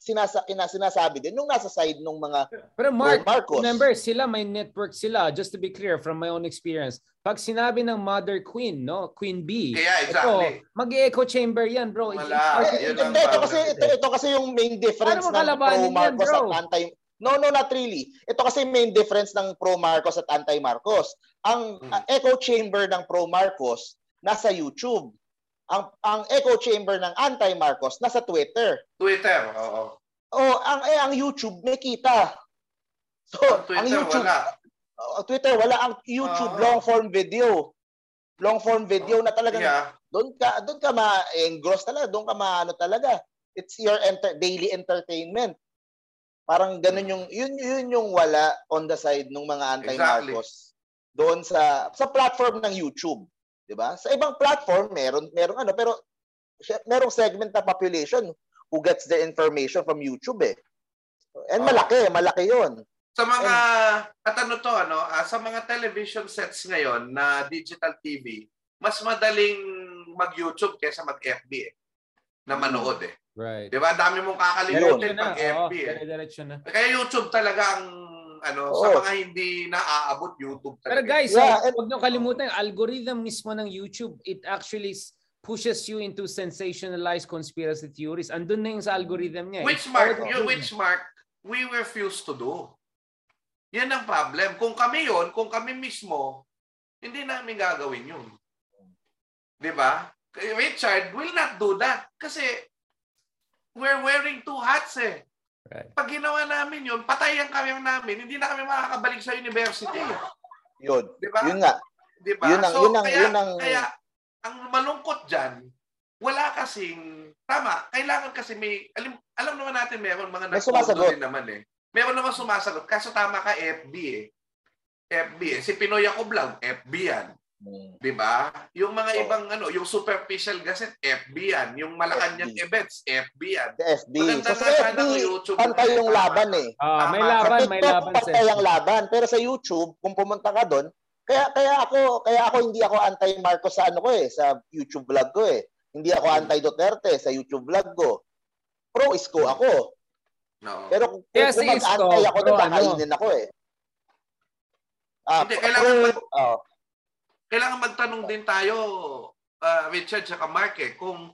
sinasabi din nung nasa side nung mga Pero Marcos. Remember, sila may network sila. Just to be clear from my own experience, pag sinabi ng Mother Queen, no, Queen B, exactly. Mag-echo chamber yan, bro. Ito kasi yung main difference ng pro Marcos at anti. No, not really. Ito kasi main difference ng pro Marcos at anti Marcos. Ang echo chamber ng pro Marcos nasa YouTube. Ang echo chamber ng anti Marcos nasa Twitter. Oo. Oh, ang YouTube may kita. So, ang YouTube wala. Twitter wala, ang YouTube long form video na talaga doon ka ma-engross talaga, doon ka maano talaga. It's your daily entertainment. Parang ganun yung yun yung wala on the side ng mga anti-Marcos doon sa platform ng YouTube, 'di ba? Sa ibang platform meron pero merong segment na population who gets the information from YouTube eh. And malaki 'yon. Sa mga sa mga television sets ngayon na digital TV, mas madaling mag-YouTube kaysa mag-FB eh, na manood eh. Right. 'Di ba? Dami mong kakalimutan pag FB. Kaya YouTube talaga ang sa mga hindi naaabot, YouTube talaga. Pero guys, huwag niyo kalimutan, algorithm mismo ng YouTube, it actually pushes you into sensationalized conspiracy theories. Andun na yung sa algorithm niya. Which, Mark, we refuse to do. Yan ang problem. Kung kami mismo, hindi namin gagawin yun. 'Di ba? Richard will not do that kasi we're wearing two hats eh. Right. Pag ginawa namin yun, patayan kami namin, hindi na kami makakabalik sa university. Yun. Diba? Yun nga. Diba? Kaya ang malungkot dyan, wala kasing, tama, kailangan kasi may, alam naman natin meron mga nagkondo din naman eh. Meron naman sumasagot. Kaso tama ka, FB eh. FB eh. Si Pinoy Ako Vlog, FB yan. Diba? Yung mga ibang yung superficial gazette, FB yan. Yung Malacanang events, FB yan. FB. Maganda so, sa FB, YouTube, pantay yung laban eh. May laban. Pantay ang laban. Pero sa YouTube, kung pumunta ka doon, kaya ako hindi ako anti-Marcos sa sa YouTube vlog ko eh. Hindi ako anti-Duterte sa YouTube vlog ko. Pro-isko ako. No. Pero kung mag-antay ako na pakainin ako eh. Hindi, kailangan magtanong din tayo, Richard saka Mark eh, kung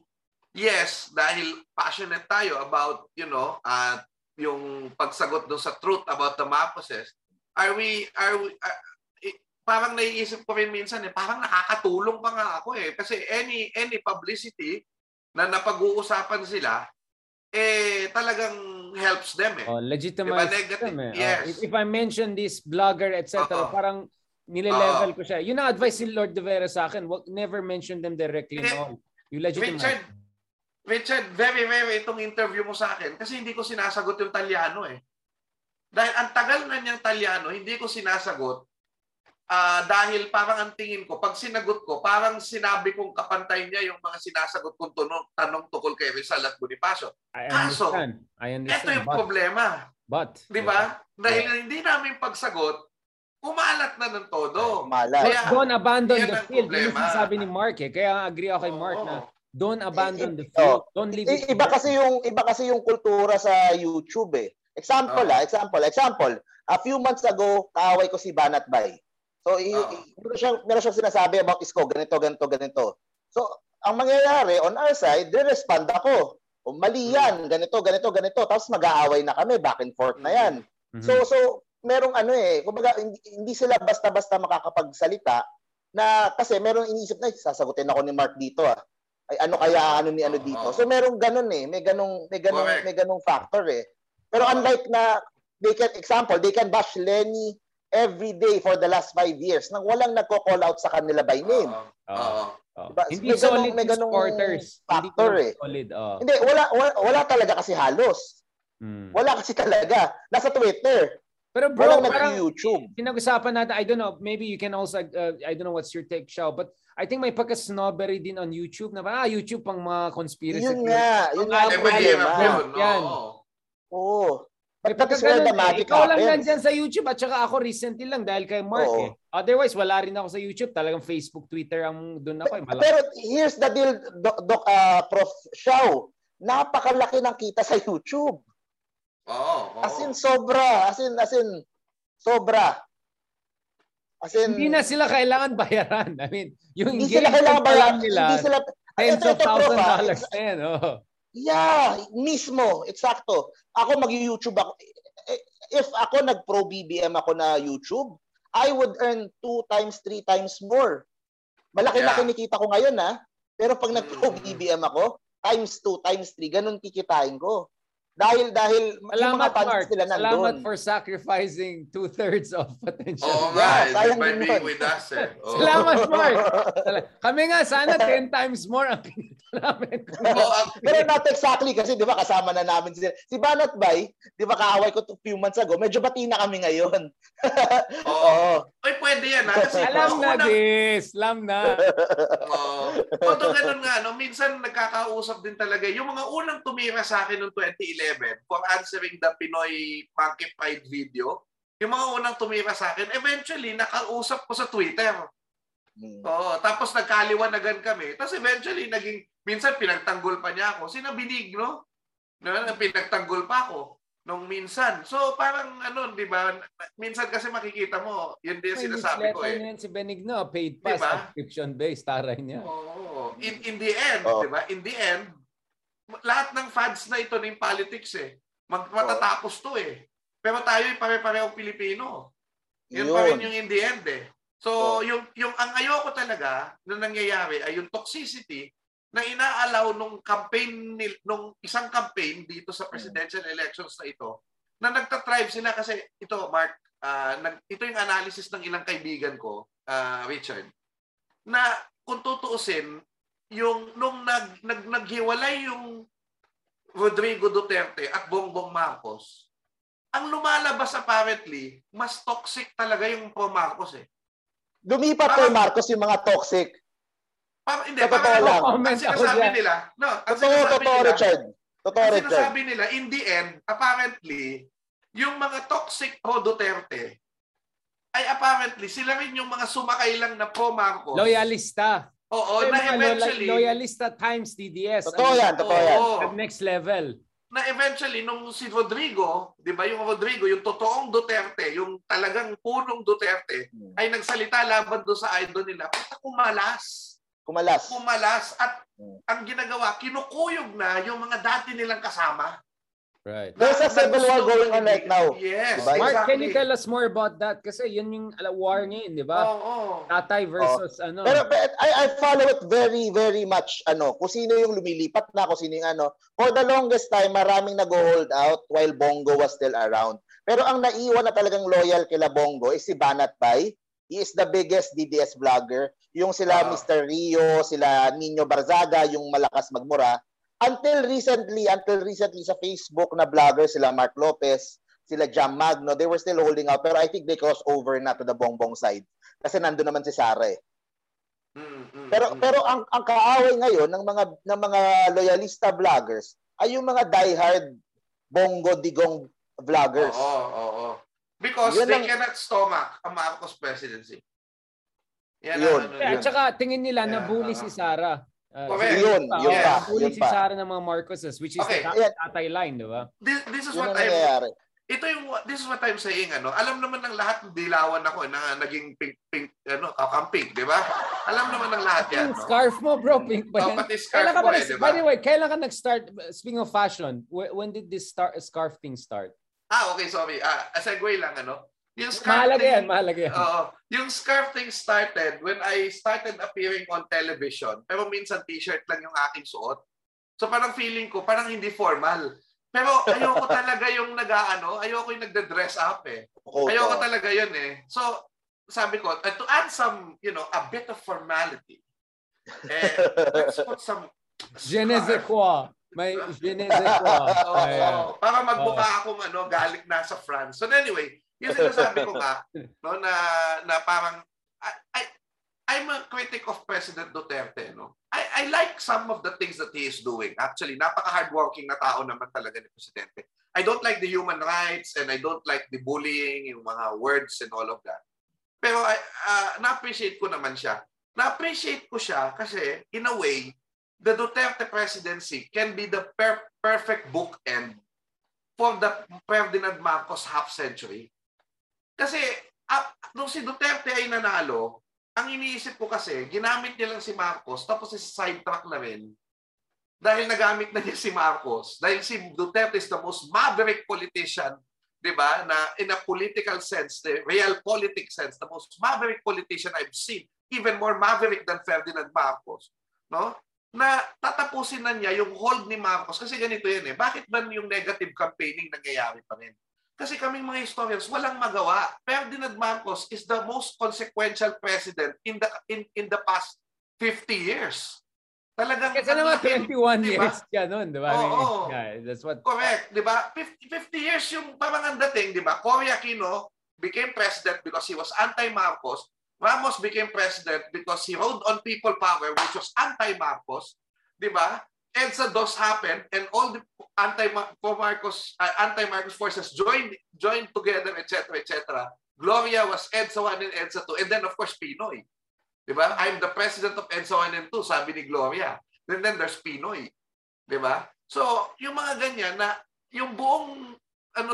yes, dahil passionate tayo about, you know, at yung pagsagot doon sa truth about the Mapuches, parang naiisip ko rin minsan eh, parang nakakatulong pa nga ako eh. Kasi any publicity na napag-uusapan sila, eh talagang helps them eh. Oh, legitimate them eh. Yes. Oh, if I mention this blogger, etc., parang nile-level ko siya. Yun ang advice ni Lord de Vera sa akin, never mention them directly now. You legitimate. Richard, very, very itong interview mo sa akin kasi hindi ko sinasagot yung Talyano eh. Dahil ang tagal na niyang Talyano, hindi ko sinasagot dahil parang ang tingin ko, pag sinagot ko, parang sinabi kong kapantay niya yung mga sinasagot kong tanong tukol kay Rizal at Bonifacio. Kaso, ito yung problema. Di ba? Dahil hindi namin pagsagot, kumalat na ng todo. Kaya, don't abandon the field. Yun yung sabi ni Mark eh. Kaya agree ako kay Mark na don't abandon the field. Don't leave it. Iba kasi yung kultura sa YouTube eh. Example. A few months ago, kaaway ko si Banat Bay. So, meron siyang sinasabi about isko, ganito. So, ang mangyayari, on our side, re-respond ako. O, mali yan, ganito. Tapos mag-aaway na kami, back and forth na yan. So, merong ano eh, kumbaga, hindi sila basta-basta makakapagsalita na kasi merong iniisip na, sasagutin ako ni Mark dito ah. Ay, ano dito. So merong ganun eh, may ganung factor eh. Pero unlike na, they can bash Lenny every day for the last 5 years nang walang nagko-call out sa kanila by name. Diba? Hindi solid supporters. Factor hindi solid. Hindi, wala talaga kasi halos. Wala kasi talaga. Nasa Twitter. Pero bro, parang pinag-usapan natin, I don't know, maybe you can also, I don't know what's your take, Xiao, but I think may pagka-snobbery din on YouTube na parang, YouTube pang mga conspiracy. Yun nga. Oo. But that is where the magic happens. Ikaw lang nandyan sa YouTube at saka ako recently lang dahil kay Mark eh. Otherwise, wala rin ako sa YouTube. Talagang Facebook, Twitter ang doon ako eh. Pero here's the deal, Doc Prof. Xiao. Napakalaki ng kita sa YouTube. As in, sobra. Hindi na sila kailangan bayaran. I mean, yung hindi sila kailangan bayaran nila. Tens of thousands dollars na yan. Yeah, mismo. Eksakto. Ako mag-YouTube ako. If ako nag-pro BBM ako na YouTube, I would earn 2 times, 3 times more. Malaki na kinikita ko ngayon ha. Pero pag nag-pro BBM ako, times 2, times 3, ganun kikitain ko. Dahil yung mga fans nila nandun. Salamat for sacrificing 2/3 of potential. Oh right, by being with us. Salamat Mark. Kami nga sana 10 times more ang pinito namin. Pero not exactly kasi di ba kasama na namin sila. Si Banat Bay, di ba kaaway ko few months ago, medyo batina kami ngayon. Ay pwede yan ha. Kasi alam na. Toto ganun nga, no? Minsan nagkakausap din talaga. Yung mga unang tumira sa akin noong 2011 for answering the Pinoy Monkey Pride video, yung mga unang tumira sa akin, eventually nakausap ko sa Twitter. Tapos nagkaliwanagan kami. Tapos eventually naging, minsan pinagtanggol pa niya ako. Sinabinig, no? Pinagtanggol pa ako nung minsan. So parang ano, di ba? Minsan kasi makikita mo, yun din sinasabi ko eh. Si Benigno, paid pa, diba? Subscription-based, taray niya. In the end, di ba? In the end, lahat ng fads na ito ng politics eh. Matatapos to eh. Pero tayo ay pare-parehong Pilipino. Yun pa rin yung in the end eh. So yung ang ayoko talaga na nangyayari ay yung toxicity na inaalaw nung campaign nung isang campaign dito sa presidential elections na ito na nagta-thrive sila kasi ito Mark, ito yung analysis ng ilang kaibigan ko, Richard, na kung tutuusin yung nung naghiwalay yung Rodrigo Duterte at Bongbong Marcos, ang lumalabas apparently mas toxic talaga yung pro Marcos eh. Lumipat kay Marcos yung mga toxic. Hindi, ang sinasabi nila, ang sinasabi nila, in the end, apparently, yung mga toxic pro Duterte ay apparently, sila rin yung mga sumakay lang na pro Marcos. Loyalista. Oo, na eventually. Loyalista times DDS. Totoo yan. At next level. na eventually nung si Rodrigo, 'di ba, yung Rodrigo, yung totoong Duterte, yung talagang punong Duterte, ay nagsalita laban do sa idol nila. Pata kumalas. Kumalas at ang ginagawa, kinukuyog na yung mga dati nilang kasama. Right. There's a civil war going on right now. Yes. Diba? Mark, exactly. Can you tell us more about that? Kasi yun yung war ngayon, di ba? Oo. Tatay versus ano. Pero I follow it very, very much. Ano, kung sino yung lumilipat na, kung sino yung ano. For the longest time, maraming nag-hold out while Bongo was still around. Pero ang naiwan na talagang loyal kila Bongo is si Banat Bay. He is the biggest DDS vlogger. Yung sila Mr. Rio, sila Nino Barzaga, yung malakas magmura. Until recently sa Facebook na vlogger sila Mark Lopez, sila Jam Magno, they were still holding out. Pero I think they cross over na to the Bongbong side. Kasi nandoon naman si Sare. Pero ang kaaway ngayon ng mga loyalista vloggers ay yung mga diehard Bongo Digong vloggers. Oo. Because yun they cannot stomach ang Marcos presidency. Yan. At saka tingin nila nabuli si Sara. Yun si Sara ng mga Marcoses, which is the tatay line, di ba? This is what I'm saying. Ano, alam naman ng lahat ng dilawan ako na naging pink ano, camping, di ba? Alam naman ng lahat yan. Scarf mo, bro, pink ba yan? Pati scarf mo, diba? By the way, kailan ka nag-start, speaking of fashion, when did this scarf thing start? Okay, sorry. Segue lang, ano? Mahalaga yan. Yung scarf thing started when I started appearing on television. Pero minsan t-shirt lang yung aking suot. So parang feeling ko, parang hindi formal. Pero ayoko talaga yung ayoko yung nagde-dress up eh. Ayoko talaga yun eh. So sabi ko, to add some, a bit of formality, let's put some je ne sais quoi. May je ne sais quoi. Para magbuka akong galing nasa France. So anyway, yung sinasabi ko ka, no, na parang, I'm a critic of President Duterte. No? I like some of the things that he is doing. Actually, napaka-hardworking na tao naman talaga ni Presidente. I don't like the human rights and I don't like the bullying, yung mga words and all of that. Pero na-appreciate ko naman siya. Na-appreciate ko siya kasi, in a way, the Duterte presidency can be the perfect bookend for the Ferdinand Marcos half-century. Kasi nung si Duterte ay nanalo, ang iniisip ko kasi, ginamit niya lang si Marcos tapos sidetrack na rin dahil nagamit na niya si Marcos. Dahil si Duterte is the most maverick politician, di ba, na in a political sense, the real politic sense, the most maverick politician I've seen, even more maverick than Ferdinand Marcos. No? Na tatapusin na niya yung hold ni Marcos. Kasi ganito yan eh. Bakit ba yung negative campaigning nangyayari pa rin? Kasi kaming mga historians, walang magawa. Ferdinand Marcos is the most consequential president in the past 50 years. Talagang kasi naman 21 years siya noon, di ba? Oo. That's what... Correct, di ba? 50 years yung parang ang dating, di ba? Cory Aquino became president because he was anti-Marcos. Ramos became president because he rode on people power, which was anti-Marcos, di ba? EDSA DOS happened and all the anti-Marcos forces joined together, etc., etc. Gloria was EDSA 1 and EDSA 2. And then, of course, Pinoy. Diba? I'm the president of EDSA 1 and 2, sabi ni Gloria. And then there's Pinoy. Diba? So, yung mga ganyan na yung buong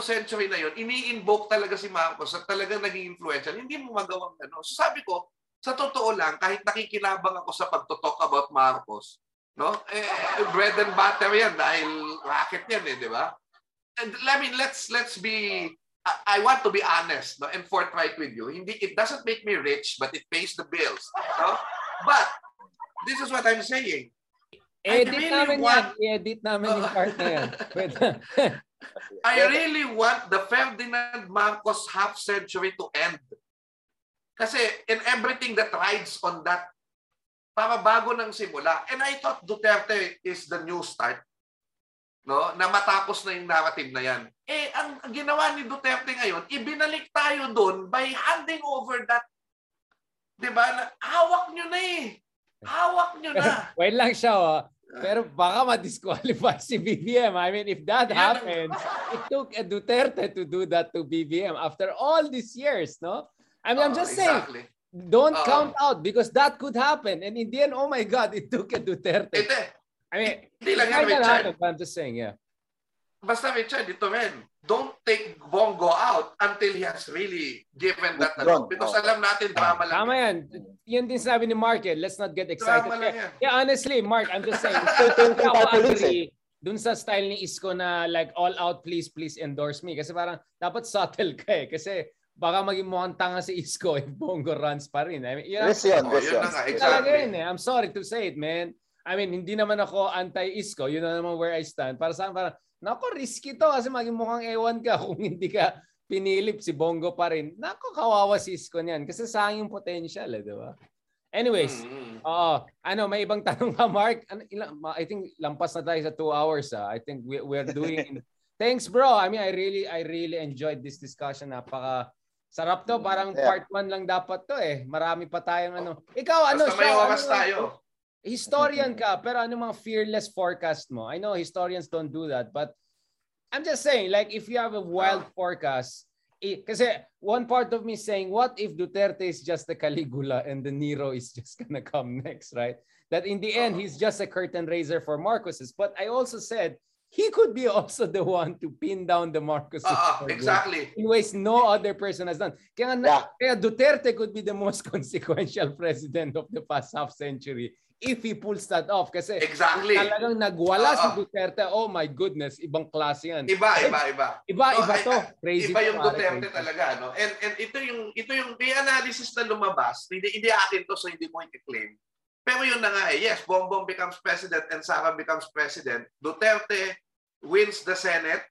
century na yun, ini-invoke talaga si Marcos at talagang naging influential. Hindi mo magawang ano. So, sabi ko, sa totoo lang, kahit nakikinabang ako sa pagtotalk about Marcos, no? Bread and butter yan dahil racket yan eh, di ba? And I mean, let's be, I want to be honest, no, and forthright with you. Hindi, it doesn't make me rich, but it pays the bills, no? But this is what I'm saying. Edit namin yung part na yan. I really want the Ferdinand Marcos half century to end. Kasi in everything that rides on that, para bago ng simula. And I thought Duterte is the new start. No? Na matapos na yung narrative na yan. Ang ginawa ni Duterte ngayon, ibinalik tayo doon by handing over that. Diba? Hawak nyo na eh. Hawak nyo na. Wait lang siya Pero baka ma-disqualify si BBM. I mean, if that happens, it took Duterte to do that to BBM after all these years, no? I mean, I'm just saying. Don't count out because that could happen. And in the end, oh my God, it took a Duterte. I mean, it can happen, but I'm just saying, yeah. Basta may try dito, men. Don't take Bongo out until he has really given that. Because alam natin, drama lang. Tama yan. Yun din sabi ni Mark, let's not get excited. Yeah, honestly, Mark, I'm just saying. Ako agree dun sa style ni Isko na like all out, please, please endorse me. Kasi parang dapat subtle ka eh. Kasi baka maging mukhang tanga si Isko if Bongo runs pa rin. I mean, yun yun. I'm sorry to say it, man. I mean, hindi naman ako anti-Isko. Yun na naman where I stand. Para saan, parang nako, risky to kasi maging mukhang ewan ka kung hindi ka pinilip si Bongo pa rin. Nako, kawawa si Isko niyan kasi sayang yung potential, eh, di ba? Anyways, ano, may ibang tanong ka, Mark? Ano, I think lampas na tayo sa 2 hours. I think we're doing... Thanks, bro. I mean, I really enjoyed this discussion. Napaka sarap to. Parang part 1 lang dapat to eh. Marami pa tayong ano. Ikaw, ano? Basta may oras tayo. Historian ka, pero ano mga fearless forecast mo? I know historians don't do that, but I'm just saying, like, if you have a wild forecast, kasi one part of me saying, what if Duterte is just the Caligula and the Nero is just gonna come next, right? That in the end, he's just a curtain raiser for Marcoses. But I also said, he could be also the one to pin down the Marcoses. Exactly. In ways no other person has done. Kaya Duterte could be the most consequential president of the past half century. If he pulls that off. Kasi talagang nagwala si Duterte. Oh my goodness, ibang klase yan. Iba to. Crazy. Iba yung Duterte talaga. No? And ito yung analysis na lumabas. Hindi atin to, so hindi mo i-claim. Pero yun na nga eh. Yes, Bongbong becomes president and Sara becomes president. Duterte wins the Senate.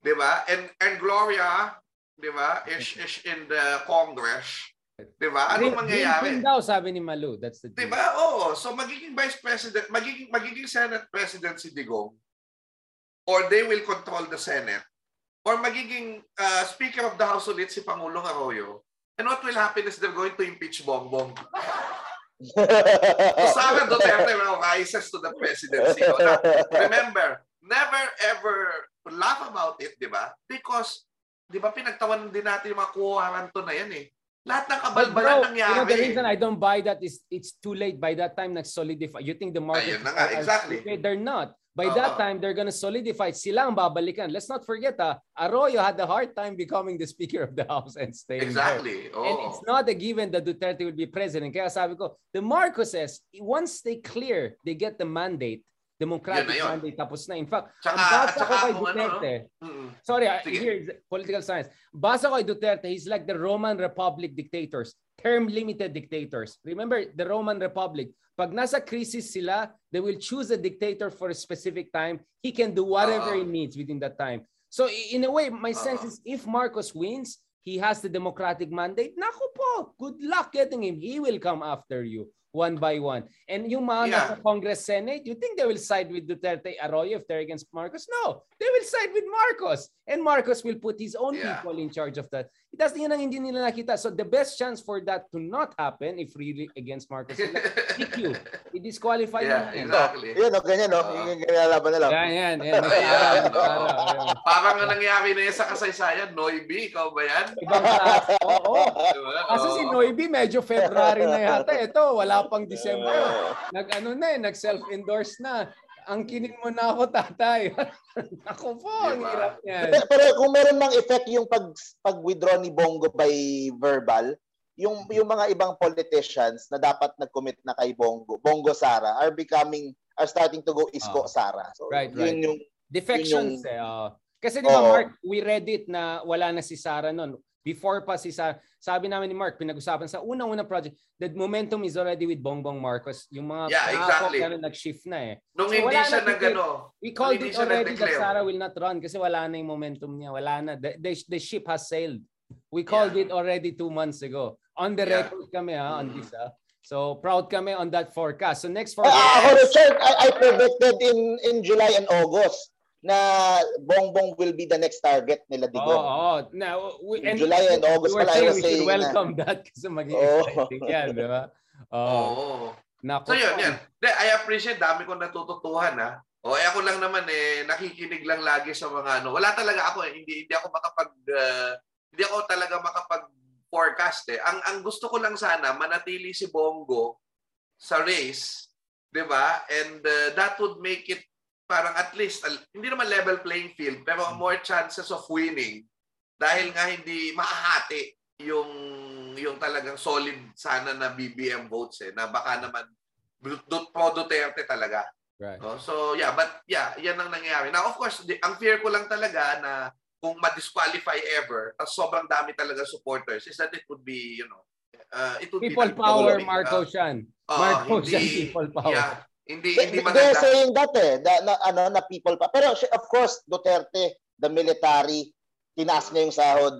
Diba? And Gloria, diba, is in the Congress. Diba? Anong mangyayari? Green daw, sabi ni Malu. That's the deal. Diba? Oo. So magiging vice president, magiging Senate president si Digong, or they will control the Senate, or magiging Speaker of the House ulit si Pangulong Arroyo. And what will happen is they're going to impeach Bongbong. So Sara Duterte now rises to the presidency. So now, remember, never ever laugh about it, diba? Because, diba, pinagtawan din natin yung mga kuharan to na yan eh. Lahat ng kabalbalan nangyari. You know, the reason I don't buy that is it's too late. By that time, nag-solidify. You think the market... Ayun na nga, exactly. They're not. By that time, they're gonna solidify. Sila ang babalikan. Let's not forget, Arroyo had a hard time becoming the Speaker of the House and staying there. Exactly. And it's not a given that Duterte will be president. Kaya sabi ko, the Marcoses, once they clear, they get the mandate, democratic mandate, tapos na. In fact, basa ko kay Duterte. Sorry, here's political science. Basa ko kay Duterte, he's like the Roman Republic dictators, term-limited dictators. Remember, the Roman Republic, pag nasa crisis sila, they will choose a dictator for a specific time. He can do whatever he needs within that time. So in a way, my sense is if Marcos wins, he has the democratic mandate. Naku po, good luck getting him. He will come after you. One by one. And yung mga nasa Congress, Senate, you think they will side with Duterte, Arroyo if they're against Marcos? No. They will side with Marcos. And Marcos will put his own people in charge of that. Yun ang hindi nila nakita. So the best chance for that to not happen if really against Marcos, DQ. I-disqualify na. Exactly. Yun, ganyan, no? Yung kinalaban na lang. Ganyan. Parang nangyari na yun sa kasaysayan. Noibi, ikaw ba yan? Ibang taas. Oo. Kasi si Noibi, medyo February na yata. Ito, wala pang December. Nag-self-endorse na. Angkinin mo na ako, tatay. Ako po, ang hirap niyan. Pero kung meron mang effect yung pag-withdraw ni Bongo by verbal, yung mga ibang politicians na dapat nag-commit na kay Bongo Sara are starting to go Isko Sara. So, right. Yung defections. Kasi di ba, Mark, we read it na wala na si Sara noon. Before pa si Sara, sabi namin ni Mark, pinag-usapan sa unang-unang project, that momentum is already with Bongbong Marcos. Yung mga ganun, nag-shift na eh. Nung so, hindi siya na gano'n. We called it already that Sara will not run kasi wala na yung momentum niya. Wala na. The ship has sailed. We called it already 2 months ago. On the record kami on this So proud kami on that forecast. So next forecast. I predicted in July and August na Bongbong will be the next target nila Digong. Now, in July and August pala yung saying na. Welcome that kasi maging exciting yan, di ba? So yun. I appreciate, dami kong natututuhan ako lang naman nakikinig lang lagi sa mga Wala talaga ako hindi ako talaga makapag-forecast Ang gusto ko lang sana, manatili si Bongo sa race, di ba? And that would make it parang at least, hindi naman level playing field, pero more chances of winning dahil nga hindi mahahati yung talagang solid sana na BBM votes eh, na baka naman pro Duterte talaga. Right. No? So yeah, but yeah, yan ang nangyayari. Now of course, ang fear ko lang talaga na kung ma-disqualify ever, sobrang dami talaga supporters, is that it would be, you know, it would people be power, Marcos yan. Marcos yan, people power. Yeah, hindi maganda. They're saying that eh, na people power. Pero of course, Duterte, the military, tinaas niya yung sahod.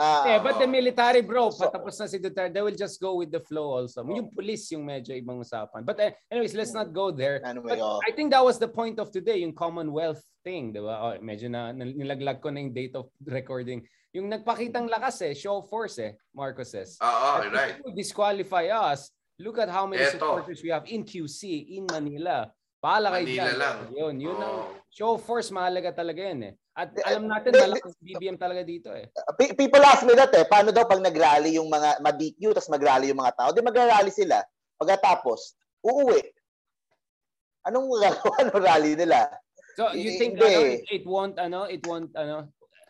Yeah, but the military, bro, patapos na si Duterte, they will just go with the flow also. Yung police yung medyo ibang usapan. But anyways, let's not go there. Anyway, I think that was the point of today, yung Commonwealth thing, diba? Medyo na nilaglag ko na yung date of recording. Yung nagpakitang lakas eh, show force eh, Marcos says. Right. If you disqualify us, look at how many supporters we have in QC, in Manila. Pahala kayo dyan. Yun ang show force, mahalaga talaga yun eh. At alam natin, malakas BBM talaga dito eh. People ask me that eh. Paano daw pag nag-rally yung mga ma-DQ tapos mag-rally yung mga tao? Di mag-rally sila. Pagkatapos, uuwi. Anong rally nila? So you think it won't.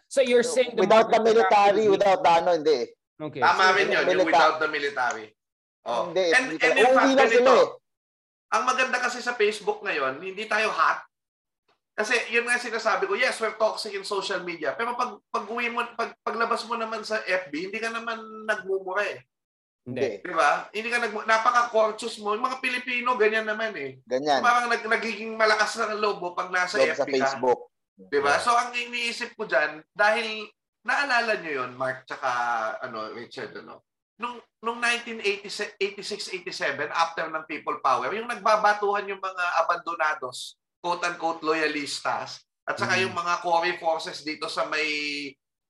So you're saying without the military, without the hindi eh. Okay. Tama rin yun, yung without the military. Hindi. And in fact, ganito. Ang maganda kasi sa Facebook ngayon, hindi tayo hot. Kasi yun nga sinasabi ko, yes, we're toxic in social media. Pero paglabas mo naman sa FB, hindi ka naman nagmumura eh. Hindi. Diba? Hindi ka napaka-conscious mo. Yung mga Pilipino, ganyan naman eh. Ganyan. Parang nagiging malakas na ng lobo pag nasa FB sa Facebook. Diba? Yeah. So ang iniisip ko dyan, dahil naalala nyo yun, Mark, tsaka Richard, Nung 1986-87, after ng People Power, yung nagbabatuhan yung mga abandonados, quote-unquote loyalistas, at saka yung mga Cory forces dito sa may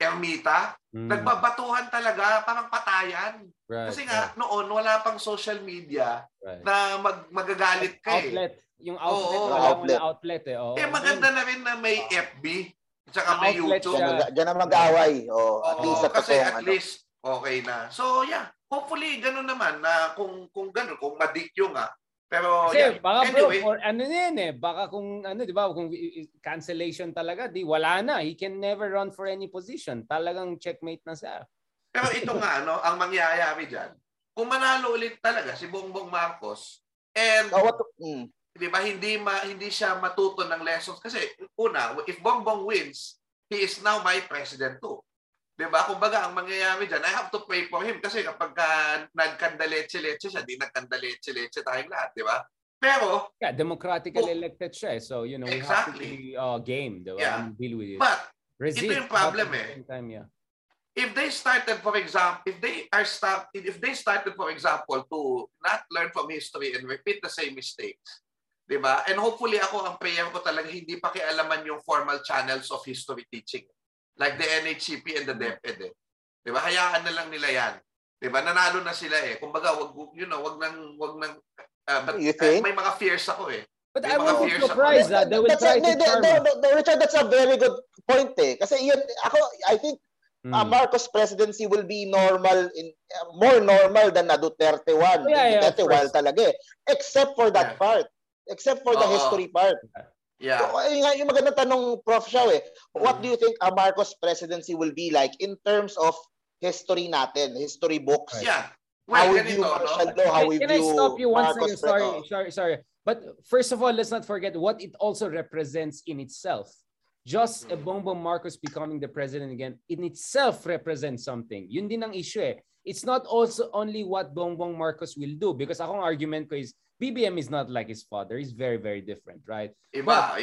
ermita, nagbabatuhan talaga, parang patayan. Right, kasi nga, noon, wala pang social media na magagalit ka eh. Outlet. Yung outlet. Oo, wala mong outlet eh. Oo. Eh, maganda na rin na may FB, at saka may YouTube. Diyan na mag-away. Kasi at least, okay na. So, yeah. Hopefully, gano'n naman na kung gano'n, kung madikyo nga. Pero kasi, yeah. Baka anyway, bro, or ano yun eh, baka kung ano, di ba, kung cancellation talaga, di wala na. He can never run for any position. Talagang checkmate na siya. Pero ito nga, ang mangyayari dyan, kung manalo ulit talaga si Bongbong Marcos, and di ba, hindi siya matuto ng lessons. Kasi una, if Bongbong wins, he is now my president too. Diba? Kumbaga, ang mangyayari dyan, I have to pray for him kasi kapag nagkandaletse-letse siya, di nagkandaletse-letse tayong lahat, diba? Pero... yeah, democratically elected siya, so, we have to be game, diba? Yeah. And deal with it. But, ito yung problem eh. Time, yeah. If they started, for example, to not learn from history and repeat the same mistakes, diba? And hopefully, ang prayer ko talaga, hindi pakialaman yung formal channels of history teaching. Like the NHCP and the DepEd eh. Diba? Hayaan na lang nila yan. Diba? Nanalo na sila eh. Kumbaga, wag nang may mga fears ako eh. But I won't be surprised that they will try to determine. Richard, that's a very good point eh. Kasi yun, I think Marcos' presidency will be normal, more normal than a Duterte one. Duterte one talaga eh. Except for that part. Except for the history part. Yeah. So, yung magandang tanong, Prof. Xiao, what do you think Marcos' presidency will be like in terms of history natin, history books? Yeah. Well, how we view martial law, how we view Marcos. Can I stop you once again? Sorry. But first of all, let's not forget what it also represents in itself. Just Bongbong Marcos becoming the president again in itself represents something. Yun din ang issue eh. It's not also only what Bongbong Marcos will do because akong argument ko is BBM is not like his father. He's very, very different, right? Iba.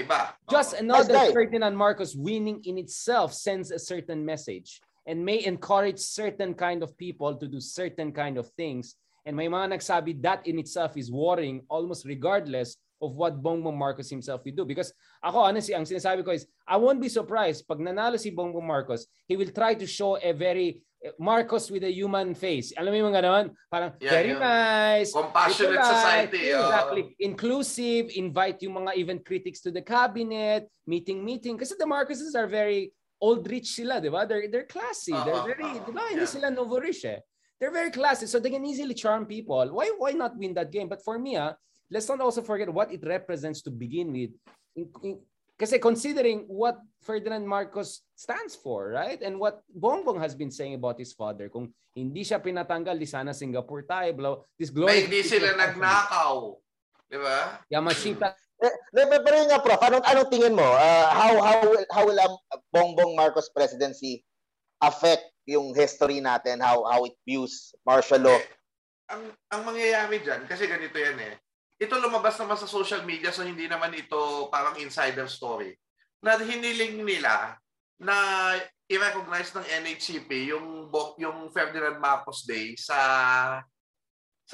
Just another Ferdinand Marcos winning in itself sends a certain message and may encourage certain kind of people to do certain kind of things. And may mga nagsabi that in itself is worrying almost regardless of what Bongbong Marcos himself will do. Because ako, honestly, ang sinasabi ko is, I won't be surprised pag nanalo si Bongbong Marcos, he will try to show a very... Marcos with a human face. Alam mo yung mga naman? Parang very nice. Compassionate society. Exactly. Inclusive. Invite yung mga even critics to the cabinet. Meeting. Kasi the Marcoses are very old rich sila, di ba? They're classy. They're very, di ba? Hindi sila nouveau rich eh. They're very classy. So they can easily charm people. Why not win that game? But for me, let's not also forget what it represents to begin with Kasi considering what Ferdinand Marcos stands for, right? And what Bongbong has been saying about his father, kung hindi siya pinatanggal, di sana Singapore tayo. Blow, this glory. Hindi sila nagnakaw. Di ba? Yamashita. Pero yun nga, Prof, anong tingin mo? How will Bongbong Marcos presidency affect yung history natin? How it views martial law? Ang mangyayari dyan, kasi ganito yan eh. Ito lumabas naman sa social media, so hindi naman ito parang insider story. Na hiniling nila na i-recognize ng NHCP yung Ferdinand Marcos Day sa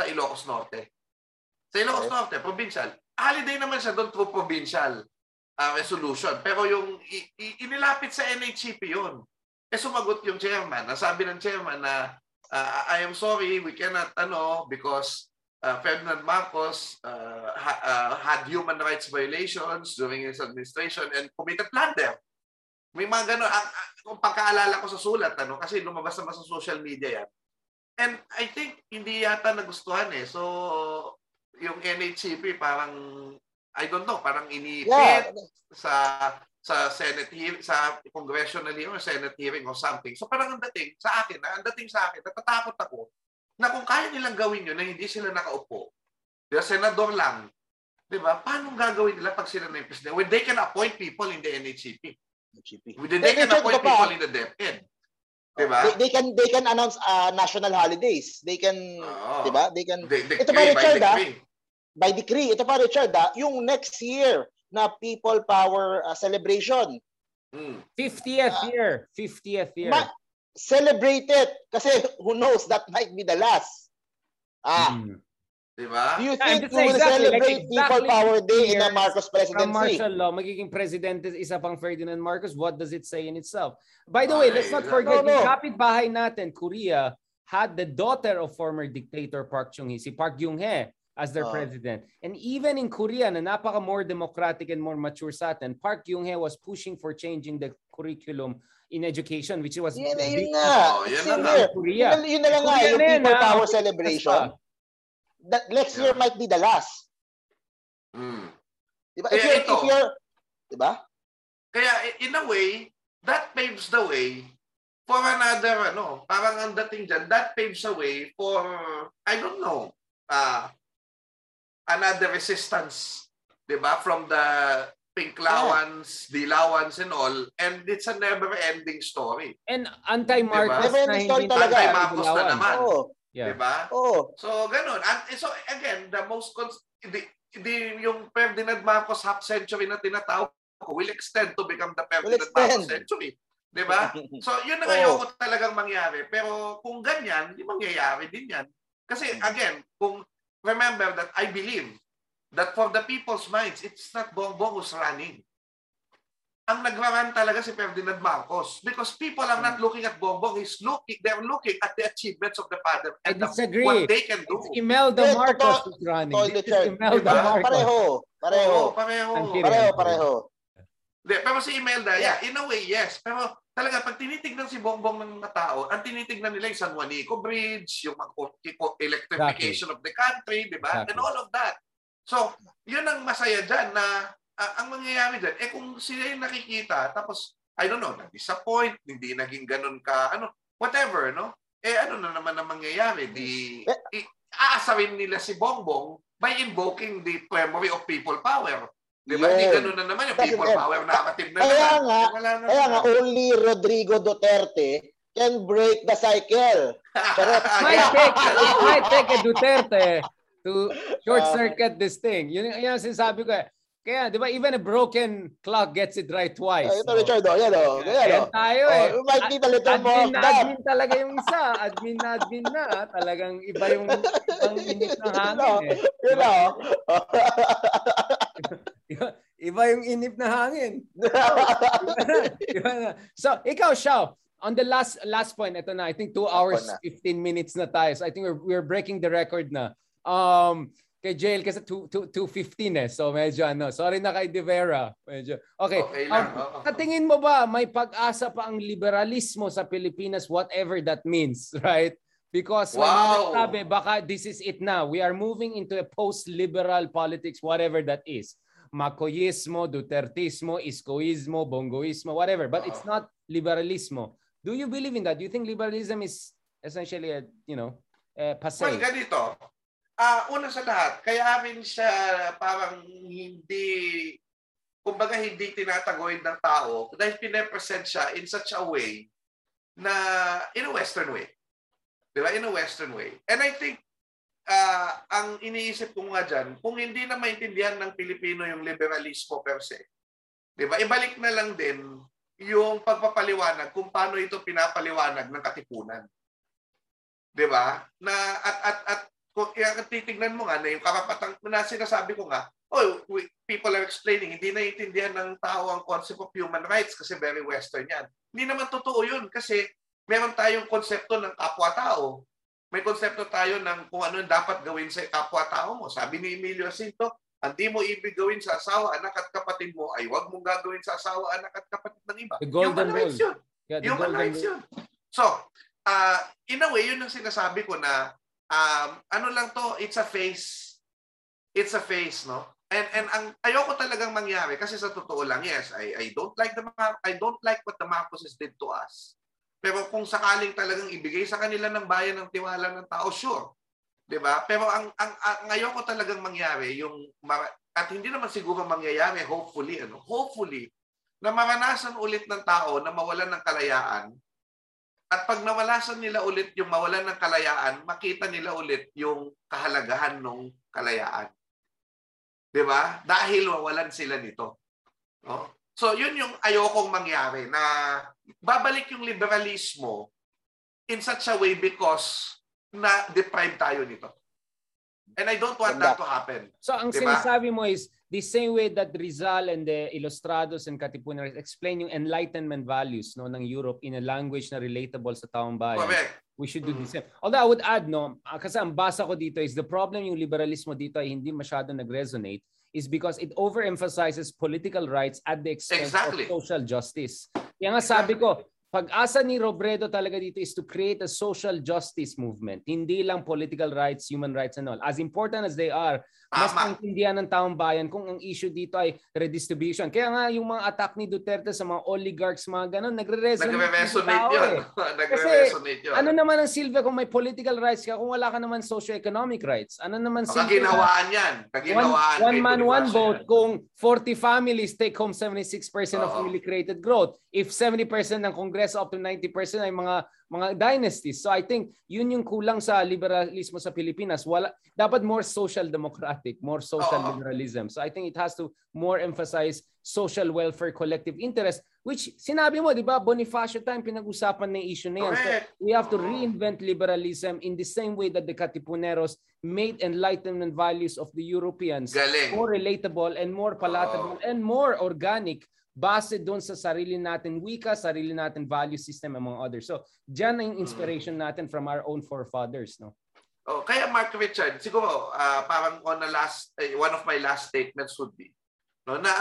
Ilocos Norte. Sa Ilocos Norte, provincial. Holiday naman siya doon through provincial resolution. Pero yung inilapit sa NHCP yun. Eh sumagot yung chairman. Nasabi ng chairman na I am sorry, we cannot because Ferdinand Marcos had human rights violations during his administration and committed plunder. May mga gano'n. Kung pagkaalala ko sa sulat, kasi lumabas naman sa social media yan. And I think hindi yata nagustuhan eh. So, yung NHCP parang, I don't know, parang inipit sa Senate hearing, sa congressional hearing or Senate hearing or something. So parang ang dating sa akin, natatakot ako na kung kaya nilang gawin yun na hindi sila nakaupo, senador lang, di ba? Paano gagawin nila pag sila na yung president? When they can appoint people in the NHCP. They can appoint people in the DepEd. Di ba? They can announce national holidays. They can, di ba? They can, ito pa Richard by decree. Ito pa Richard yung next year na people power celebration. 50th year. Celebrate it kasi who knows, that might be the last. Diba? You think we will celebrate People Power Day in the Marcos presidency? Martial law, magiging president isa pang Ferdinand Marcos. What does it say in itself? By the way, let's not forget, yung kapitbahay natin, Korea, had the daughter of former dictator Park Chung-hee, si Park Yung-hee, as their president. And even in Korea, na napaka more democratic and more mature sa atin, Park Yung-hee was pushing for changing the curriculum in education, which was yun na lang People Power Celebration. That next year might be the last. Diba? If you're, diba? Kaya in a way, that paves the way for another, parang ang dating dyan, that paves the way for, I don't know, another resistance, diba? From the Pinklawans, Dilawans and all, and it's a never-ending story. And anti-Marcos, diba? Anti-Marcos na naman. Diba? So, ganun. And so, again, yung Ferdinand Marcos half century na tinatawag ko will extend to become the Ferdinand Marcos century. Diba? So, yun na ngayon ko talagang mangyari. Pero kung ganyan, mangyayari din yan. Kasi, again, remember that I believe that for the people's minds, it's not Bongbong who's running. Ang nagrarun talaga si Ferdinand Marcos because people are not looking at Bongbong. They're looking at the achievements of the father and what they can do. It's Imelda Marcos who's running. Pareho. Pero si Imelda, in a way, yes. Pero talaga, pag tinitignan si Bongbong ng mga tao, ang tinitignan nila yung San Juanico Bridge, yung electrification of the country, diba? And all of that. So, yun ang masaya dyan na ang mangyayari dyan. Eh kung sila yung nakikita, tapos, I don't know, na-disappoint, hindi naging ganun ka, whatever, Eh ano na naman ang mangyayari? Aasarin nila si Bongbong by invoking the memory of people power. Diba? Hindi ganun na naman yung people power. Nakatim na naman. Kaya nga, only Rodrigo Duterte can break the cycle. It might take a Duterte to short-circuit this thing. Yun ang sinasabi ko eh. Kaya, di ba, even a broken clock gets it right twice. Ito, Richard, Kaya tayo eh. Might be the little more. Admin talaga yung isa. Admin na. Talagang iba yung init ng hangin eh. Iba yung init na hangin. So, ikaw, Xiao. On the last point, ito na. I think 2 hours, 15 minutes na tayo. So, I think we're breaking the record na. Kay JL kasi 2:15 eh. So medyo sorry na kay De Vera. Medyo. Okay lang. Tingin mo ba may pag-asa pa ang liberalismo sa Pilipinas, whatever that means, right? Because sabi, baka this is it na. We are moving into a post-liberal politics, whatever that is. Macoyismo, Dutertismo, Iscoismo, Bongoismo, whatever. But it's not liberalismo. Do you believe in that? Do you think liberalism is essentially a, you know, passe? Well, ganito. Una sa lahat, kaya amin siya parang hindi, kumbaga hindi tinatagoyin ng tao dahil pinepresent siya in such a way na in a Western way. Diba? In a Western way. And I think ang iniisip ko nga dyan, kung hindi na maintindihan ng Pilipino yung liberalismo per se, diba? Ibalik na lang din yung pagpapaliwanag kung paano ito pinapaliwanag ng Katipunan. Diba? Na, at kung titignan mo nga na yung kapapatang, na sinasabi ko nga, oh, people are explaining, hindi naiintindihan ng tao ang concept of human rights kasi very Western yan. Hindi naman totoo yun kasi meron tayong konsepto ng kapwa-tao. May konsepto tayo ng kung ano dapat gawin sa kapwa-tao mo. Sabi ni Emilio Jacinto, hindi mo ibig gawin sa asawa, anak at kapatid mo ay huwag mong gagawin sa asawa, anak at kapatid ng iba. Human rights yun. Yeah, human rights yun. So, in a way, yun ang sinasabi ko na ano lang to, it's a phase. It's a phase, no? And ang ayoko talagang mangyari kasi sa totoo lang, yes, I don't like what the Marcoses did to us. Pero kung sakaling talagang ibigay sa kanila ng bayan ng tiwala ng tao, sure. 'Di ba? Pero ang ayoko talagang mangyari yung at hindi naman siguro mangyayari, hopefully, ano? Hopefully na maranasan ulit ng tao na mawalan ng kalayaan. At pag nawalasan nila ulit yung mawalan ng kalayaan, makita nila ulit yung kahalagahan ng kalayaan. 'Di ba? Dahil mawalan sila nito. No? So, yun yung ayokong mangyari na babalik yung liberalismo in such a way because na-deprive tayo nito. And I don't want that to happen. So, ang sinasabi mo is the same way that Rizal and the Ilustrados and Katipuneros explain yung enlightenment values, no, ng Europe in a language na relatable sa taong bayan. Correct. We should do the same. Although I would add, no, kasi ang basa ko dito is the problem yung liberalismo dito ay hindi masyado nag-resonate is because it overemphasizes political rights at the expense of social justice. Kaya nga sabi ko, pag-asa ni Robredo talaga dito is to create a social justice movement. Hindi lang political rights, human rights and all. As important as they are, mas maintindihan ng taong bayan kung ang issue dito ay redistribution. Kaya nga yung mga attack ni Duterte sa mga oligarchs, mga ganun, nagre-resonate yun. Nagre-resonate yun. Ano naman ang silbi kung may political rights ka kung wala ka naman socio-economic rights? Ano naman silbi? Kaginawaan yan. Kaginawaan. One man, one vote. Kung 40 families take home 76% of newly created growth. If 70% ng Kongreso up to 90% ay mga dynasties. So I think yun yung kulang sa liberalismo sa Pilipinas. Wala, dapat more social democratic, more social liberalism. So I think it has to more emphasize social welfare, collective interest, which sinabi mo, di ba, Bonifacio time, pinag-usapan na issue na yan. So we have to reinvent liberalism in the same way that the Katipuneros made enlightenment values of the Europeans more relatable and more palatable and more organic base doon sa sarili natin wika, sarili natin value system among others. So, dyan ang inspiration natin from our own forefathers, no? Oh, kaya Mark Richard, siguro parang one of my last statements would be, no, na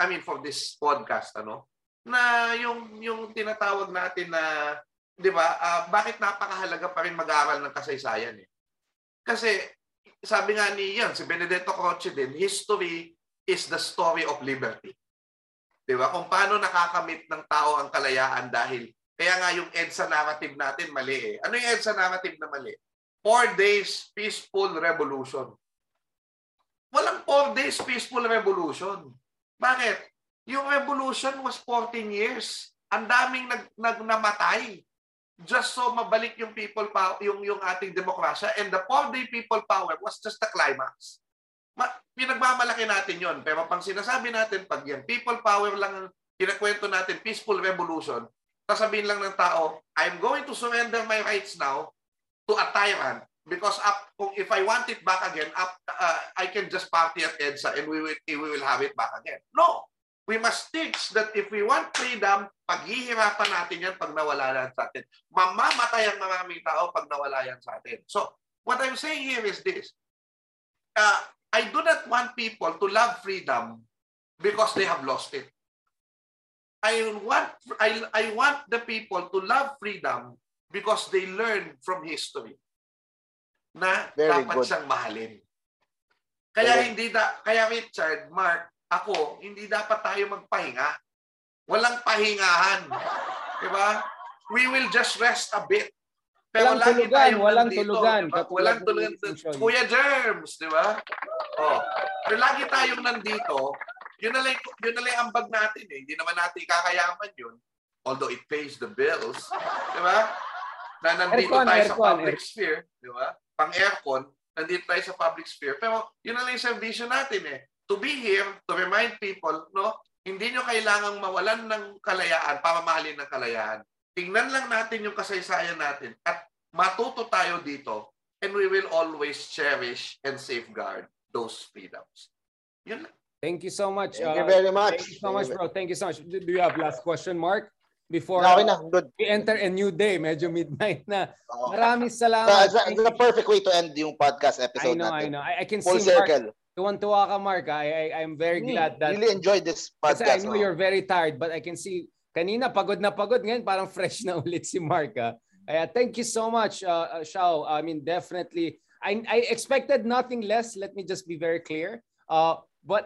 I mean for this podcast, ano, na yung tinatawag natin na, 'di ba, bakit napakahalaga pa rin mag-aral ng kasaysayan eh. Kasi sabi nga niyan si Benedetto Croce din, history is the story of liberty. Diba? Kung paano nakakamit ng tao ang kalayaan dahil kaya nga yung EDSA narrative natin mali eh. Ano yung EDSA narrative na mali? 4 days peaceful revolution. Walang 4 days peaceful revolution. Bakit? Yung revolution was 14 years. Ang daming nagnamatay. Just so mabalik yung people power, yung ating demokrasya, and the 4-day people power was just the climax. Pinagmamalaki natin yon, pero pang sinasabi natin pag yung people power lang pinakwento natin, peaceful revolution, sasabihin lang ng tao, I'm going to surrender my rights now to a tyrant because if I want it back again, I can just party at EDSA and we will have it back again. No, we must teach that if we want freedom, paghihirapan natin yan pag nawala yan sa atin. Mamamatay ang maraming tao pag nawala yan sa atin. So what I'm saying here is this, I do not want people to love freedom because they have lost it. I want the people to love freedom because they learn from history na dapat siyang mahalin. Kaya Richard, Mark, ako, hindi dapat tayo magpahinga. Walang pahingahan. Diba? We will just rest a bit. Pero walang tulugan, walang tulugan. Walang tulugan. Kuya Germs, di ba? Oh. Pero lagi tayong nandito, yun na lang ang ambag natin eh. Hindi naman natin kakayaman yun. Although it pays the bills. Di ba? Na nandito aircon, tayo aircon, sa public sphere. Di ba? Pang aircon, nandito tayo sa public sphere. Pero yun na lang yung servisyo natin eh. To be here, to remind people, no? Hindi nyo kailangang mawalan ng kalayaan, pamamahalin ng kalayaan. Tingnan lang natin yung kasaysayan natin at matuto tayo dito, and we will always cherish and safeguard those freedoms. Yun lang. Thank you so much. Thank you very much. Thank you so much, bro. Thank you so much. Do you have last question, Mark? Before we enter a new day, medyo midnight na. Maraming salamat. It's a perfect way to end yung podcast episode natin. I know, I know. I can see Mark. Tuwan-tuwa ka, Mark. I'm very glad that... Really enjoyed this podcast. I know you're very tired, but I can see... Kanina, pagod na pagod. Ngayon, parang fresh na ulit si Mark. Kaya thank you so much, Xiao. I mean, definitely. I expected nothing less. Let me just be very clear. But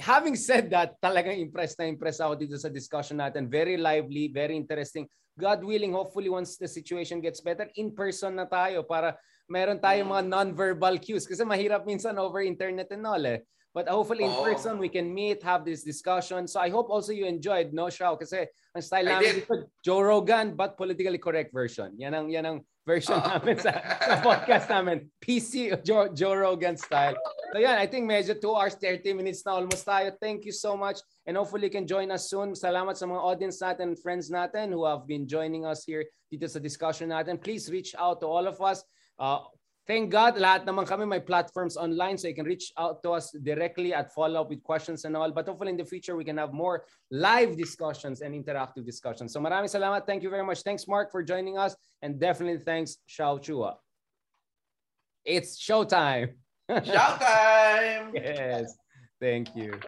having said that, talagang impressed na impressed ako dito sa discussion natin. Very lively, very interesting. God willing, hopefully once the situation gets better, in person na tayo para meron tayong mga non-verbal cues. Kasi mahirap minsan over internet and all eh. But hopefully in person we can meet, have this discussion. So I hope also you enjoyed, no, Xiao? Kasi ang style namin dito, Joe Rogan but politically correct version. Yan ang version namin sa podcast namin. PC Joe Rogan style. So yan, I think medyo 2 hours, 30 minutes na almost tayo. Thank you so much. And hopefully you can join us soon. Salamat sa mga audience natin, friends natin who have been joining us here dito sa discussion natin. Please reach out to all of us. Thank God, lahat naman kami may platforms online so you can reach out to us directly at follow-up with questions and all. But hopefully in the future, we can have more live discussions and interactive discussions. So maraming salamat. Thank you very much. Thanks, Mark, for joining us. And definitely thanks, Xiao Chua. It's showtime. Showtime! Yes. Thank you.